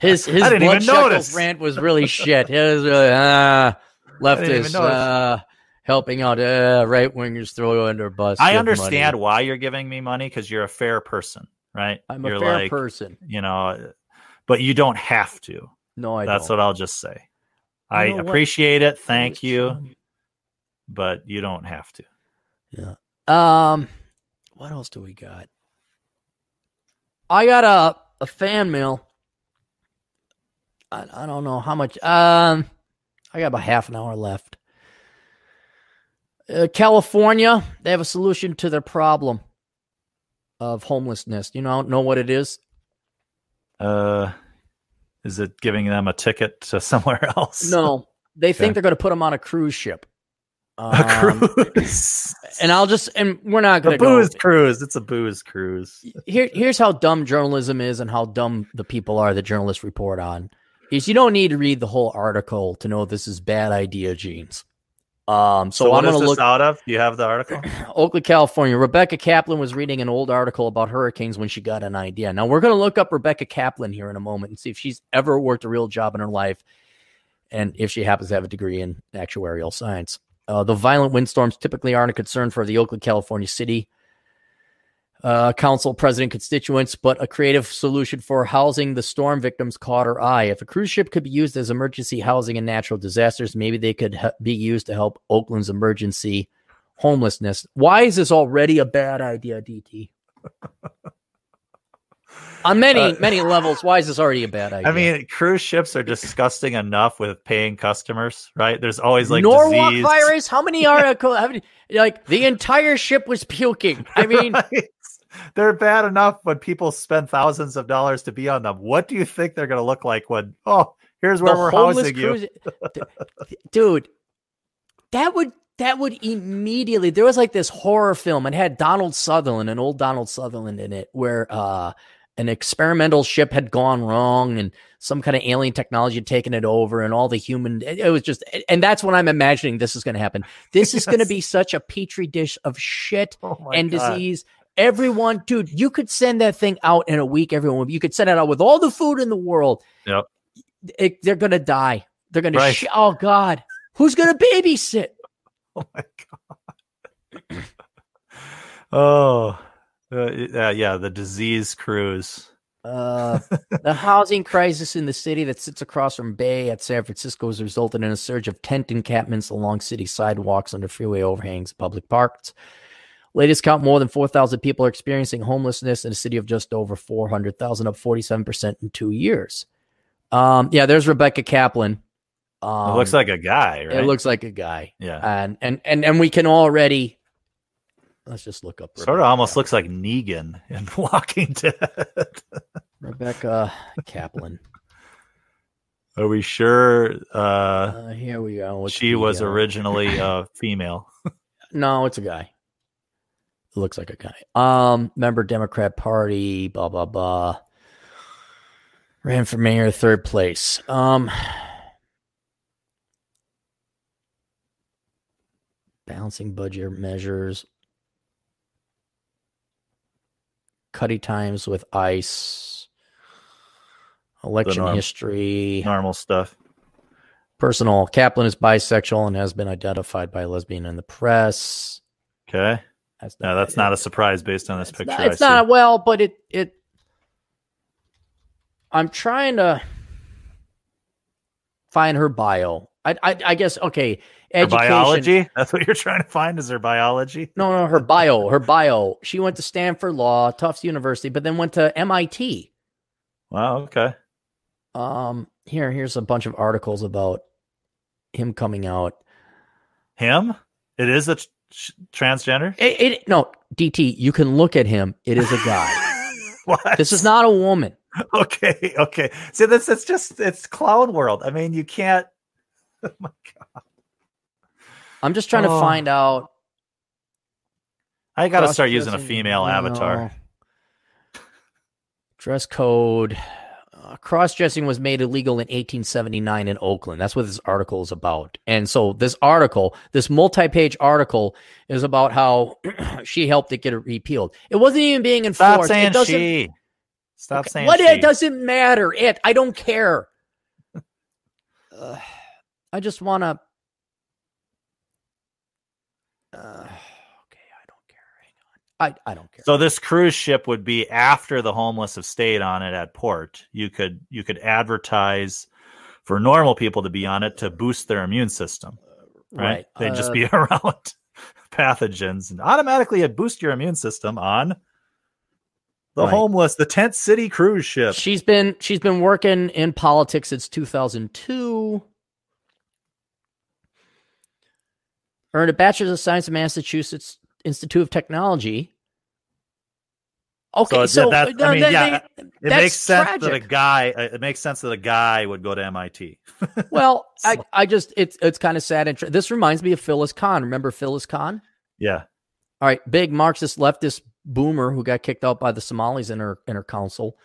his his blood shekels rant was really shit. It was really, uh, leftist, uh, helping out uh, right wingers throw you under a bus. I understand money. Why you're giving me money because you're a fair person, right? I'm you're a fair like, person, you know, but you don't have to. No, I. That's don't. What I'll just say. I you know appreciate what? it. Thank it's you. Fun. But you don't have to. Yeah. Um, what else do we got? I got a, a fan mail. I, I don't know how much. Um, I got about half an hour left. Uh, California, they have a solution to their problem of homelessness. You know, know what it is? Uh, is it giving them a ticket to somewhere else? No, they okay. think they're going to put them on a cruise ship. Um, a cruise, and I'll just and we're not going to go. Booze cruise. It's a booze cruise. Here, here's how dumb journalism is, and how dumb the people are that journalists report on. Is you don't need to read the whole article to know this is bad idea, Genes. Um, so, so what I'm going to look out of. Do you have the article? Oakland, California. Rebecca Kaplan was reading an old article about hurricanes when she got an idea. Now we're going to look up Rebecca Kaplan here in a moment and see if she's ever worked a real job in her life, and if she happens to have a degree in actuarial science. Uh, the violent windstorms typically aren't a concern for the Oakland, California City uh, Council president constituents, but a creative solution for housing the storm victims caught her eye. If a cruise ship could be used as emergency housing in natural disasters, maybe they could ha- be used to help Oakland's emergency homelessness. Why is this already a bad idea, D T? On many, uh, many levels, why is this already a bad idea? I mean, cruise ships are disgusting enough with paying customers, right? There's always like Norwalk disease. virus. How many are how many, like the entire ship was puking? I mean, right. They're bad enough when people spend thousands of dollars to be on them. What do you think they're going to look like when? Oh, here's where we're housing cruise, you, dude. That would that would immediately. There was like this horror film and had Donald Sutherland, an old Donald Sutherland in it, where. uh An experimental ship had gone wrong and some kind of alien technology had taken it over and all the human, it was just, and that's what I'm imagining this is going to happen. This yes. is going to be such a petri dish of shit oh and God. disease. Everyone, dude, you could send that thing out in a week. Everyone, you could send it out with all the food in the world. Yep. It, they're going to die. They're going right. to, sh- oh God, who's going to babysit? Oh my God. oh, Uh, yeah, the disease cruise. Uh, the housing crisis in the city that sits across from Bay at San Francisco has resulted in a surge of tent encampments along city sidewalks, under freeway overhangs, public parks. Latest count, more than four thousand people are experiencing homelessness in a city of just over four hundred thousand, up forty-seven percent in two years. Um, yeah, there's Rebecca Kaplan. Um, it looks like a guy, right? It looks like a guy. Yeah. And, and, and, and we can already... Let's just look up. Rebecca sort of almost Kaplan. Looks like Negan in Walking Dead. Rebecca Kaplan. Are we sure? Uh, uh, here we go. She was guy. originally a female. No, it's a guy. It looks like a guy. Um, member Democrat Party, blah, blah, blah. Ran for mayor, third place. Um, balancing budget measures. Cuddy times with ICE, election norm, history, normal stuff. Personal. Kaplan is bisexual and has been identified by a lesbian in the press. Okay, that's not, no, that's it, not a surprise based on this it's picture. Not, it's I not see. well, but it it. I'm trying to find her bio. I I, I guess okay. Her biology? That's what you're trying to find is her biology? No, no, her bio. Her bio. She went to Stanford Law, Tufts University, but then went to M I T. Wow, okay. Um, here, here's a bunch of articles about him coming out. Him? It is a tr- transgender? It, it no, D T, you can look at him. It is a guy. What? This is not a woman. Okay, okay. See, this it's just it's cloud world. I mean, you can't oh my God. I'm just trying oh. to find out. I got to start using a female no. avatar. Dress code. Uh, cross-dressing was made illegal in eighteen seventy-nine in Oakland. That's what this article is about. And so this article, this multi-page article is about how she helped it get it repealed. It wasn't even being enforced. Stop saying it she. Stop okay, saying what, she. It doesn't matter. It. I don't care. uh, I just want to. Uh, okay, I don't care. Hang on. I, I don't care. So this cruise ship would be after the homeless have stayed on it at port. You could you could advertise for normal people to be on it to boost their immune system. Right. right. They'd uh, just be around pathogens, and automatically it boosts your immune system on the right. homeless, the tent city cruise ship. She's been, she's been working in politics since two thousand two. Earned a Bachelor's of Science at Massachusetts Institute of Technology. Okay, so, so that, no, I mean, that, yeah, they, it makes sense tragic. that a guy. It makes sense that a guy would go to M I T. Well, so. I, I just it's it's kind of sad. And tra- this reminds me of Phyllis Kahn. Remember Phyllis Kahn? Yeah. All right, big Marxist leftist boomer who got kicked out by the Somalis in her in her council.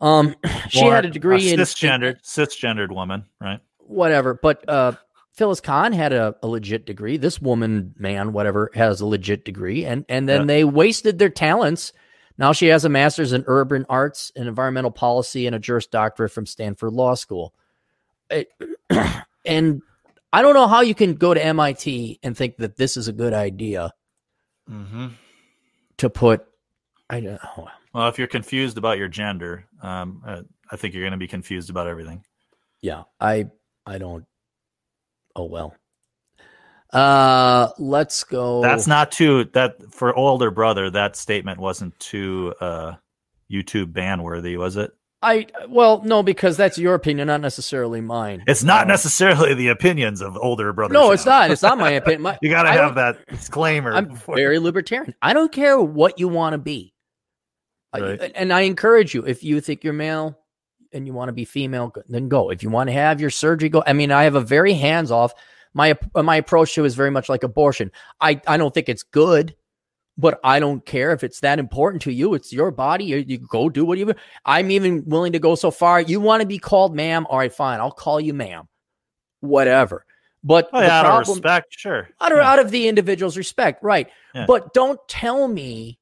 Um, she More, had a degree a cisgendered, in cisgendered cisgendered woman, right? Whatever, but uh, Phyllis Kahn had a, a legit degree. This woman, man, whatever, has a legit degree, and and then yeah. they wasted their talents. Now she has a master's in urban arts and environmental policy and a Juris Doctorate from Stanford Law School. It, and I don't know how you can go to M I T and think that this is a good idea mm-hmm. to put. I don't know. Well, if you're confused about your gender, um, I, I think you're going to be confused about everything. Yeah, I I don't. Oh, well. Uh, let's go. That's not too that for Older Brother. That statement wasn't too uh, YouTube ban worthy, was it? I well, no, because that's your opinion, not necessarily mine. It's not uh, necessarily the opinions of Older Brother. No, channel. It's not. It's not my opinion. My, you got to have that disclaimer. I'm before. very libertarian. I don't care what you want to be, right. I, and I encourage you. If you think you're male and you want to be female, then go. If you want to have your surgery, go. I mean, I have a very hands off. My my approach to it is very much like abortion. I, I don't think it's good, but I don't care if it's that important to you. It's your body. You, you go do what you want. I'm even willing to go so far. You want to be called ma'am? All right, fine. I'll call you ma'am. Whatever. But oh, yeah, the problem, out of respect, sure. Out of, yeah. out of the individual's respect, right. Yeah. But don't tell me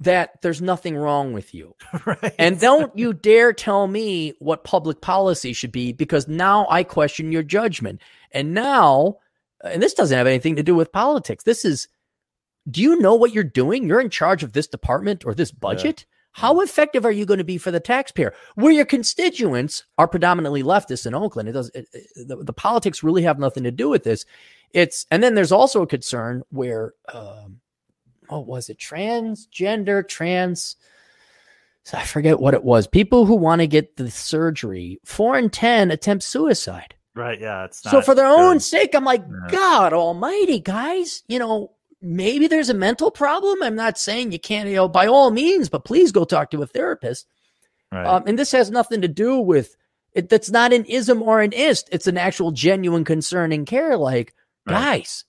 that there's nothing wrong with you. Right. And don't you dare tell me what public policy should be, because now I question your judgment. And now, and this doesn't have anything to do with politics. This is, do you know what you're doing? You're in charge of this department or this budget. Yeah. How effective are you going to be for the taxpayer? Where your constituents are predominantly leftists in Oakland. It does, it, it, the, the politics really have nothing to do with this. It's, and then there's also a concern where, um, oh, was it transgender, trans? I forget what it was. People who want to get the surgery, four in ten attempt suicide. Right. Yeah. It's not so for their good. own sake. I'm like, yeah. God almighty, guys, you know, maybe there's a mental problem. I'm not saying you can't, you know, by all means, but please go talk to a therapist. Right. Um, and this has nothing to do with it. That's not an ism or an ist. It's an actual genuine concern and care. Like, right. guys,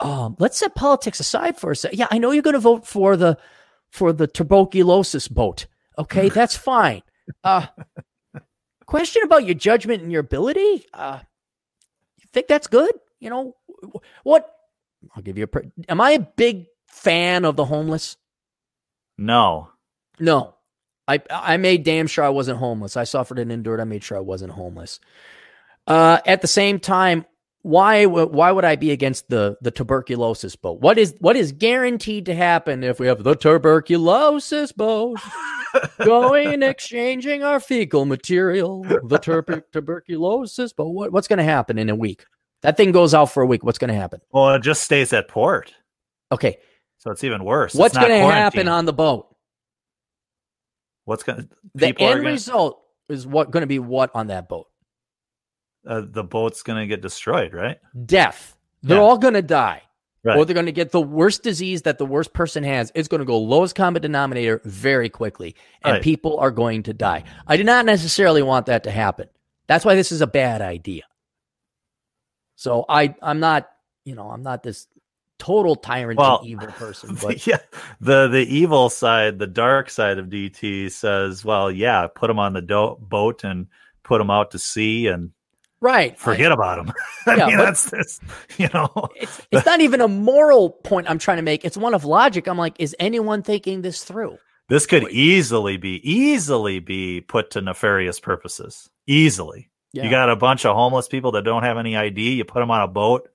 um, let's set politics aside for a second. Yeah. I know you're going to vote for the, for the tuberculosis boat. Okay. That's fine. Uh, Question about your judgment and your ability? Uh, you think that's good? You know, what? I'll give you a... Pre- Am I a big fan of the homeless? No. No. I I made damn sure I wasn't homeless. I suffered and endured. I made sure I wasn't homeless. Uh, at the same time, why why would I be against the, the tuberculosis boat? What is what is guaranteed to happen if we have the tuberculosis boat going exchanging our fecal material? The tur- tuberculosis boat. What, what's going to happen in a week? That thing goes out for a week. What's going to happen? Well, it just stays at port. Okay, so it's even worse. What's going to happen on the boat? What's going the end gonna... result is what going to be what on that boat? Uh, the boat's going to get destroyed, right? Death. They're yeah. all going to die. Right. Or they're going to get the worst disease that the worst person has. It's going to go lowest common denominator very quickly, and right. people are going to die. I do not necessarily want that to happen. That's why this is a bad idea. So I, I'm not, you know, I'm not this total tyrant well, and evil person. But yeah, the, the evil side, the dark side of D T says, well, yeah, put them on the do- boat and put them out to sea and Right. Forget I, about them. I yeah, mean, that's this, you know. It's, it's not even a moral point I'm trying to make. It's one of logic. I'm like, is anyone thinking this through? This could Wait. easily be, easily be put to nefarious purposes. Easily. Yeah. You got a bunch of homeless people that don't have any I D. You put them on a boat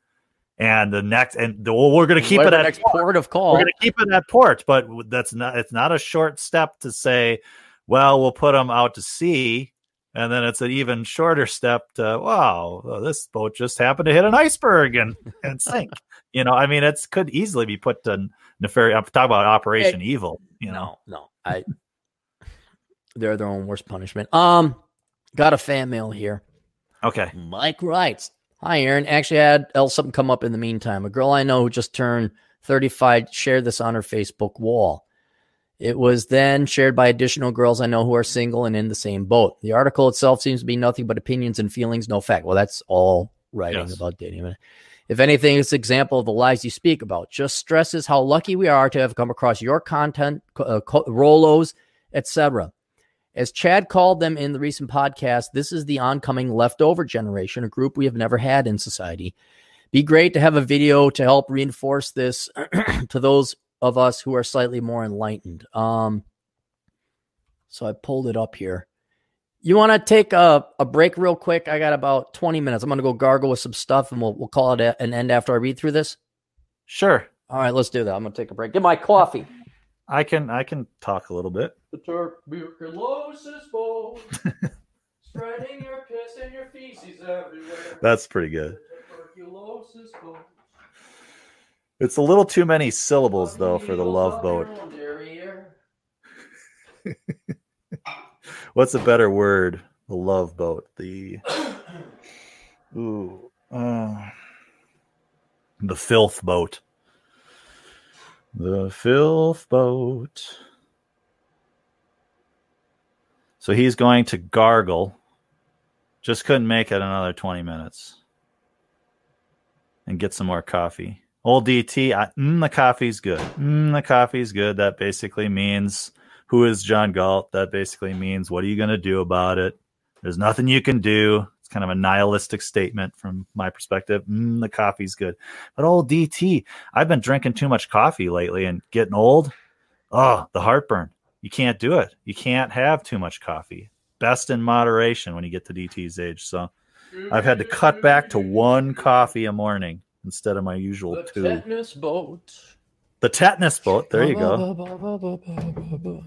and the next, and the, well, we're going to keep it at next port. port of call. We're going to keep it at port, but that's not, it's not a short step to say, well, we'll put them out to sea And then it's an even shorter step to, wow, this boat just happened to hit an iceberg and, and sink. You know, I mean, it could easily be put to nefarious. I'm talking about Operation it, Evil. You know, no, no, I. They're their own worst punishment. Um, got a fan mail here. Okay, Mike writes, "Hi, Aaron. Actually, I had else something come up in the meantime. A girl I know who just turned thirty-five shared this on her Facebook wall. It was then shared by additional girls I know who are single and in the same boat. The article itself seems to be nothing but opinions and feelings, no fact." Well, that's all writing yes. about dating. "If anything, it's an example of the lies you speak about. Just stresses how lucky we are to have come across your content, uh, Rolos, et cetera. As Chad called them in the recent podcast, this is the oncoming leftover generation, a group we have never had in society. Be great to have a video to help reinforce this to those of us who are slightly more enlightened." Um, so I pulled it up here. You want to take a, a break real quick? I got about twenty minutes. I'm going to go gargle with some stuff, and we'll we'll call it a, an end after I read through this. Sure. All right, let's do that. I'm going to take a break. Get my coffee. I can I can talk a little bit. The tuberculosis bowl, spreading your piss and your feces everywhere. That's pretty good. The tuberculosis bowl. It's a little too many syllables, though, for the love boat. What's a better word? The love boat. The ooh, uh, the filth boat. The filth boat. So he's going to gargle. Just couldn't make it another twenty minutes. And get some more coffee. Old D T, I, mm, the coffee's good. Mm, the coffee's good. That basically means, who is John Galt? That basically means, what are you going to do about it? There's nothing you can do. It's kind of a nihilistic statement from my perspective. Mm, the coffee's good. But old D T, I've been drinking too much coffee lately and getting old. Oh, the heartburn. You can't do it. You can't have too much coffee. Best in moderation when you get to D T's age. So I've had to cut back to one coffee a morning. Instead of my usual the two. The tetanus boat. The tetanus boat. There you go.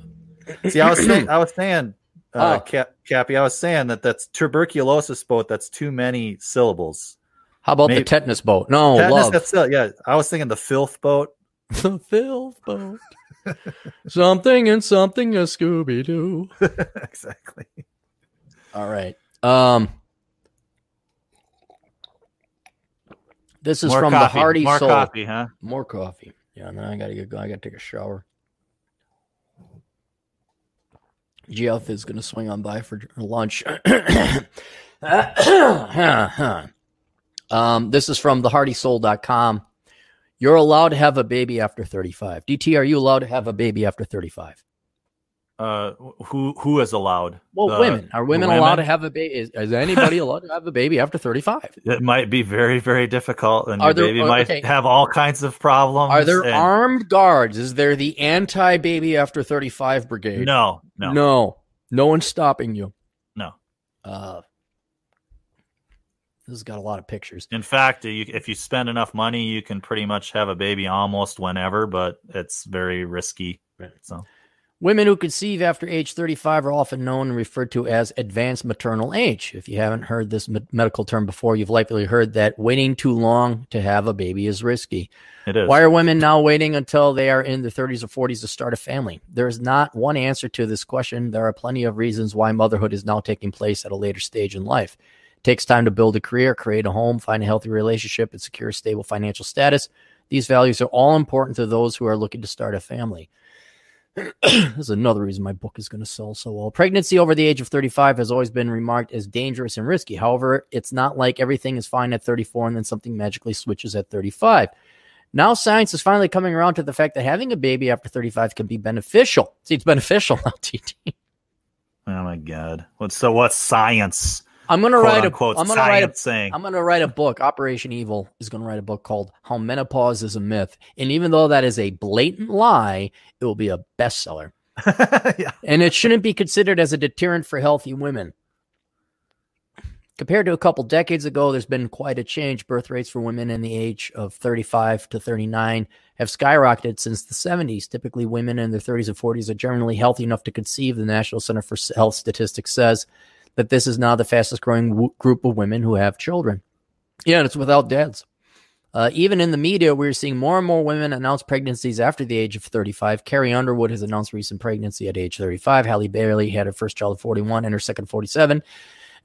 See, I was saying, I was saying, uh, oh. Cap, Cappy, I was saying that that's tuberculosis boat. That's too many syllables. How about Maybe. the tetanus boat? No, tetanus, love. That's, uh, yeah, I was thinking the filth boat. The filth boat. Something and something a Scooby-Doo. Exactly. All right. Um. This is More from coffee. the Hardy More Soul. More coffee, huh? More coffee. Yeah, now I gotta get going. I gotta take a shower. G F is gonna swing on by for lunch. um, this is from the hardy soul dot com. You're allowed to have a baby after thirty-five. D T, are you allowed to have a baby after thirty-five? Uh, who who is allowed? Well, the, women are women, women allowed to have a baby? Is, is anybody allowed to have a baby after thirty-five? It might be very, very difficult, and are your there, baby okay. might have all kinds of problems. Are there and... armed guards? Is there the anti-baby after thirty-five brigade? No, no, no, no one's stopping you. No. Uh, this has got a lot of pictures. In fact, you, if you spend enough money, you can pretty much have a baby almost whenever, but it's very risky. Right. So. Women who conceive after age thirty-five are often known and referred to as advanced maternal age. If you haven't heard this me- medical term before, you've likely heard that waiting too long to have a baby is risky. It is. Why are women now waiting until they are in their thirties or forties to start a family? There is not one answer to this question. There are plenty of reasons why motherhood is now taking place at a later stage in life. It takes time to build a career, create a home, find a healthy relationship, and secure a stable financial status. These values are all important to those who are looking to start a family. This is another reason my book is going to sell so well. Pregnancy over the age of thirty-five has always been remarked as dangerous and risky. However, it's not like everything is fine at thirty-four and then something magically switches at thirty-five. Now science is finally coming around to the fact that having a baby after thirty-five can be beneficial. See, it's beneficial now, T T. Oh, my God. What's so what's science? I'm going to write a quote. I'm going to write a book. Operation Evil is going to write a book called How Menopause is a Myth. And even though that is a blatant lie, it will be a bestseller. Yeah. And it shouldn't be considered as a deterrent for healthy women. Compared to a couple decades ago, there's been quite a change. Birth rates for women in the age of thirty-five to thirty-nine have skyrocketed since the seventies. Typically, women in their thirties and forties are generally healthy enough to conceive, the National Center for Health Statistics says. that this is now the fastest growing w- group of women who have children. Yeah, and it's without dads. Uh, even in the media, we're seeing more and more women announce pregnancies after the age of thirty-five. Carrie Underwood has announced recent pregnancy at age thirty-five. Halle Bailey had her first child at forty-one and her second forty-seven.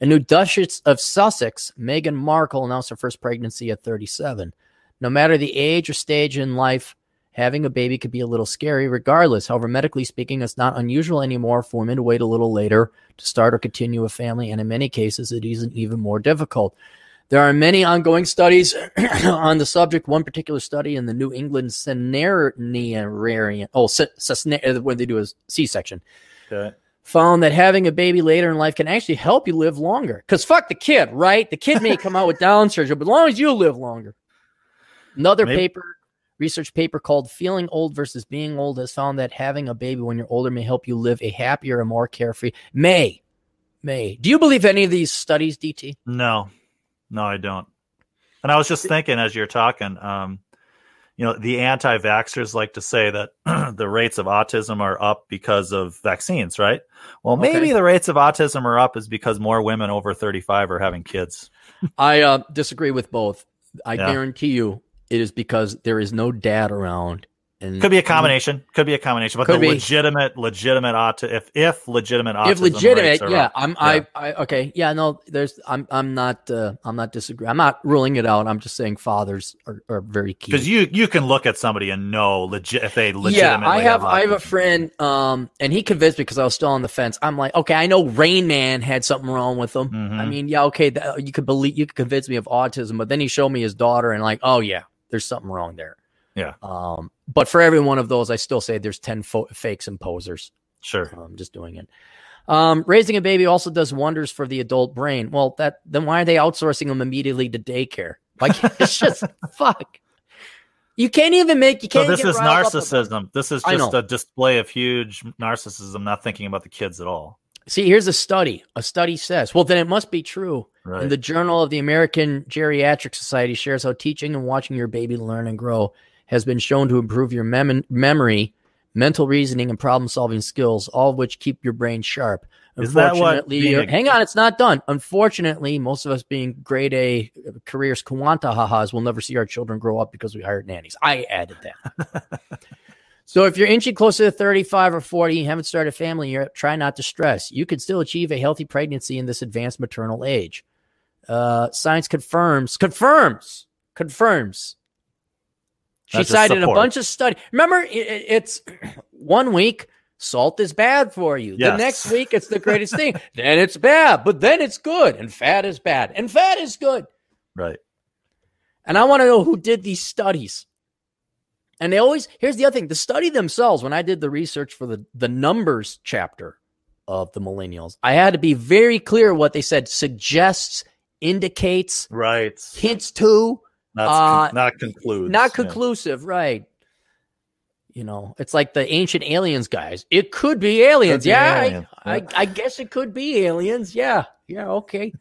A new Duchess of Sussex, Meghan Markle, announced her first pregnancy at thirty-seven. No matter the age or stage in life, having a baby could be a little scary regardless. However, medically speaking, it's not unusual anymore for women to wait a little later to start or continue a family, and in many cases, it isn't even more difficult. There are many ongoing studies on the subject. One particular study in the New England Cenarian, oh, Cesnarian, what they do is C-section, okay, found that having a baby later in life can actually help you live longer. Because fuck the kid, right? The kid may come out with Down syndrome, but as long as you live longer. Another Maybe. paper, research paper called Feeling Old Versus Being Old has found that having a baby when you're older may help you live a happier and more carefree. May. May. Do you believe any of these studies, D T? No. No, I don't. And I was just thinking as you're talking, um, you know, the anti-vaxxers like to say that the rates of autism are up because of vaccines, right? Well, maybe okay. the rates of autism are up is because more women over thirty-five are having kids. I uh, disagree with both. I yeah. guarantee you it is because there is no dad around. And could be a combination. Could be a combination. But the be. legitimate, legitimate autism. If if legitimate autism. If legitimate, yeah. Up. I'm. Yeah. I, I. Okay. Yeah. No. There's. I'm. I'm not. Uh, I'm not disagreeing. I'm not ruling it out. I'm just saying fathers are, are very key. Because you you can look at somebody and know legit if they legitimately. Yeah. I have. have I have a friend. Um. And he convinced me because I was still on the fence. I'm like, okay, I know Rain Man had something wrong with him. Mm-hmm. I mean, yeah. Okay. That, you could believe. You could convince me of autism, but then he showed me his daughter, and like, oh yeah, there's something wrong there. Yeah. Um. But for every one of those, I still say there's ten fo- fakes and posers. Sure. I'm um, just doing it. Um, raising a baby also does wonders for the adult brain. Well, that then why are they outsourcing them immediately to daycare? Like it's just fuck. You can't even make. You can't. So this get is narcissism. This is just a display of huge narcissism, not thinking about the kids at all. See, here's a study. A study says, well, then it must be true. Right. And the Journal of the American Geriatric Society shares how teaching and watching your baby learn and grow has been shown to improve your mem- memory, mental reasoning, and problem-solving skills, all of which keep your brain sharp. Is that what being- hang on, it's not done. Unfortunately, most of us being grade A careers, Kawanta ha-has, will never see our children grow up because we hired nannies. I added that. So if you're inching closer to thirty-five or forty, you haven't started a family yet, try not to stress. You can still achieve a healthy pregnancy in this advanced maternal age. Uh, science confirms, confirms, confirms, She cited a bunch of studies. Remember, it, it's one week, salt is bad for you. Yes. The next week, it's the greatest thing. Then it's bad, but then it's good. And fat is bad. And fat is good. Right. And I want to know who did these studies. And they always, here's the other thing. The study themselves, when I did the research for the, the numbers chapter of the millennials, I had to be very clear what they said. Suggests, indicates, right, hints to. That's con- uh, not concludes. Not conclusive, yeah. Right. You know, it's like the ancient aliens guys. It could be aliens. Could be yeah, alien. I, yeah. I, I guess it could be aliens. Yeah. Yeah, okay.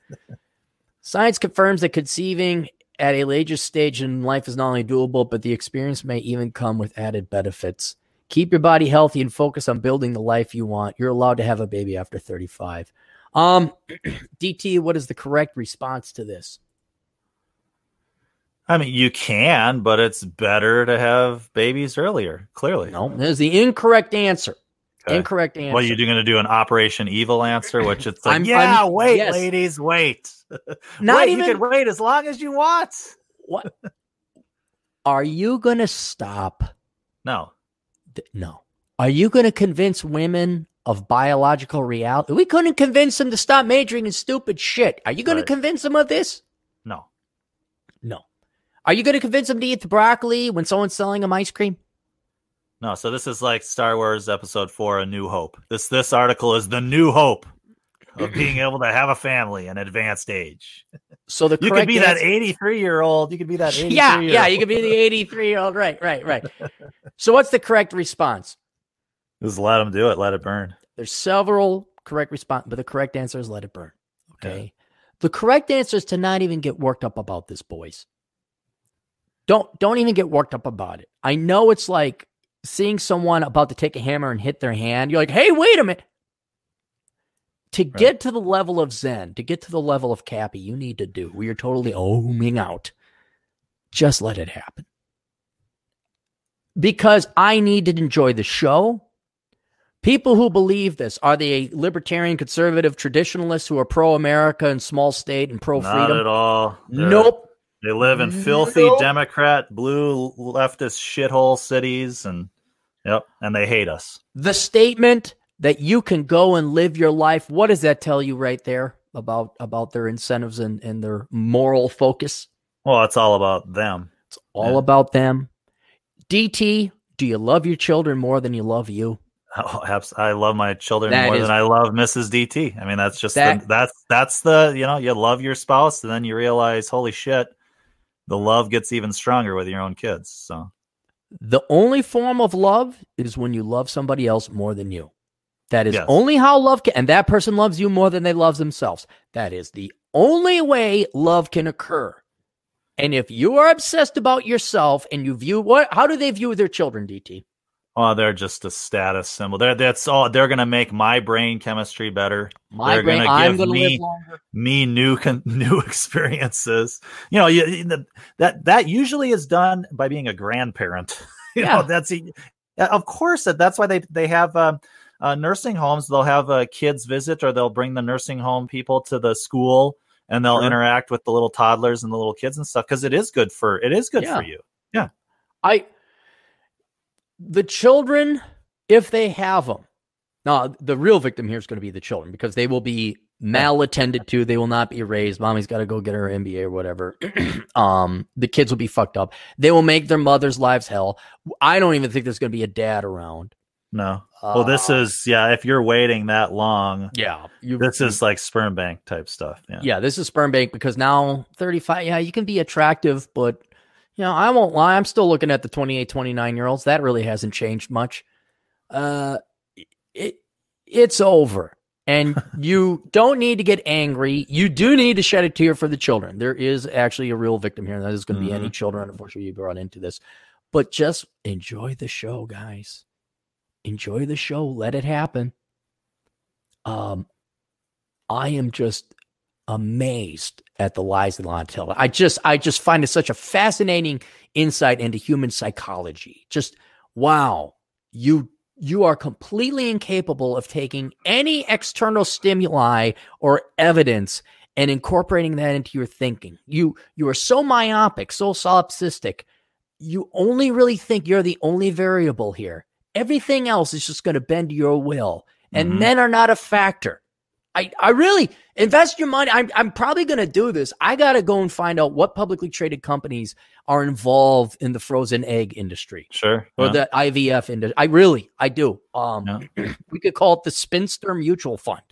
Science confirms that conceiving at a later stage in life is not only doable, but the experience may even come with added benefits. Keep your body healthy and focus on building the life you want. You're allowed to have a baby after thirty-five. Um, D T, what is the correct response to this? I mean, you can, but it's better to have babies earlier, clearly. No, there's the incorrect answer. Okay. Incorrect answer. Well, you're going to do an Operation Evil answer, which it's like, I'm, yeah, I'm, wait, yes. ladies, wait. Not wait, even, you can wait as long as you want. What? Are you going to stop? No. No. Are you going to convince women of biological reality? We couldn't convince them to stop majoring in stupid shit. Are you going right. to convince them of this? No. No. Are you going to convince them to eat the broccoli when someone's selling them ice cream? No. So this is like Star Wars Episode Four: A New Hope. This this article is the new hope of being able to have a family in advanced age. So the you could be answer, that eighty-three year old. You could be that eighty-three yeah year yeah. Old. You could be the eighty-three year old. Right right right. So what's the correct response? Just let them do it. Let it burn. There's several correct response, but the correct answer is let it burn. Okay. Yeah. The correct answer is to not even get worked up about this, boys. Don't don't even get worked up about it. I know it's like seeing someone about to take a hammer and hit their hand. You're like, hey, wait a minute. to right. get to the level of Zen, to get to the level of Cappy, you need to do. We are totally ohming out. Just let it happen. Because I need to enjoy the show. People who believe this, are they libertarian, conservative, traditionalists who are pro-America and small state and pro-freedom? Not at all. They're, nope. They live in filthy nope. Democrat, blue, leftist shithole cities, and yep, and they hate us. The statement that you can go and live your life, what does that tell you right there about, about their incentives and, and their moral focus? Well, it's all about them. It's all yeah. about them. D T, do you love your children more than you love you? Oh, I love my children that more is, than I love Missus D T. I mean, that's just that, the, that's that's the, you know, you love your spouse and then you realize, holy shit, the love gets even stronger with your own kids. So the only form of love is when you love somebody else more than you. That is yes. only how love can, and that person loves you more than they love themselves. That is the only way love can occur. And if you are obsessed about yourself and you view what, how do they view their children, D T? Oh, they're just a status symbol. They're, that's all. They're going to make my brain chemistry better. My they're brain, gonna I'm going to live longer. Me new con, new experiences. You know, you, the, that that usually is done by being a grandparent. you yeah. know, that's a, of course that, that's why they they have uh, uh, nursing homes. They'll have uh, kids visit, or they'll bring the nursing home people to the school, and they'll sure. interact with the little toddlers and the little kids and stuff because it is good for it is good yeah. for you. Yeah, I. The children, if they have them. Now, the real victim here is going to be the children because they will be malattended to. They will not be raised. Mommy's got to go get her M B A or whatever. um, the kids will be fucked up. They will make their mother's lives hell. I don't even think there's going to be a dad around. No. Uh, well, this is, yeah, if you're waiting that long. Yeah. You, this you, is like sperm bank type stuff. Yeah. yeah, this is sperm bank because now thirty-five, yeah, you can be attractive, but. You know, I won't lie. I'm still looking at the twenty-eight, twenty-nine-year-olds. That really hasn't changed much. Uh, it It's over. And you don't need to get angry. You do need to shed a tear for the children. There is actually a real victim here. And that is going to mm-hmm. be any children, unfortunately, you brought into this. But just enjoy the show, guys. Enjoy the show. Let it happen. Um, I am just... amazed at the lies that Lon told. I just, I just find it such a fascinating insight into human psychology. Just, wow, you, you are completely incapable of taking any external stimuli or evidence and incorporating that into your thinking. You, you are so myopic, so solipsistic. You only really think you're the only variable here. Everything else is just going to bend to your will. And mm-hmm. men are not a factor. I, I really invest your money. I'm, I'm probably going to do this. I got to go and find out what publicly traded companies are involved in the frozen egg industry. Sure. Or yeah. the I V F industry. I really, I do. Um, yeah. We could call it the Spinster Mutual Fund.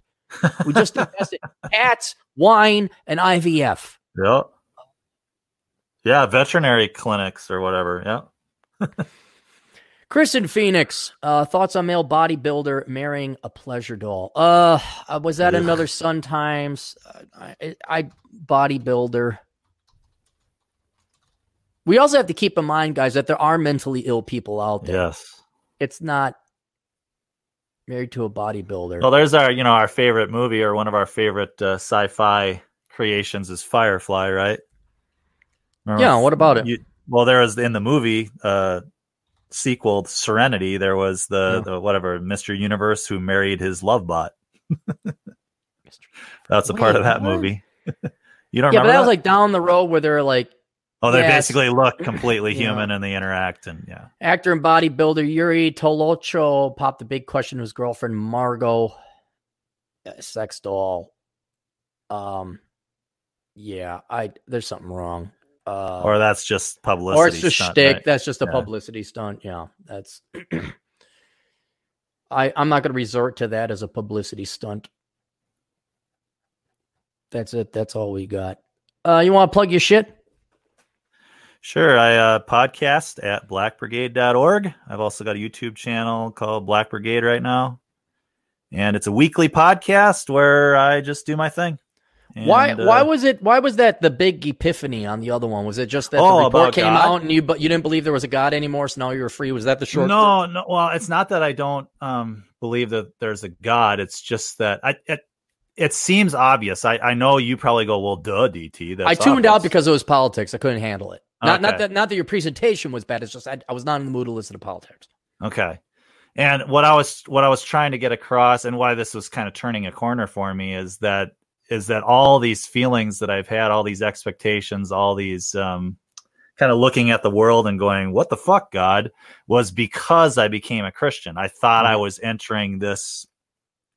We just invested cats, wine, and I V F. Yeah. Yeah. Veterinary clinics or whatever. Yeah. Chris in Phoenix, uh, thoughts on male bodybuilder marrying a pleasure doll. Uh, was that Ugh. another Sun Times? I, I, I bodybuilder. We also have to keep in mind, guys, that there are mentally ill people out there. Yes. It's not married to a bodybuilder. Well, there's our, you know, our favorite movie or one of our favorite uh, sci-fi creations is Firefly, right? Remember yeah. What about it? You, well, there was in the movie, uh, sequel Serenity, there was the, yeah. the whatever Mister Universe who married his love bot. That's a Wait, part of that what? movie. You don't yeah, remember? Yeah, but that, that was like down the road where they're like, oh, they yes. basically look completely human yeah. and they interact and yeah. Actor and bodybuilder Yuri Tolocho popped a big question to his girlfriend Margot, sex doll. Um, yeah, I there's something wrong. Uh, or that's just publicity. Or it's a shtick. Right? That's just a yeah. publicity stunt. Yeah, that's. I I'm not going to resort to that as a publicity stunt. That's it. That's all we got. Uh, you want to plug your shit? Sure. I uh, podcast at black brigade dot org. I've also got a YouTube channel called Black Brigade right now, and it's a weekly podcast where I just do my thing. And, why? Uh, why was it? Why was that the big epiphany on the other one? Was it just that oh, the report came God? out and you but you didn't believe there was a God anymore, so now you were free? Was that the short? No, no. Well, it's not that I don't um, believe that there's a God. It's just that I, I It seems obvious. I, I know you probably go, well, duh, D T. That's I tuned obvious. out because it was politics. I couldn't handle it. Not, okay. not that not that your presentation was bad. It's just I, I was not in the mood to listen to politics. Okay. And what I was what I was trying to get across, and why this was kind of turning a corner for me, is that is that all these feelings that I've had, all these expectations, all these um, kind of looking at the world and going, what the fuck, God, was because I became a Christian. I thought mm-hmm. I was entering this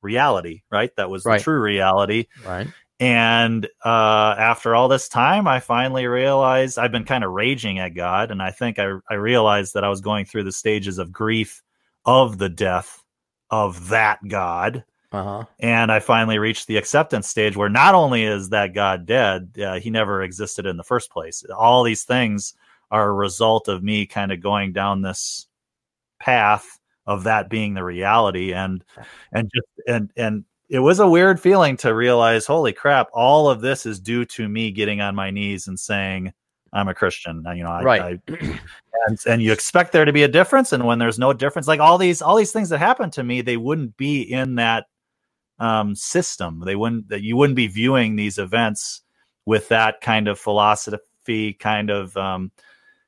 reality, right? That was right. the true reality. Right. And uh, after all this time, I finally realized I've been kind of raging at God. And I think I, I realized that I was going through the stages of grief of the death of that God. Uh-huh. And I finally reached the acceptance stage where not only is that God dead, uh, he never existed in the first place. All these things are a result of me kind of going down this path of that being the reality. And, and, just, and, and it was a weird feeling to realize, holy crap, all of this is due to me getting on my knees and saying, I'm a Christian. You know, I, right. I, and, and you expect there to be a difference. And when there's no difference, like all these, all these things that happened to me, they wouldn't be in that, um, system. They wouldn't, that you wouldn't be viewing these events with that kind of philosophy, kind of, um,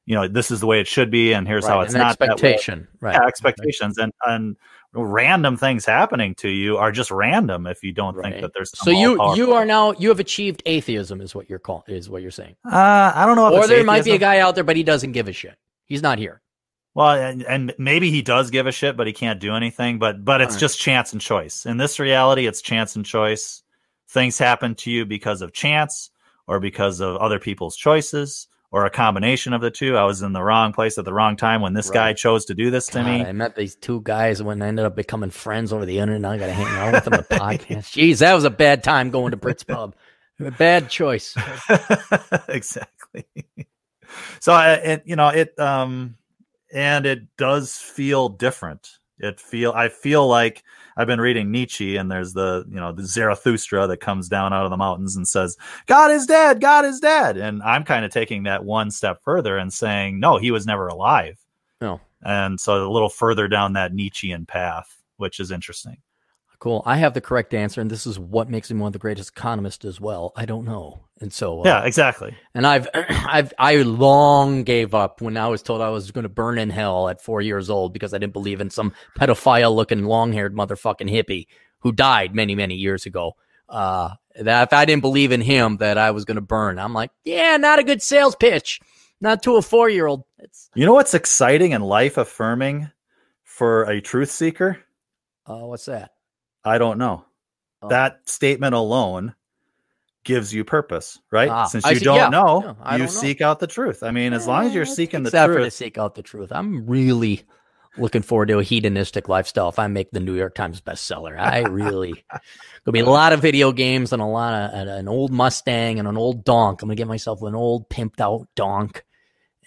you know, this is the way it should be. And here's right. how it's and not expectation, right? Yeah, expectations right. and, and random things happening to you are just random. If you don't right. think that there's, so you, you are now, you have achieved atheism is what you're calling, is what you're saying. Uh, I don't know. If or it's there atheism. Might be a guy out there, but he doesn't give a shit. He's not here. Well, and, and maybe he does give a shit, but he can't do anything, but, but it's right. just chance and choice. In this reality, it's chance and choice. Things happen to you because of chance or because of other people's choices, or a combination of the two. I was in the wrong place at the wrong time when this right. guy chose to do this God, to me. I met these two guys when I ended up becoming friends over the internet. Now I got to hang out with them on the podcast. Jeez, that was a bad time going to Brit's Pub. Bad choice. Exactly. So, I, it, you know, it, um, and it does feel different. It feel, I feel like I've been reading Nietzsche, and there's the, you know, the Zarathustra that comes down out of the mountains and says, God is dead. God is dead. And I'm kind of taking that one step further and saying, no, he was never alive. No. And so a little further down that Nietzschean path, which is interesting. Cool. I have the correct answer, and this is what makes him one of the greatest economists as well. I don't know. And so, uh, yeah, exactly. And I've, I've, I long gave up when I was told I was going to burn in hell at four years old because I didn't believe in some pedophile looking long haired motherfucking hippie who died many, many years ago. Uh, that if I didn't believe in him, that I was going to burn. I'm like, yeah, not a good sales pitch. Not to a four year old. It's- you know what's exciting and life affirming for a truth seeker? Uh, what's that? I don't know. Oh. That statement alone gives you purpose, right? Ah, Since you see, don't yeah. know, yeah, I you don't know. seek out the truth. I mean, as long as you're seeking the truth. To seek out the truth. I'm really looking forward to a hedonistic lifestyle if I make the New York Times bestseller. I really. There'll be a lot of video games and a lot of and an old Mustang and an old donk. I'm going to get myself an old pimped out donk.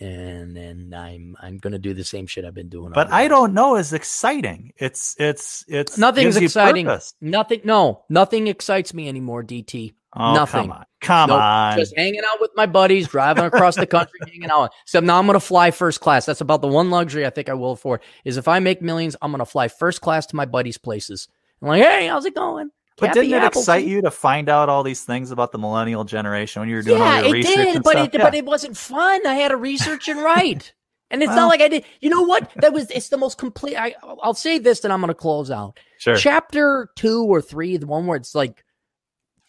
And then I'm I'm gonna do the same shit I've been doing. But I don't know is exciting. It's it's it's nothing's exciting. Purpose. Nothing. No, nothing excites me anymore. D T. Oh, nothing. Come on. Come nope. on. Just hanging out with my buddies, driving across the country, hanging out. So now I'm gonna fly first class. That's about the one luxury I think I will afford. Is if I make millions, I'm gonna fly first class to my buddies' places. I'm like, hey, how's it going? But Cappy didn't it Apple excite thing? you to find out all these things about the millennial generation when you were doing yeah, all your it research? Did, and but stuff? It, yeah, but it wasn't fun. I had to research and write. And it's well, not like I did. You know what? That was, it's the most complete. I, I'll say this, and I'm going to close out. Sure. Chapter two or three, the one where it's like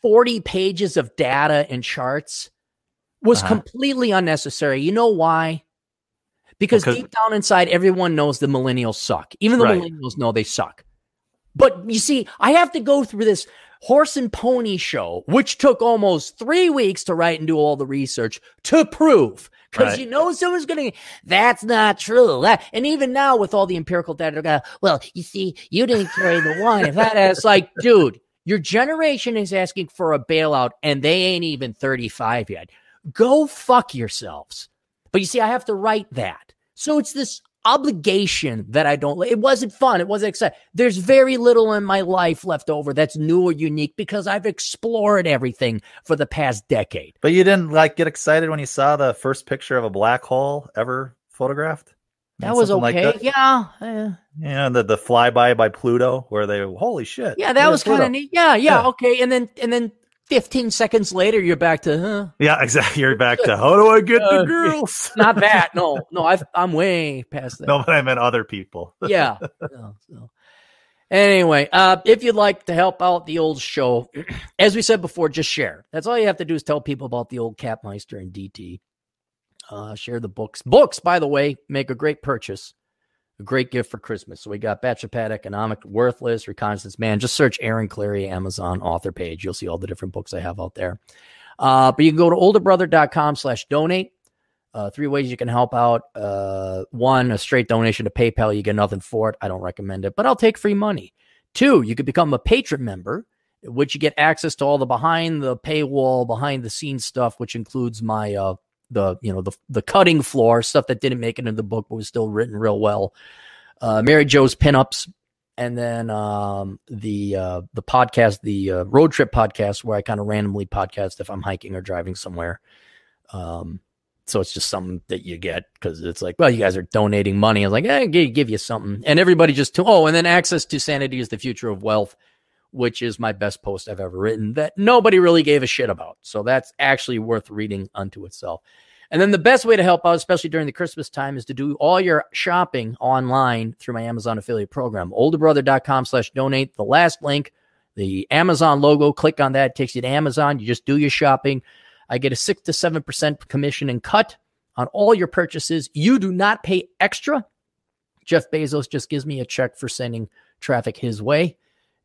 forty pages of data and charts, was uh-huh. completely unnecessary. You know why? Because, because deep down inside, everyone knows the millennials suck. Even the right. millennials know they suck. But you see, I have to go through this horse and pony show, which took almost three weeks to write and do all the research to prove. Because right. you know someone's going to, that's not true. That, and even now with all the empirical data, go, well, you see, you didn't carry the wine. It's like, dude, your generation is asking for a bailout and they ain't even thirty-five yet. Go fuck yourselves. But you see, I have to write that. So it's this obligation that I don't, it wasn't fun. It wasn't exciting. There's very little in my life left over that's new or unique because I've explored everything for the past decade. But you didn't like get excited when you saw the first picture of a black hole ever photographed? That was okay. Like that. Yeah. Yeah. Yeah. The the flyby by Pluto, where they holy shit. Yeah, that was kind of neat. Yeah, yeah. Yeah. Okay. And then and then fifteen seconds later, you're back to huh. Yeah, exactly. You're back to how do I get uh, the girls? Not that. No. No. I've, I'm way past that. No, but I meant other people. Yeah. Yeah, so. Anyway, uh, if you'd like to help out the old show, as we said before, just share. That's all you have to do is tell people about the old Capmeister and D T. Uh, share the books. Books, by the way, make a great purchase, a great gift for Christmas. So we got Bachelor Pad, Economic, Worthless, Reconnaissance Man. Just search Aaron Clary, Amazon author page. You'll see all the different books I have out there. Uh, but you can go to olderbrother.com slash donate. Uh, three ways you can help out. Uh, one, a straight donation to PayPal. You get nothing for it. I don't recommend it, but I'll take free money. Two, you could become a patron member, which you get access to all the behind the paywall, behind the scenes stuff, which includes my uh, the you know the the cutting floor stuff that didn't make it into the book but was still written real well. Uh, Mary Jo's pinups, and then um, the uh, the podcast, the uh, road trip podcast, where I kind of randomly podcast if I'm hiking or driving somewhere. Um, So it's just something that you get because it's like, well, you guys are donating money. I was like, eh, give, give you something. And everybody just, to, oh, and then access to Sanity is the Future of Wealth, which is my best post I've ever written that nobody really gave a shit about. So that's actually worth reading unto itself. And then the best way to help out, especially during the Christmas time, is to do all your shopping online through my Amazon affiliate program, olderbrother.com slash donate. The last link, the Amazon logo, click on that. It takes you to Amazon. You just do your shopping. I get a six to seven percent commission and cut on all your purchases. You do not pay extra. Jeff Bezos just gives me a check for sending traffic his way.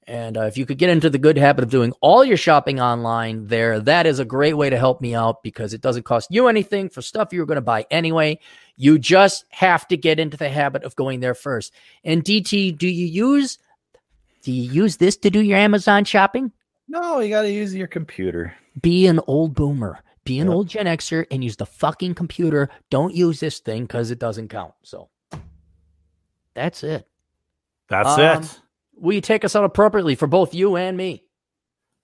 And uh, if you could get into the good habit of doing all your shopping online there, that is a great way to help me out because it doesn't cost you anything for stuff you're going to buy anyway. You just have to get into the habit of going there first. And D T, do you use, do you use this to do your Amazon shopping? No, you got to use your computer. Be an old boomer. Be an yep. old Gen Xer and use the fucking computer. Don't use this thing because it doesn't count. So that's it. That's um, it. Will you take us out appropriately for both you and me?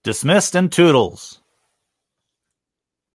Dismissed and toodles.